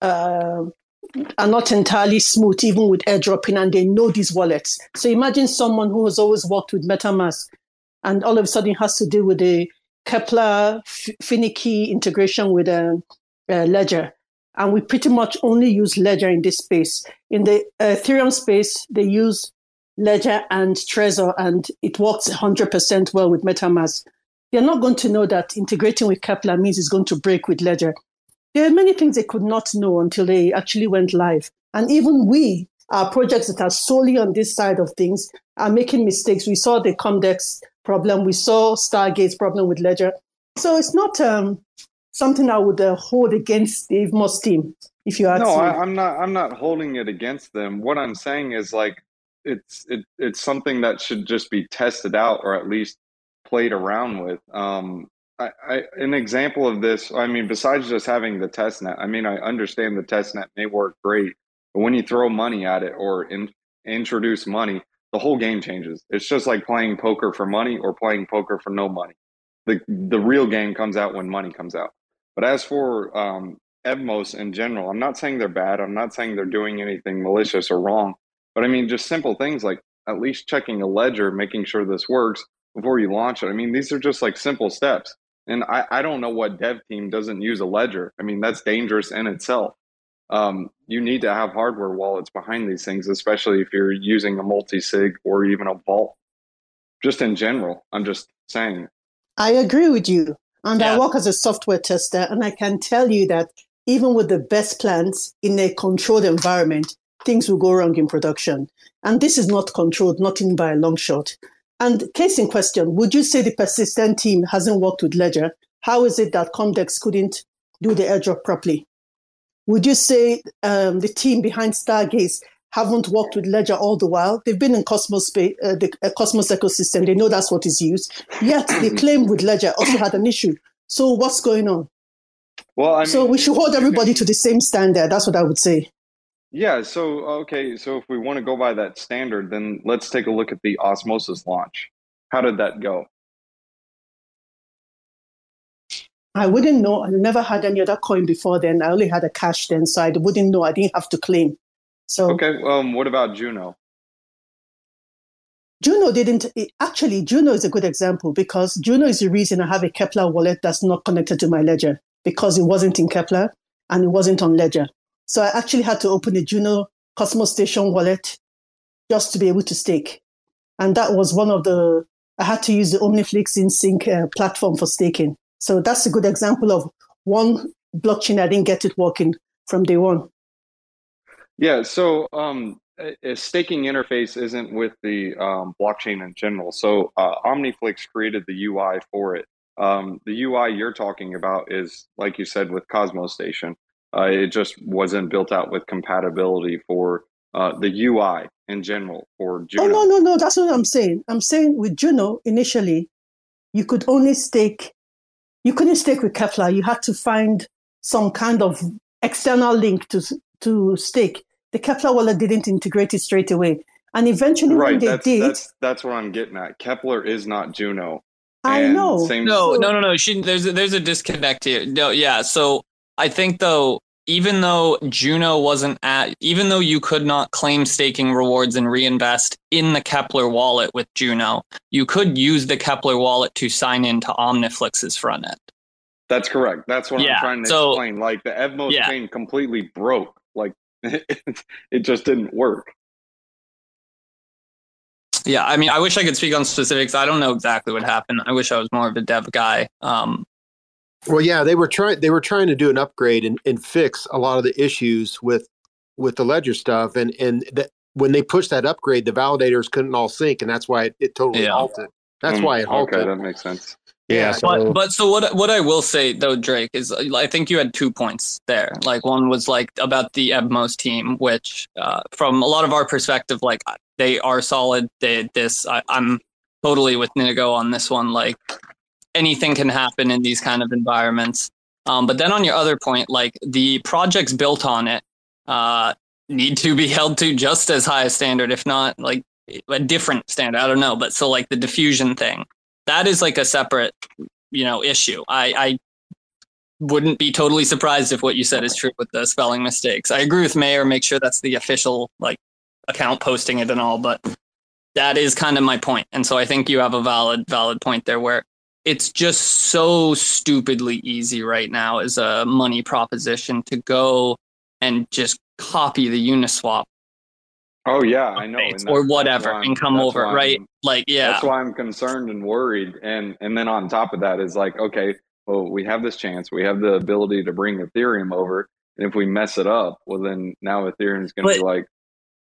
uh, are not entirely smooth, even with airdropping, and they know these wallets. So imagine someone who has always worked with MetaMask and all of a sudden has to deal with a Kepler f- finicky integration with a, a Ledger. And we pretty much only use Ledger in this space. In the Ethereum space, they use Ledger and Trezor, and it works one hundred percent well with MetaMask. They're not going to know that integrating with Kepler means it's going to break with Ledger. There are many things they could not know until they actually went live. And even we, our projects that are solely on this side of things, are making mistakes. We saw the Comdex problem. We saw Stargaze problem with Ledger. So it's not um, something I would uh, hold against the Evmos team, if you ask no, me. No, I'm not, I'm not holding it against them. What I'm saying is, like, it's it, it's something that should just be tested out, or at least played around with. Um, I, I, an example of this, I mean, besides just having the test net, I mean, I understand the test net may work great, but when you throw money at it or in, introduce money, the whole game changes. It's just like playing poker for money or playing poker for no money. The the real game comes out when money comes out. But as for um, Evmos in general, I'm not saying they're bad. I'm not saying they're doing anything malicious or wrong. But I mean, just simple things like at least checking a ledger, making sure this works before you launch it. I mean, these are just like simple steps. And I, I don't know what dev team doesn't use a ledger. I mean, that's dangerous in itself. Um, you need to have hardware wallets behind these things, especially if you're using a multi-sig or even a vault. Just in general, I'm just saying. I agree with you. And yeah. I work as a software tester, and I can tell you that even with the best plans in a controlled environment, things will go wrong in production. And this is not controlled, not even by a long shot. And case in question, would you say the persistent team hasn't worked with Ledger? How is it that Comdex couldn't do the airdrop properly? Would you say um, the team behind Stargaze haven't worked with Ledger all the while? They've been in Cosmos space, uh, the uh, Cosmos ecosystem. They know that's what is used. Yet they claim with Ledger also had an issue. So what's going on? Well, I mean, so we should hold everybody to the same standard. That's what I would say. Yeah, so, okay, so if we want to go by that standard, then let's take a look at the Osmosis launch. How did that go? I wouldn't know. I never had any other coin before then. I only had a cash then, so I wouldn't know. I didn't have to claim. So okay, um, what about Juno? Juno didn't. Actually, Juno is a good example because Juno is the reason I have a Kepler wallet that's not connected to my Ledger because it wasn't in Kepler and it wasn't on Ledger. So I actually had to open a Juno Cosmos Station wallet just to be able to stake. And that was one of the, I had to use the Omniflix InSync uh, platform for staking. So that's a good example of one blockchain I didn't get it working from day one. Yeah, so um, a staking interface isn't with the um, blockchain in general. So uh, Omniflix created the U I for it. Um, the U I you're talking about is, like you said, with Cosmos Station. Uh, it just wasn't built out with compatibility for uh, the U I in general for Juno. Oh, no, no, no. That's what I'm saying. I'm saying with Juno, initially, you could only stake, you couldn't stake with Kepler. You had to find some kind of external link to to stake. The Kepler wallet didn't integrate it straight away. And eventually right, when they that's, did... That's, that's what I'm getting at. Kepler is not Juno. I know. Same- no, no, no, no. She, there's, a, there's a disconnect here. No, yeah, so... I think, though, even though Juno wasn't at, even though you could not claim staking rewards and reinvest in the Kepler wallet with Juno, you could use the Kepler wallet to sign into Omniflix's front end. That's correct. That's what yeah. I'm trying to so, explain. Like, the Evmos yeah. chain completely broke. Like, it, it just didn't work. Yeah, I mean, I wish I could speak on specifics. I don't know exactly what happened. I wish I was more of a dev guy. Um Well, yeah, they were trying. They were trying to do an upgrade and, and fix a lot of the issues with with the Ledger stuff. And and th- when they pushed that upgrade, the validators couldn't all sync, and that's why it, it totally yeah. halted. That's mm, why it halted. Okay, that makes sense. Yeah. yeah so. But, but so what? What I will say though, Drake, is I think you had two points there. Like one was like about the Evmos team, which uh, from a lot of our perspective, like they are solid. They this I, I'm totally with Nigo on this one. Like. Anything can happen in these kind of environments. Um, but then on your other point, like the projects built on it uh, need to be held to just as high a standard, if not like a different standard. I don't know. But so like the diffusion thing, that is like a separate, you know, issue. I, I wouldn't be totally surprised if what you said is true with the spelling mistakes. I agree with Mayor. Make sure that's the official like account posting it and all, but that is kind of my point. And so I think you have a valid, valid point there where it's just so stupidly easy right now as a money proposition to go and just copy the Uniswap. Oh yeah, I know. Or whatever, and come over, right? Like, yeah. That's why I'm concerned and worried. And and then on top of that is like, okay, well, we have this chance. We have the ability to bring Ethereum over. And if we mess it up, well, then now Ethereum is going to be like.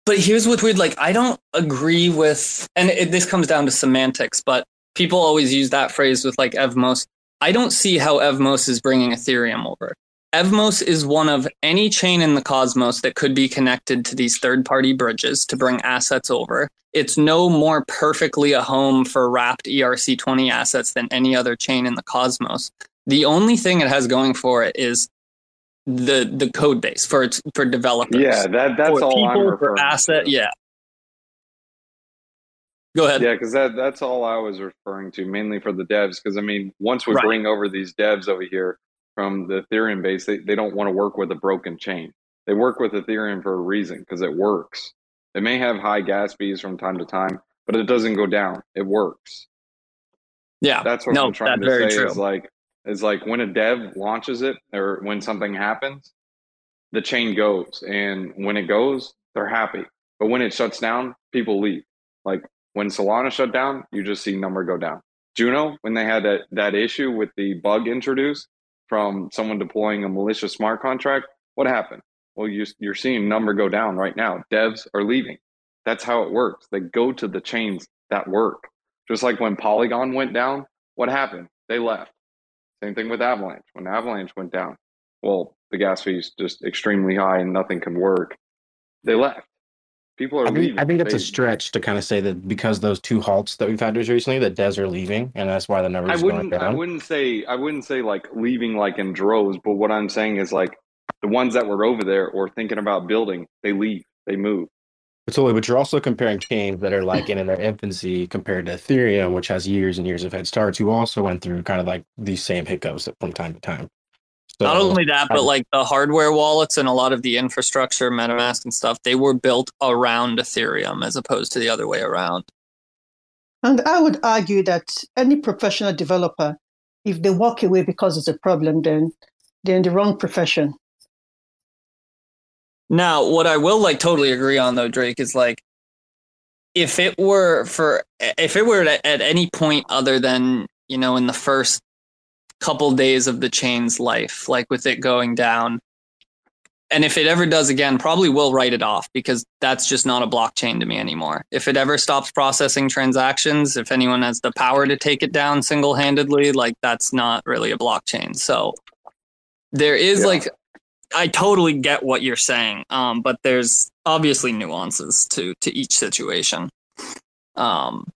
But here's what's weird. Like, I don't agree with, and it, this comes down to semantics, but people always use that phrase with like Evmos. I don't see how Evmos is bringing Ethereum over. Evmos is one of any chain in the Cosmos that could be connected to these third-party bridges to bring assets over. It's no more perfectly a home for wrapped E R C twenty assets than any other chain in the Cosmos. The only thing it has going for it is the the code base for its for developers. Yeah, that that's for all people, I'm referring for asset, to. Yeah. Go ahead. Yeah, because that that's all I was referring to, mainly for the devs. Because I mean, once we right. bring over these devs over here from the Ethereum base, they, they don't want to work with a broken chain. They work with Ethereum for a reason, because it works. It may have high gas fees from time to time, but it doesn't go down. It works. Yeah. That's what no, I'm trying to say. True. Is like, is like when a dev launches it or when something happens, the chain goes. And when it goes, they're happy. But when it shuts down, people leave. Like when Solana shut down, you just see number go down. Juno, when they had that, that issue with the bug introduced, from someone deploying a malicious smart contract, what happened? Well, you, you're seeing number go down right now. Devs are leaving. That's how it works. They go to the chains that work. Just like when Polygon went down, what happened? They left. Same thing with Avalanche. When Avalanche went down, well, the gas fees just extremely high and nothing can work. They left. People are I leaving. Think, I think that's they, a stretch to kind of say that because those two halts that we've had just recently, that devs are leaving, and that's why the numbers are going down. I wouldn't say I wouldn't say like leaving like in droves, but what I'm saying is like the ones that were over there or thinking about building, they leave, they move. Totally, but you're also comparing chains that are like in, in their infancy compared to Ethereum, which has years and years of head starts, who also went through kind of like these same hiccups from time to time. So, not only that, but like the hardware wallets and a lot of the infrastructure, MetaMask and stuff, they were built around Ethereum as opposed to the other way around. And I would argue that any professional developer, if they walk away because it's a problem, then they're in the wrong profession. Now, what I will like totally agree on, though, Drake, is like, if it were for if it were at, at any point other than, you know, in the first couple days of the chain's life, like with it going down, and if it ever does again, probably will write it off, because that's just not a blockchain to me anymore. If it ever stops processing transactions, if anyone has the power to take it down single-handedly, like that's not really a blockchain. So there is yeah. like I totally get what you're saying, um but there's obviously nuances to to each situation. um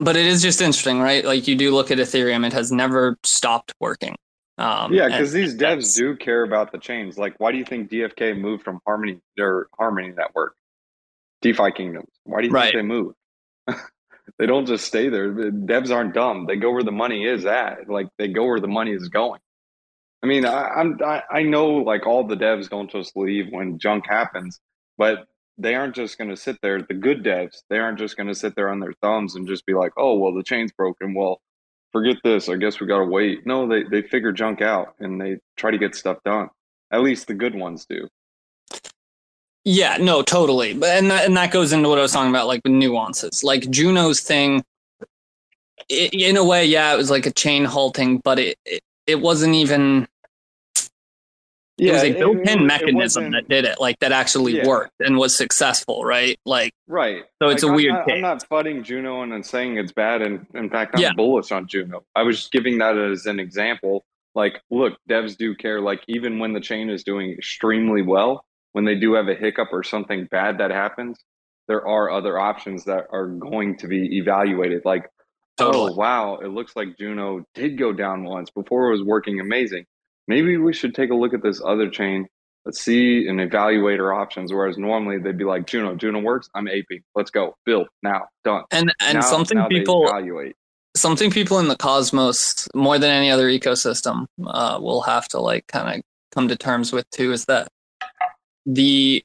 But it is just interesting, right? Like you do look at Ethereum, it has never stopped working. Um, yeah, because these devs do care about the chains. Like, why do you think D F K moved from Harmony their Harmony Network, DeFi Kingdoms? Why do you right. think they moved? They don't just stay there. The devs aren't dumb. They go where the money is at. Like they go where the money is going. I mean, I, I'm I, I know like all the devs don't just leave when junk happens, but they aren't just going to sit there. The good devs, they aren't just going to sit there on their thumbs and just be like, oh, well, the chain's broken. Well, forget this. I guess we got to wait. No, they, they figure junk out and they try to get stuff done. At least the good ones do. Yeah, no, totally. But and that, and that goes into what I was talking about, like the nuances, like Juno's thing. It, in a way, yeah, it was like a chain halting, but it, it, it wasn't even... It yeah, was a built-in it, mechanism it that did it, like that actually yeah. worked and was successful, right? Like, right. So it's like, a weird I'm not, case. I'm not fighting Juno and I'm saying it's bad. And in fact, I'm yeah. bullish on Juno. I was just giving that as an example. Like, look, devs do care. Like, even when the chain is doing extremely well, when they do have a hiccup or something bad that happens, there are other options that are going to be evaluated. Like, totally. Oh, wow, it looks like Juno did go down once. Before it was working amazing. Maybe we should take a look at this other chain. Let's see and evaluate our options. Whereas normally they'd be like, Juno, Juno works. I'm aping. Let's go. Build now. Done. And and now, something now people evaluate. something people in the Cosmos more than any other ecosystem uh, will have to like kind of come to terms with too is that the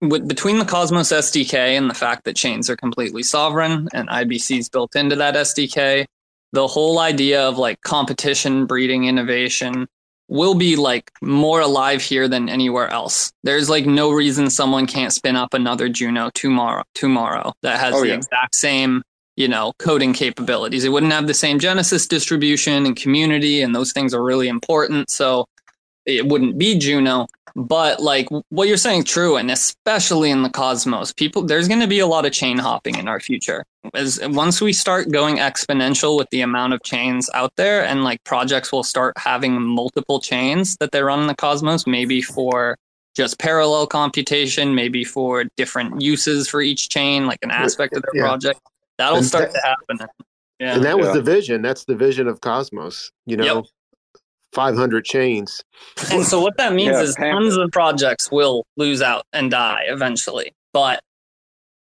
with, between the Cosmos S D K and the fact that chains are completely sovereign and I B Cs built into that S D K, the whole idea of like competition breeding innovation will be like more alive here than anywhere else. There's like no reason someone can't spin up another Juno tomorrow tomorrow that has oh, the yeah. exact same, you know, coding capabilities. It wouldn't have the same Genesis distribution and community, and those things are really important. So it wouldn't be Juno. But like what you're saying, true, and especially in the Cosmos, people, there's going to be a lot of chain hopping in our future. As once we start going exponential with the amount of chains out there, and like projects will start having multiple chains that they run in the Cosmos, maybe for just parallel computation, maybe for different uses for each chain, like an aspect of their yeah. project, that'll and start that, to happen. Yeah, and that was yeah. the vision. That's the vision of Cosmos. You know. Yep. five hundred chains. And so what that means yeah, is pam- tons of projects will lose out and die eventually. But,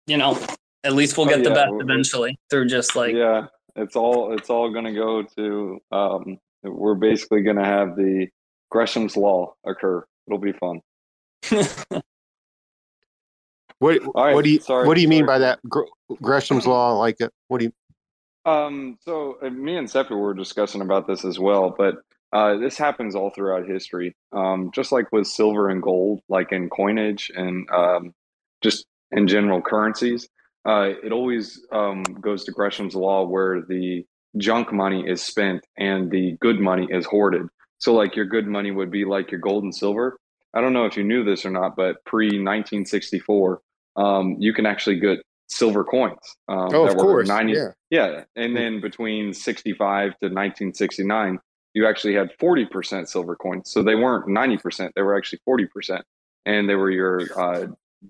you know, at least we'll get oh, yeah. the best eventually through just like... Yeah, it's all it's all going to go to... Um, we're basically going to have the Gresham's Law occur. It'll be fun. what, right, what do you, sorry, what do you mean by that? Gr- Gresham's Law, like, what do you... Um, so uh, me and Sefi were discussing about this as well, but Uh, this happens all throughout history, um, just like with silver and gold, like in coinage and um, just in general currencies. Uh, it always um, goes to Gresham's Law, where the junk money is spent and the good money is hoarded. So like your good money would be like your gold and silver. I don't know if you knew this or not, but pre nineteen sixty-four, um, you can actually get silver coins. Um, oh, that of were course. ninety yeah. yeah. And then between sixty-five to nineteen sixty-nine, you actually had forty percent silver coins. So they weren't ninety percent, they were actually forty percent. And they were your, uh,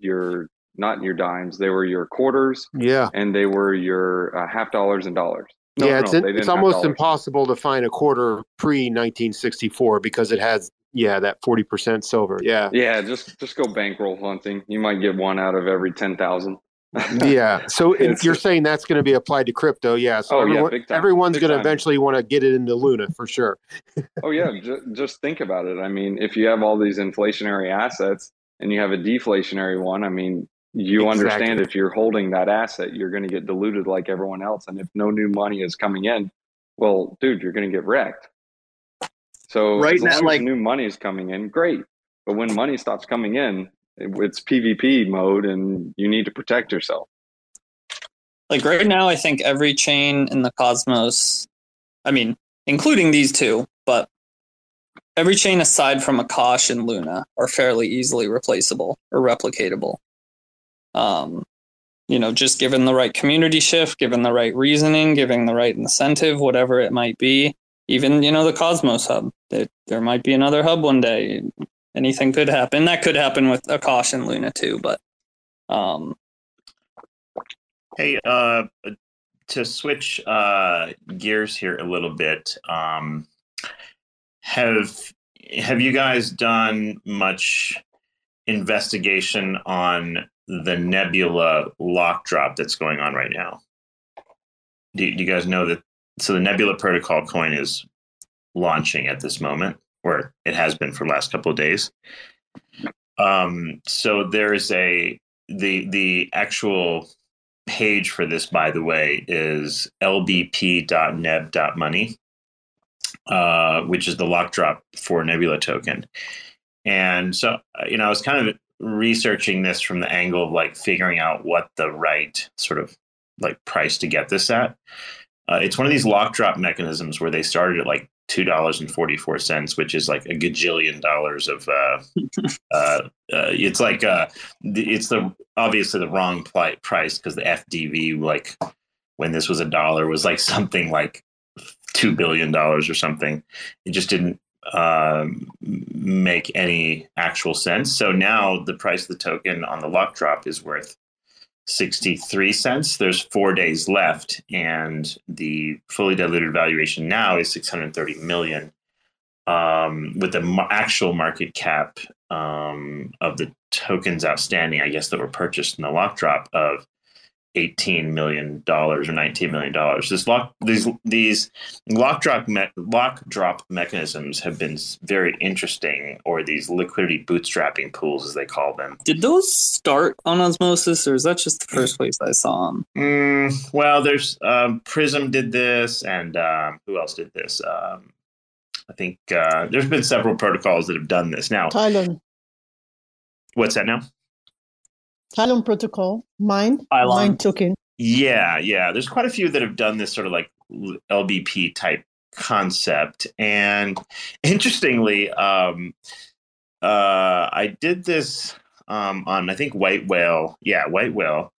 your not your dimes, they were your quarters. Yeah. And they were your uh, half dollars and dollars. No, yeah, no, it's, no, in, it's almost impossible to find a quarter pre nineteen sixty-four because it has, yeah, that forty percent silver. Yeah. Yeah, just, just go bankroll hunting. You might get one out of every ten thousand. yeah. So if you're saying that's going to be applied to crypto. Yeah. So oh, everyone, yeah, everyone's going to eventually want to get it into Luna for sure. oh, yeah. J- just think about it. I mean, if you have all these inflationary assets and you have a deflationary one, I mean, you exactly. understand if you're holding that asset, you're going to get diluted like everyone else. And if no new money is coming in, well, dude, you're going to get wrecked. So right now, like new money is coming in. Great. But when money stops coming in, it's P V P mode and you need to protect yourself. Like right now, I think every chain in the Cosmos, I mean, including these two, but every chain aside from Akash and Luna are fairly easily replaceable or replicatable. Um, you know, just given the right community shift, given the right reasoning, given the right incentive, whatever it might be, even, you know, the Cosmos hub, there, there might be another hub one day. Anything could happen. That could happen with Akash and Luna too, but um hey uh to switch uh gears here a little bit, um have have you guys done much investigation on the Nebula lock drop that's going on right now? Do, do you guys know that so the Nebula protocol coin is launching at this moment, or it has been for the last couple of days. Um, so there is a, the the actual page for this, by the way, is l b p dot neb dot money, uh, which is the lock drop for Nebula token. And so, you know, I was kind of researching this from the angle of like figuring out what the right sort of like price to get this at. Uh, it's one of these lock drop mechanisms where they started at like two dollars and forty-four cents, which is like a gajillion dollars of uh, uh, uh, it's like uh, it's the obviously the wrong pl- price because the F D V, like when this was a dollar, was like something like two billion dollars or something. It just didn't uh, make any actual sense. So now the price of the token on the lock drop is worth sixty-three cents. There's four days left, and the fully diluted valuation now is six hundred thirty million, um, with the m- actual market cap um, of the tokens outstanding, I guess, that were purchased in the lock drop of eighteen million dollars or nineteen million dollars. This lock, these these lock drop me, lock drop mechanisms have been very interesting, or these liquidity bootstrapping pools, as they call them. Did those start on Osmosis, or is that just the first place I saw them? Mm, well, there's um, Prism did this, and um, who else did this? Um, I think uh, there's been several protocols that have done this. Now, Thailand. What's that now? Thylon protocol, mine, Thylon. mine token. Yeah, yeah. There's quite a few that have done this sort of like L B P type concept. And interestingly, um, uh, I did this um, on, I think, White Whale. Yeah, White Whale.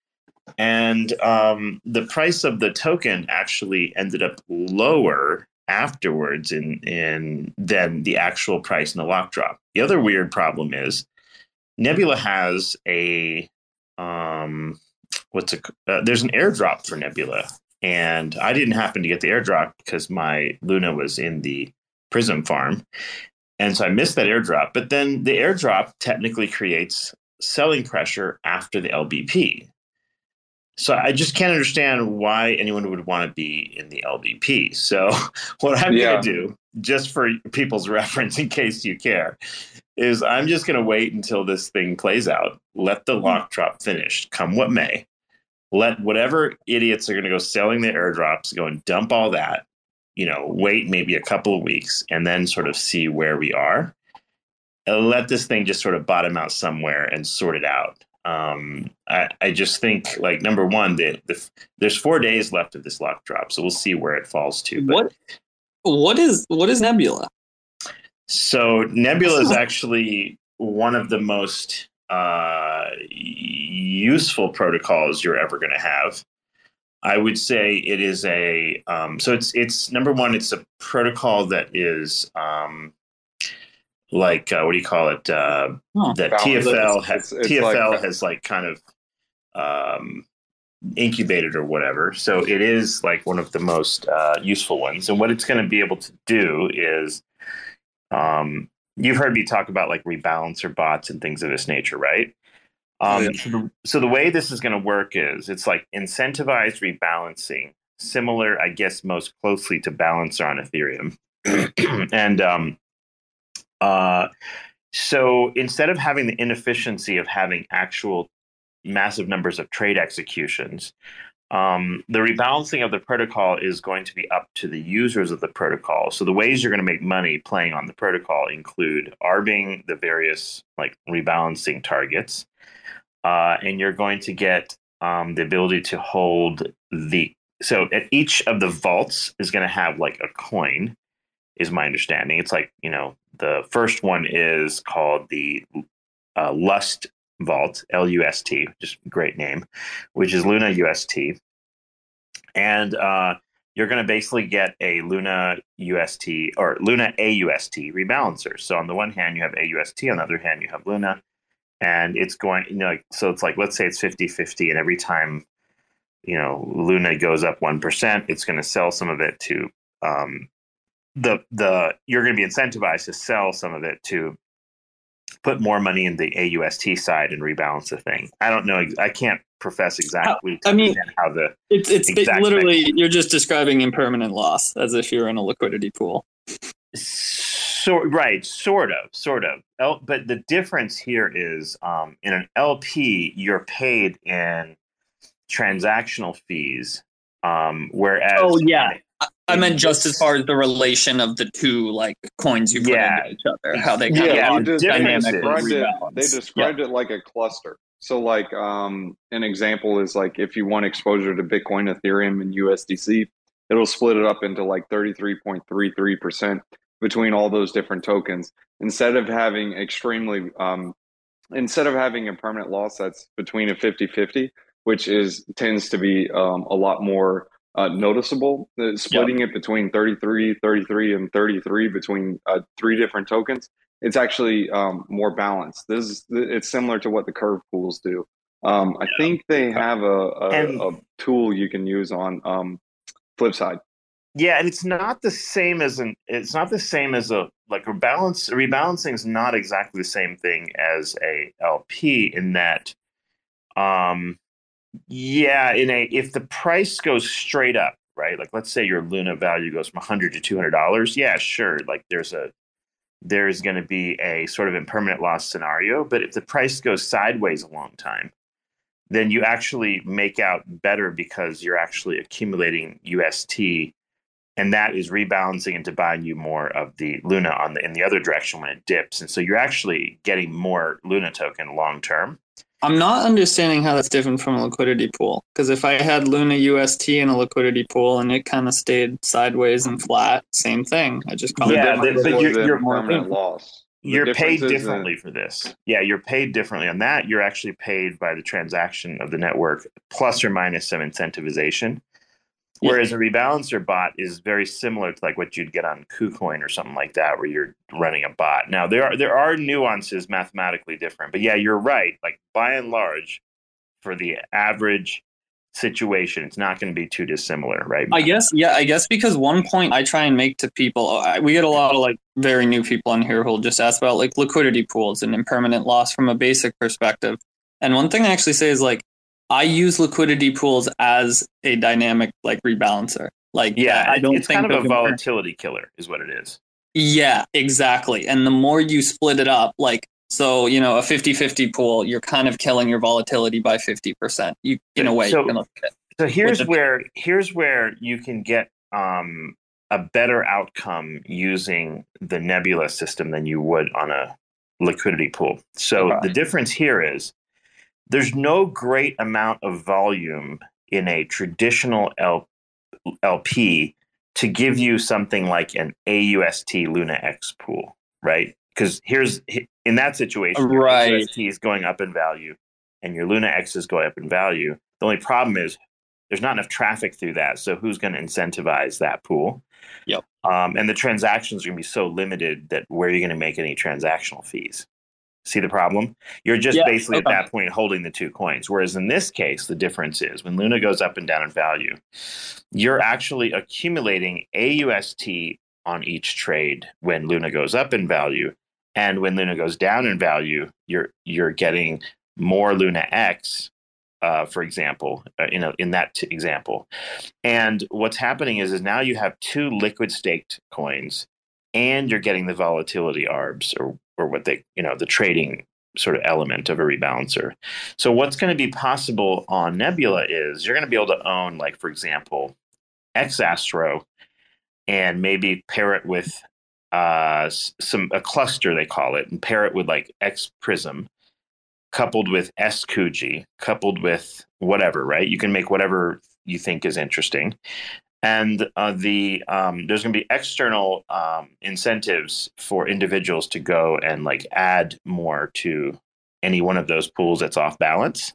And um, the price of the token actually ended up lower afterwards in, in than the actual price in the lock drop. The other weird problem is Nebula has a um, what's a uh, there's an airdrop for Nebula, and I didn't happen to get the airdrop because my Luna was in the Prism farm, and so I missed that airdrop. But then the airdrop technically creates selling pressure after the L B P, so I just can't understand why anyone would want to be in the L B P. So what I'm yeah. gonna do, just for people's reference in case you care, is I'm just going to wait until this thing plays out. Let the lock drop finish, come what may. Let whatever idiots are going to go selling the airdrops, go and dump all that, you know, wait maybe a couple of weeks and then sort of see where we are. And let this thing just sort of bottom out somewhere and sort it out. Um, I, I just think, like, number one, the, the, there's four days left of this lock drop, so we'll see where it falls to. But what, what is what is Nebula? So Nebula is actually one of the most uh, useful protocols you're ever going to have. I would say it is a um, so it's it's number one. It's a protocol that is um, like uh, what do you call it? Uh, oh, that T F L has it's, it's T F L like, has like kind of um, incubated or whatever. So it is like one of the most uh, useful ones. And what it's going to be able to do is, Um, you've heard me talk about like rebalancer bots and things of this nature, right? Um, yeah. so, the, so the way this is going to work is it's like incentivized rebalancing, similar, I guess, most closely to Balancer on Ethereum. and um, uh, so instead of having the inefficiency of having actual massive numbers of trade executions, Um, the rebalancing of the protocol is going to be up to the users of the protocol. So the ways you're going to make money playing on the protocol include arbing the various like rebalancing targets, uh, and you're going to get um, the ability to hold the. So at each of the vaults is going to have like a coin, is my understanding. It's like, you know, the first one is called the uh, Lust Vault, L U S T, just great name, which is Luna U S T. And uh, you're going to basically get a Luna U S T or Luna A U S T rebalancer. So on the one hand, you have A U S T. On the other hand, you have Luna. And it's going, you know, so it's like, let's say it's fifty-fifty. And every time, you know, Luna goes up one percent, it's going to sell some of it to um, the, the, you're going to be incentivized to sell some of it to put more money in the A U S T side and rebalance the thing. I don't know. I can't profess exactly how, to I mean, understand how the it's it's exact literally mechanism. You're just describing impermanent loss as if you're in a liquidity pool. So right, sort of, sort of. L, but the difference here is um, in an L P, you're paid in transactional fees, um, whereas oh yeah. In, I meant just as far as the relation of the two like coins you put yeah. into each other, how they kind yeah, of just dynamic described it, They described yeah. it like a cluster. So like um, an example is like if you want exposure to Bitcoin, Ethereum, and U S D C, it'll split it up into like thirty-three point three three percent between all those different tokens. Instead of having extremely, um, instead of having a permanent loss that's between a fifty-fifty, which is tends to be um, a lot more Uh, noticeable, uh, splitting yep. it between thirty-three, thirty-three, and thirty-three between uh, three different tokens, it's actually um, more balanced. This is, it's similar to what the Curve pools do. Um, I yeah. think they have a, a, and, a tool you can use on um, Flipside. Yeah, and it's not the same as an. It's not the same as a like rebalance. Rebalancing is not exactly the same thing as a L P in that. Um, Yeah, in a if the price goes straight up, right? Like, let's say your Luna value goes from one hundred dollars to two hundred dollars. Yeah, sure. Like, there's a there is going to be a sort of impermanent loss scenario. But if the price goes sideways a long time, then you actually make out better because you're actually accumulating U S T, and that is rebalancing into buying you more of the Luna on the in the other direction when it dips. And so you're actually getting more Luna token long term. I'm not understanding how that's different from a liquidity pool, because if I had Luna U S T in a liquidity pool and it kind of stayed sideways and flat, same thing. I just call yeah, it. Yeah, but you're, you're permanent loss. You're paid differently for this. Yeah, you're paid differently on that. You're actually paid by the transaction of the network plus or minus some incentivization. Whereas yeah. a rebalancer bot is very similar to like what you'd get on KuCoin or something like that, where you're running a bot. Now there are there are nuances mathematically different, but yeah, you're right. Like by and large, for the average situation, it's not going to be too dissimilar, right? I guess, yeah, I guess because one point I try and make to people, we get a lot of like very new people on here who'll just ask about like liquidity pools and impermanent loss from a basic perspective. And one thing I actually say is like, I use liquidity pools as a dynamic like rebalancer. Like, yeah, I don't it's think kind of a volatility killer is what it is. Yeah, exactly. And the more you split it up, like, so, you know, a fifty-fifty pool, you're kind of killing your volatility by fifty percent. You, in a way, so, you can look at it. So here's where here's where you can get um, a better outcome using the Nebula system than you would on a liquidity pool. So okay. The difference here is there's no great amount of volume in a traditional L P to give you something like an A U S T Luna X pool, right? Because here's in that situation, right. Your U S T is going up in value and your Luna X is going up in value. The only problem is there's not enough traffic through that. So who's going to incentivize that pool? Yep. Um, and the transactions are going to be so limited that where are you going to make any transactional fees? See the problem? You're just yeah, basically okay. at that point holding the two coins. Whereas in this case, the difference is when Luna goes up and down in value, you're actually accumulating A U S T on each trade when Luna goes up in value. And when Luna goes down in value, you're you're getting more Luna X, uh, for example, uh, in a, in that t- example. And what's happening is, is now you have two liquid staked coins, and you're getting the volatility arbs or or what they you know the trading sort of element of a rebalancer. So what's going to be possible on Nebula is you're going to be able to own, like for example, X Astro, and maybe pair it with uh some a cluster they call it, and pair it with like X Prism coupled with S Kuji coupled with whatever, right? You can make whatever you think is interesting, and uh, the um there's going to be external um incentives for individuals to go and like add more to any one of those pools that's off balance,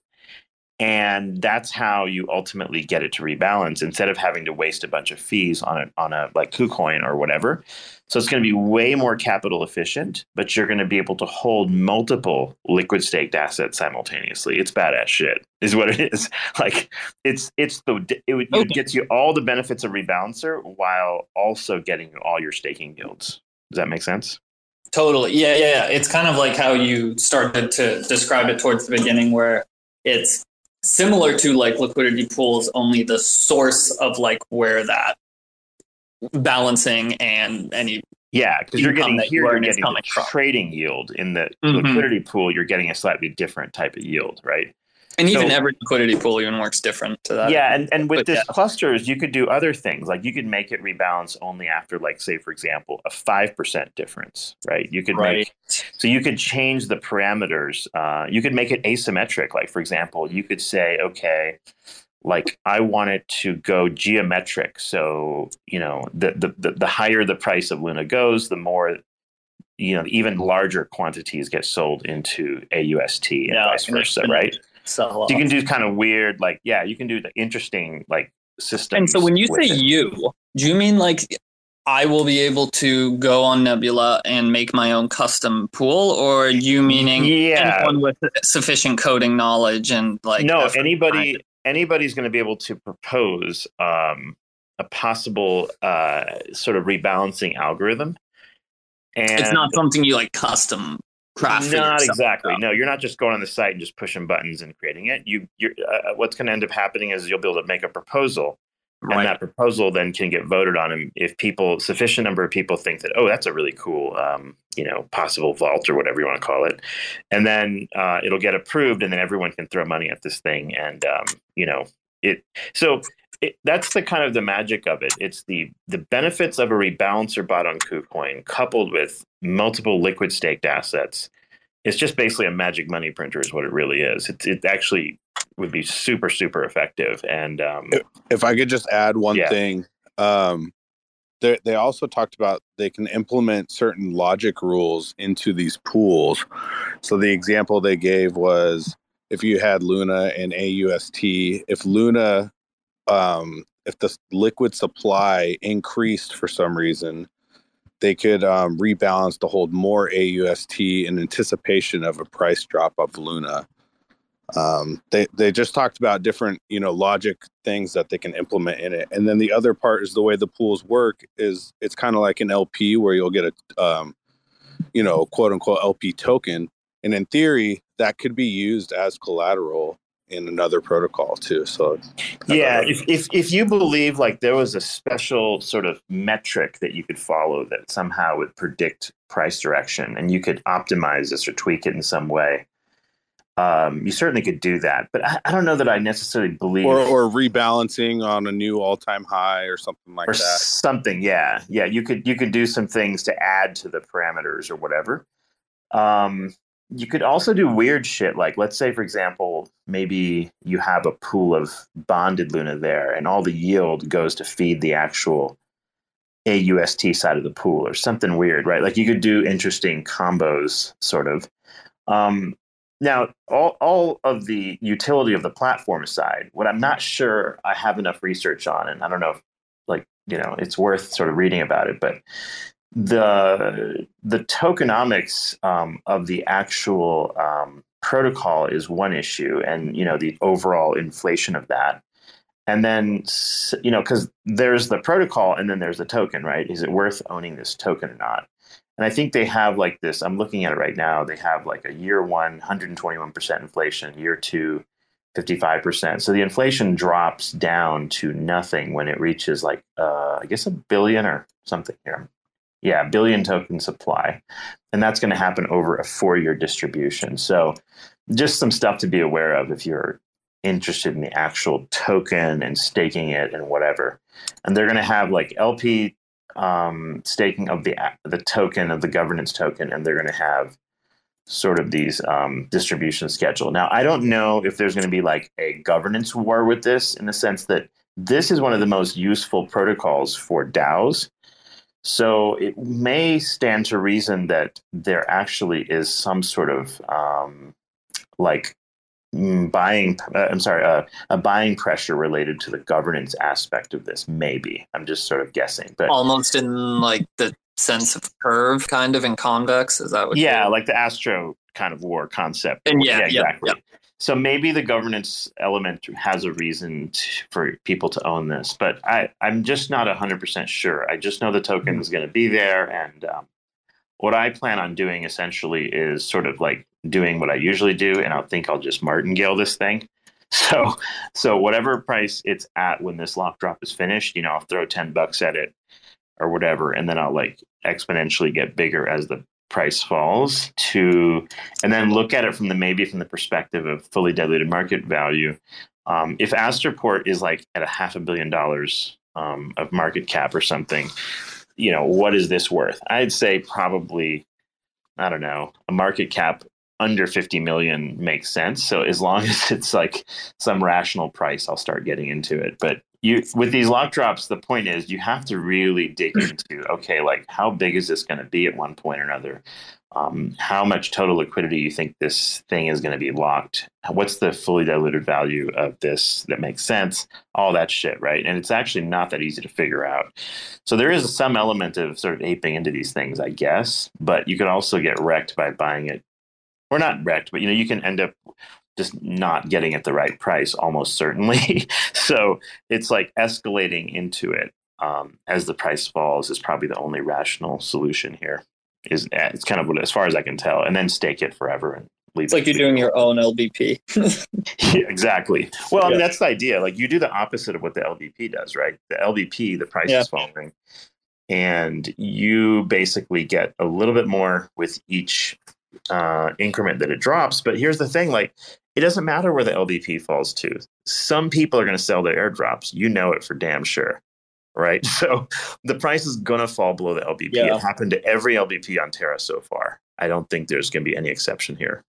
and that's how you ultimately get it to rebalance instead of having to waste a bunch of fees on a, on a like KuCoin or whatever. So it's going to be way more capital efficient, but you're going to be able to hold multiple liquid staked assets simultaneously. It's badass shit, is what it is. Like it's it's the it, it okay. gets you all the benefits of rebalancer while also getting all your staking yields. Does that make sense? Totally. Yeah, yeah, yeah. It's kind of like how you started to describe it towards the beginning, where it's similar to like liquidity pools, only the source of like where that balancing and any yeah because you're getting here you're getting the trading yield. In the mm-hmm. liquidity pool, you're getting a slightly different type of yield, right? And so, even every liquidity pool even works different to that. Yeah, and, and with but, this yeah. clusters, you could do other things. Like you could make it rebalance only after, like, say, for example, a five percent difference, right? You could right. make so you could change the parameters. Uh, you could make it asymmetric. Like, for example, you could say, okay, like I want it to go geometric. So, you know, the the the, the higher the price of Luna goes, the more, you know, even larger quantities get sold into A U S T and yeah, vice versa, right? So, so you can do kind of weird, like, yeah, you can do the interesting, like, systems. And so when you say it. you, do you mean, like, I will be able to go on Nebula and make my own custom pool? Or you meaning yeah. anyone with sufficient coding knowledge and, like... No, anybody anybody's going to be able to propose um, a possible uh, sort of rebalancing algorithm. And it's not something you, like, custom... profit. Not exactly. No, you're not just going on the site and just pushing buttons and creating it. You, you're, uh, what's going to end up happening is you'll be able to make a proposal, right. And that proposal then can get voted on. And if people, sufficient number of people think that, oh, that's a really cool, um, you know, possible vault or whatever you want to call it, and then uh, it'll get approved, and then everyone can throw money at this thing, and um, you know, it. So. It, that's the kind of the magic of it. It's the the benefits of a rebalancer bot on KuCoin coupled with multiple liquid staked assets. It's just basically a magic money printer is what it really is. It, it actually would be super, super effective. And um, if, if I could just add one yeah. thing, um, they they also talked about they can implement certain logic rules into these pools. So the example they gave was if you had Luna and A U S T, if Luna Um, if the liquid supply increased for some reason, they could um, rebalance to hold more A U S T in anticipation of a price drop of Luna. Um, they they just talked about different, you know, logic things that they can implement in it. And then the other part is the way the pools work is it's kind of like an L P where you'll get a, um, you know, quote unquote L P token. And in theory, that could be used as collateral in another protocol too. So yeah, if, if if you believe like there was a special sort of metric that you could follow that somehow would predict price direction and you could optimize this or tweak it in some way, um, you certainly could do that. But I, I don't know that I necessarily believe or, or rebalancing on a new all-time high or something like or that. Or something, yeah. Yeah, you could you could do some things to add to the parameters or whatever. Um You could also do weird shit. Like, let's say, for example, maybe you have a pool of bonded Luna there and all the yield goes to feed the actual A U S T side of the pool or something weird, right? Like you could do interesting combos sort of. Um, now, all, all of the utility of the platform aside, what I'm not sure I have enough research on, and I don't know if like, you know, it's worth sort of reading about it, but The the tokenomics um, of the actual um, protocol is one issue, and you know the overall inflation of that, and then you know because there's the protocol and then there's the token, right? Is it worth owning this token or not? And I think they have like this. I'm looking at it right now. They have like a year one, one hundred twenty-one percent inflation. Year two, fifty-five percent. So the inflation drops down to nothing when it reaches like uh, I guess a billion or something here. Yeah, billion token supply. And that's going to happen over a four-year distribution. So just some stuff to be aware of if you're interested in the actual token and staking it and whatever. And they're going to have like L P um, staking of the the token, of the governance token, and they're going to have sort of these um, distribution schedule. Now, I don't know if there's going to be like a governance war with this in the sense that this is one of the most useful protocols for DAOs. So it may stand to reason that there actually is some sort of um, like buying, uh, I'm sorry, uh, a buying pressure related to the governance aspect of this. Maybe I'm just sort of guessing, but almost in like the sense of Curve kind of in Comdex. Is that what? Yeah. Like the Astro kind of war concept. And yeah, yeah, yeah exactly. Yeah. So maybe the governance element has a reason to, for people to own this, but I, I'm just not one hundred percent sure. I just know the token is going to be there. And um, what I plan on doing essentially is sort of like doing what I usually do, and I think I'll just martingale this thing. So so whatever price it's at when this lock drop is finished, you know, I'll throw ten bucks at it or whatever, and then I'll like exponentially get bigger as the price falls to, and then look at it from the maybe from the perspective of fully diluted market value. Um, if Astroport is like at a half a billion dollars um, of market cap or something, you know, what is this worth? I'd say probably, I don't know, a market cap under fifty million makes sense. So as long as it's like some rational price, I'll start getting into it. But you with these lock drops, the point is you have to really dig into, okay, like how big is this going to be at one point or another? Um, how much total liquidity you think this thing is going to be locked? What's the fully diluted value of this that makes sense? All that shit, right? And it's actually not that easy to figure out. So there is some element of sort of aping into these things, I guess, but you can also get wrecked by buying it. Or not wrecked, but you know, you can end up just not getting at the right price almost certainly. So it's like escalating into it um, as the price falls is probably the only rational solution here. is it's kind of what, as far as I can tell, and then stake it forever and leave. It's like you're doing your own L V P. Yeah, exactly. Well, yeah. I mean, that's the idea. Like you do the opposite of what the L V P does, right? The L V P, the price yeah. is falling, and you basically get a little bit more with each uh, increment that it drops. But here's the thing: like it doesn't matter where the L V P falls to. Some people are going to sell their airdrops. You know it for damn sure. Right. So the price is going to fall below the L V P. Yeah. It happened to every L V P on Terra so far. I don't think there's going to be any exception here.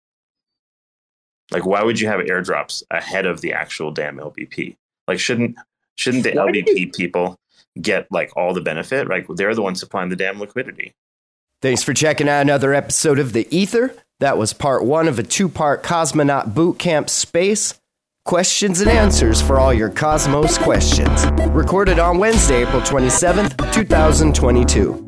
Like, why would you have airdrops ahead of the actual damn L V P? Like, shouldn't shouldn't the L V P people get like all the benefit? Like, they're the ones supplying the damn liquidity. Thanks for checking out another episode of The Ether. That was part one of a two-part Cosmonaut Bootcamp Space. Questions and answers for all your Cosmos questions. Recorded on Wednesday, April twenty-seventh, two thousand twenty-two.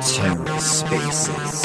Terra Spaces.